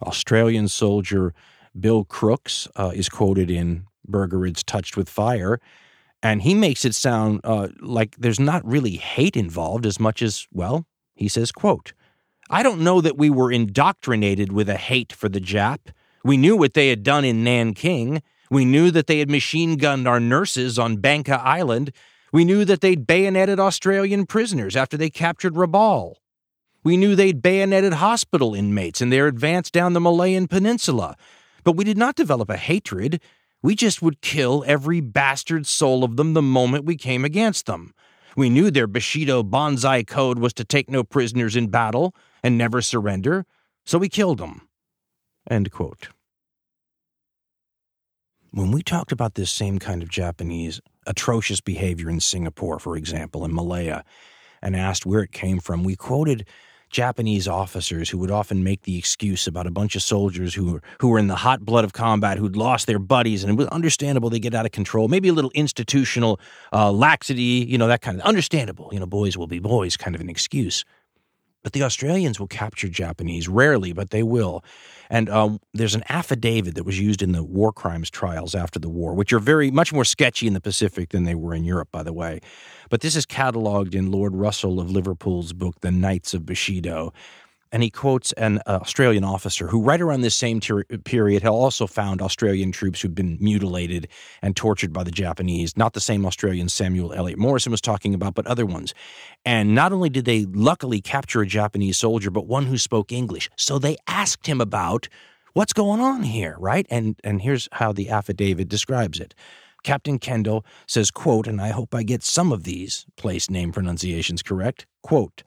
Australian soldier Bill Crooks is quoted in Bergerid's Touched with Fire, and he makes it sound like there's not really hate involved as much as, well, he says, quote, "I don't know that we were indoctrinated with a hate for the Jap. We knew what they had done in Nanking. We knew that they had machine-gunned our nurses on Banka Island. We knew that they'd bayoneted Australian prisoners after they captured Rabaul. We knew they'd bayoneted hospital inmates in their advance down the Malayan Peninsula. But we did not develop a hatred. We just would kill every bastard soul of them the moment we came against them. We knew their Bushido Banzai code was to take no prisoners in battle and never surrender, so we killed them." End quote. When we talked about this same kind of Japanese atrocious behavior in Singapore, for example, in Malaya, and asked where it came from, we quoted Japanese officers who would often make the excuse about a bunch of soldiers who were in the hot blood of combat, who'd lost their buddies, and it was understandable they get out of control. Maybe a little institutional laxity, that kind of understandable, boys will be boys kind of an excuse. But the Australians will capture Japanese, rarely, but they will. And there's an affidavit that was used in the war crimes trials after the war, which are very much more sketchy in the Pacific than they were in Europe, by the way. But this is catalogued in Lord Russell of Liverpool's book, The Knights of Bushido. And he quotes an Australian officer who right around this same period had also found Australian troops who'd been mutilated and tortured by the Japanese. Not the same Australian Samuel Eliot Morison was talking about, but other ones. And not only did they luckily capture a Japanese soldier, but one who spoke English. So they asked him about what's going on here, right? And here's how the affidavit describes it. Captain Kendall says, quote, and I hope I get some of these place name pronunciations correct, quote,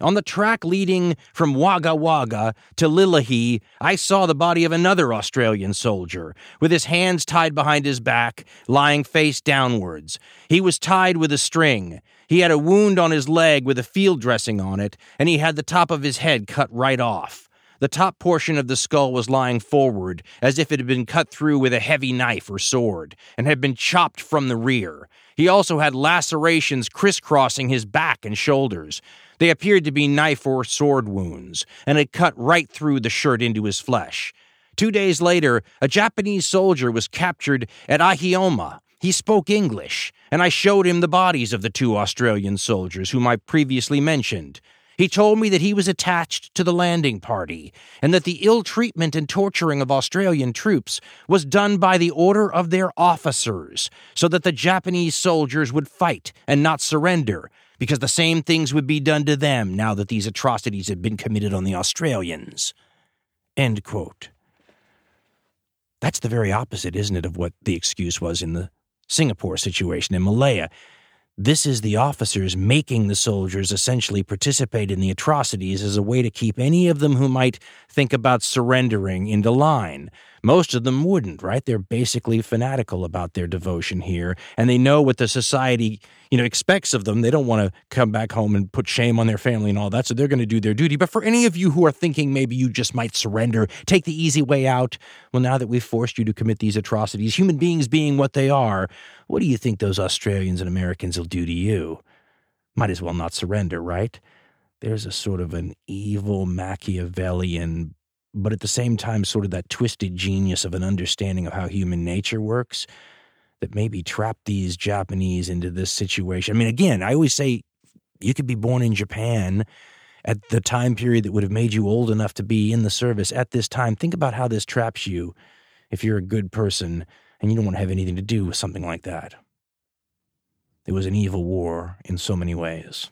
"On the track leading from Wagga Wagga to Lillahi, I saw the body of another Australian soldier, with his hands tied behind his back, lying face downwards. He was tied with a string. He had a wound on his leg with a field dressing on it, and he had the top of his head cut right off. The top portion of the skull was lying forward, as if it had been cut through with a heavy knife or sword, and had been chopped from the rear. He also had lacerations crisscrossing his back and shoulders. They appeared to be knife or sword wounds, and had cut right through the shirt into his flesh. 2 days later, a Japanese soldier was captured at Ahioma. He spoke English, and I showed him the bodies of the two Australian soldiers whom I previously mentioned. He told me that he was attached to the landing party, and that the ill treatment and torturing of Australian troops was done by the order of their officers, so that the Japanese soldiers would fight and not surrender, because the same things would be done to them now that these atrocities had been committed on the Australians." End quote. That's the very opposite, isn't it, of what the excuse was in the Singapore situation in Malaya. This is the officers making the soldiers essentially participate in the atrocities as a way to keep any of them who might think about surrendering into line. Most of them wouldn't, right? They're basically fanatical about their devotion here, and they know what the society, expects of them. They don't want to come back home and put shame on their family and all that, so they're going to do their duty. But for any of you who are thinking maybe you just might surrender, take the easy way out, well, now that we've forced you to commit these atrocities, human beings being what they are, what do you think those Australians and Americans will do to you? Might as well not surrender, right? There's a sort of an evil Machiavellian, but at the same time sort of that twisted genius of an understanding of how human nature works that maybe trapped these Japanese into this situation. I mean, again, I always say you could be born in Japan at the time period that would have made you old enough to be in the service at this time. Think about how this traps you if you're a good person and you don't want to have anything to do with something like that. It was an evil war in so many ways.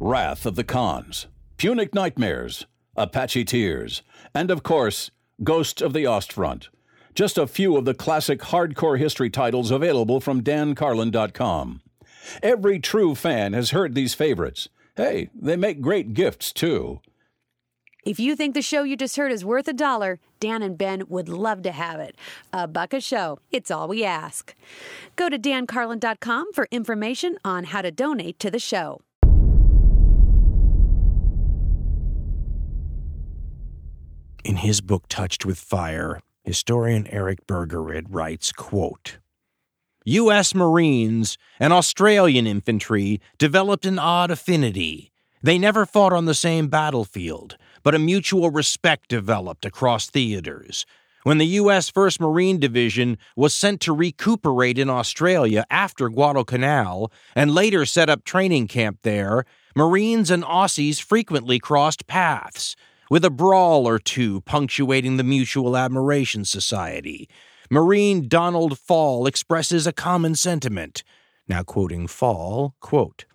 Wrath of the Khans. Punic nightmares, Apache tears, and of course, Ghosts of the Ostfront. Just a few of the classic hardcore history titles available from dancarlin.com. Every true fan has heard these favorites. Hey, they make great gifts, too. If you think the show you just heard is worth $1, Dan and Ben would love to have it. A buck a show. It's all we ask. Go to dancarlin.com for information on how to donate to the show. In his book Touched with Fire, historian Eric Bergerid writes, quote, U.S. Marines and Australian infantry developed an odd affinity. They never fought on the same battlefield, but a mutual respect developed across theaters. When the U.S. 1st Marine Division was sent to recuperate in Australia after Guadalcanal and later set up training camp there, Marines and Aussies frequently crossed paths, with a brawl or two punctuating the Mutual Admiration Society. Marine Donald Fall expresses a common sentiment. Now quoting Fall, quote,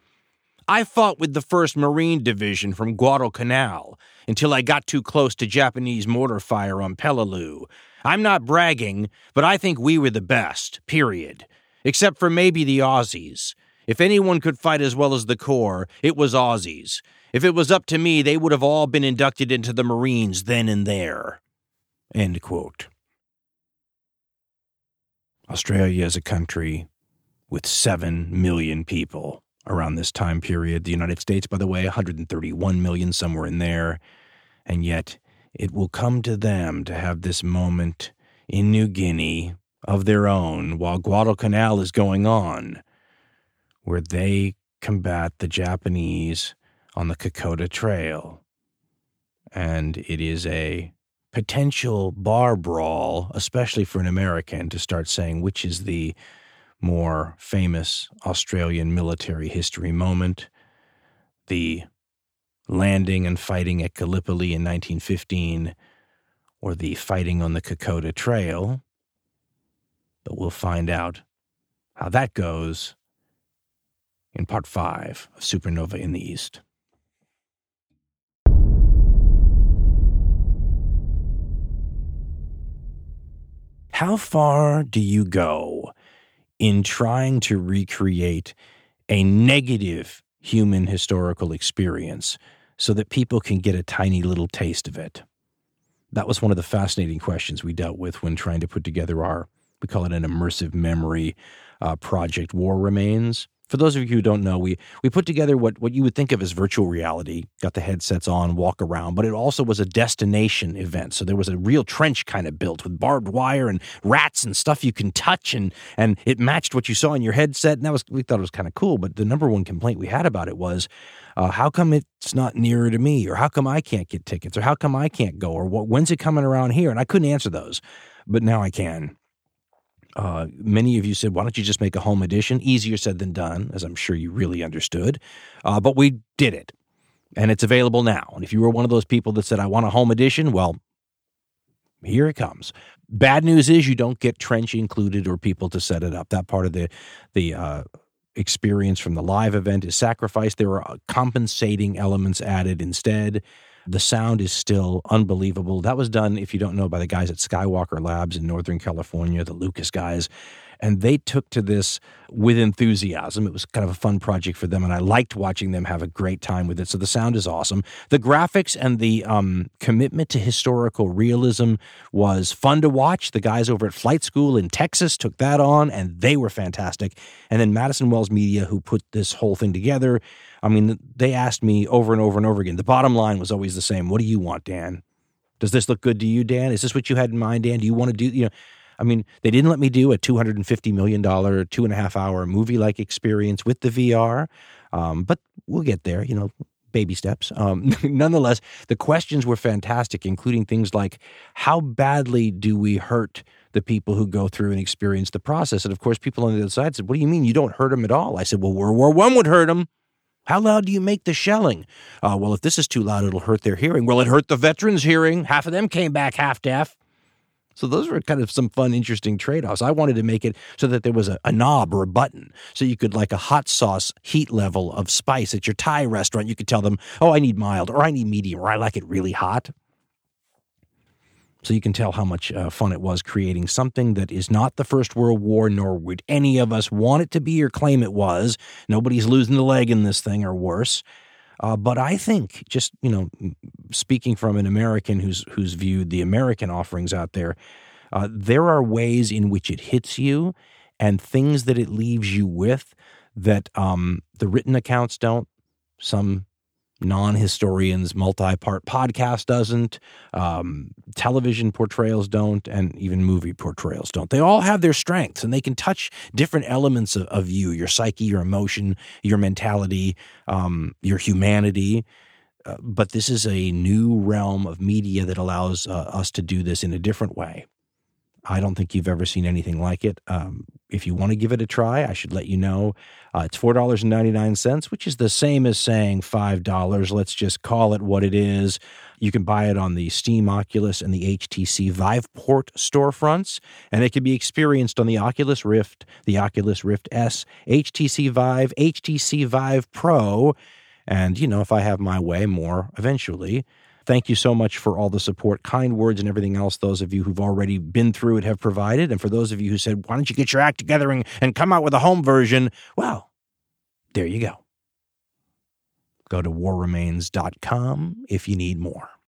I fought with the 1st Marine Division from Guadalcanal until I got too close to Japanese mortar fire on Peleliu. I'm not bragging, but I think we were the best, period. Except for maybe the Aussies. If anyone could fight as well as the Corps, it was Aussies. If it was up to me, they would have all been inducted into the Marines then and there. End quote. Australia is a country with 7 million people around this time period. The United States, by the way, 131 million, somewhere in there. And yet, it will come to them to have this moment in New Guinea of their own while Guadalcanal is going on, where they combat the Japanese on the Kokoda Trail. And it is a potential bar brawl, especially for an American, to start saying which is the more famous Australian military history moment. The landing and fighting at Gallipoli in 1915, or the fighting on the Kokoda Trail. But we'll find out how that goes in Part 5 of Supernova in the East. How far do you go in trying to recreate a negative human historical experience so that people can get a tiny little taste of it? That was one of the fascinating questions we dealt with when trying to put together our, we call it an immersive memory project, War Remains. For those of you who don't know, we put together what you would think of as virtual reality, got the headsets on, walk around, but it also was a destination event. So there was a real trench kind of built with barbed wire and rats and stuff you can touch, and it matched what you saw in your headset. And we thought it was kind of cool, but the number one complaint we had about it was, how come it's not nearer to me? Or how come I can't get tickets? Or how come I can't go? Or when's it coming around here? And I couldn't answer those, but now I can. Many of you said, why don't you just make a home edition? Easier said than done, as I'm sure you really understood. But we did it, and it's available now. And if you were one of those people that said, I want a home edition, well, here it comes. Bad news is you don't get trench included or people to set it up. That part of the experience from the live event is sacrificed. There are compensating elements added instead. The sound is still unbelievable. That was done, if you don't know, by the guys at Skywalker Labs in Northern California, the Lucas guys. And they took to this with enthusiasm. It was kind of a fun project for them, and I liked watching them have a great time with it. So the sound is awesome. The graphics and the commitment to historical realism was fun to watch. The guys over at Flight School in Texas took that on, and they were fantastic. And then Madison Wells Media, who put this whole thing together, I mean, they asked me over and over and over again. The bottom line was always the same. What do you want, Dan? Does this look good to you, Dan? Is this what you had in mind, Dan? Do you want to do, I mean, they didn't let me do a $250 million, 2.5-hour movie-like experience with the VR. But we'll get there, baby steps. Nonetheless, the questions were fantastic, including things like, how badly do we hurt the people who go through and experience the process? And, of course, people on the other side said, what do you mean you don't hurt them at all? I said, well, World War I would hurt them. How loud do you make the shelling? Well, if this is too loud, it'll hurt their hearing. Well, it hurt the veterans' hearing. Half of them came back half deaf. So those were kind of some fun, interesting trade-offs. I wanted to make it so that there was a knob or a button. So you could, like a hot sauce heat level of spice at your Thai restaurant, you could tell them, oh, I need mild, or I need medium, or I like it really hot. So you can tell how much fun it was creating something that is not the First World War, nor would any of us want it to be or claim it was. Nobody's losing a leg in this thing or worse. But I think, just, you know, speaking from an American who's viewed the American offerings out there, there are ways in which it hits you and things that it leaves you with that the written accounts don't. Some non-historians, multi-part podcast doesn't, television portrayals don't, and even movie portrayals don't. They all have their strengths, and they can touch different elements of you, your psyche, your emotion, your mentality, your humanity. But this is a new realm of media that allows us to do this in a different way. I don't think you've ever seen anything like it. If you want to give it a try, I should let you know. It's $4.99, which is the same as saying $5. Let's just call it what it is. You can buy it on the Steam Oculus and the HTC Viveport storefronts, and it can be experienced on the Oculus Rift, the Oculus Rift S, HTC Vive, HTC Vive Pro, and, you know, if I have my way, more eventually. Thank you so much for all the support, kind words, and everything else those of you who've already been through it have provided. And for those of you who said, why don't you get your act together and come out with a home version? Well, there you go. Go to warremains.com if you need more.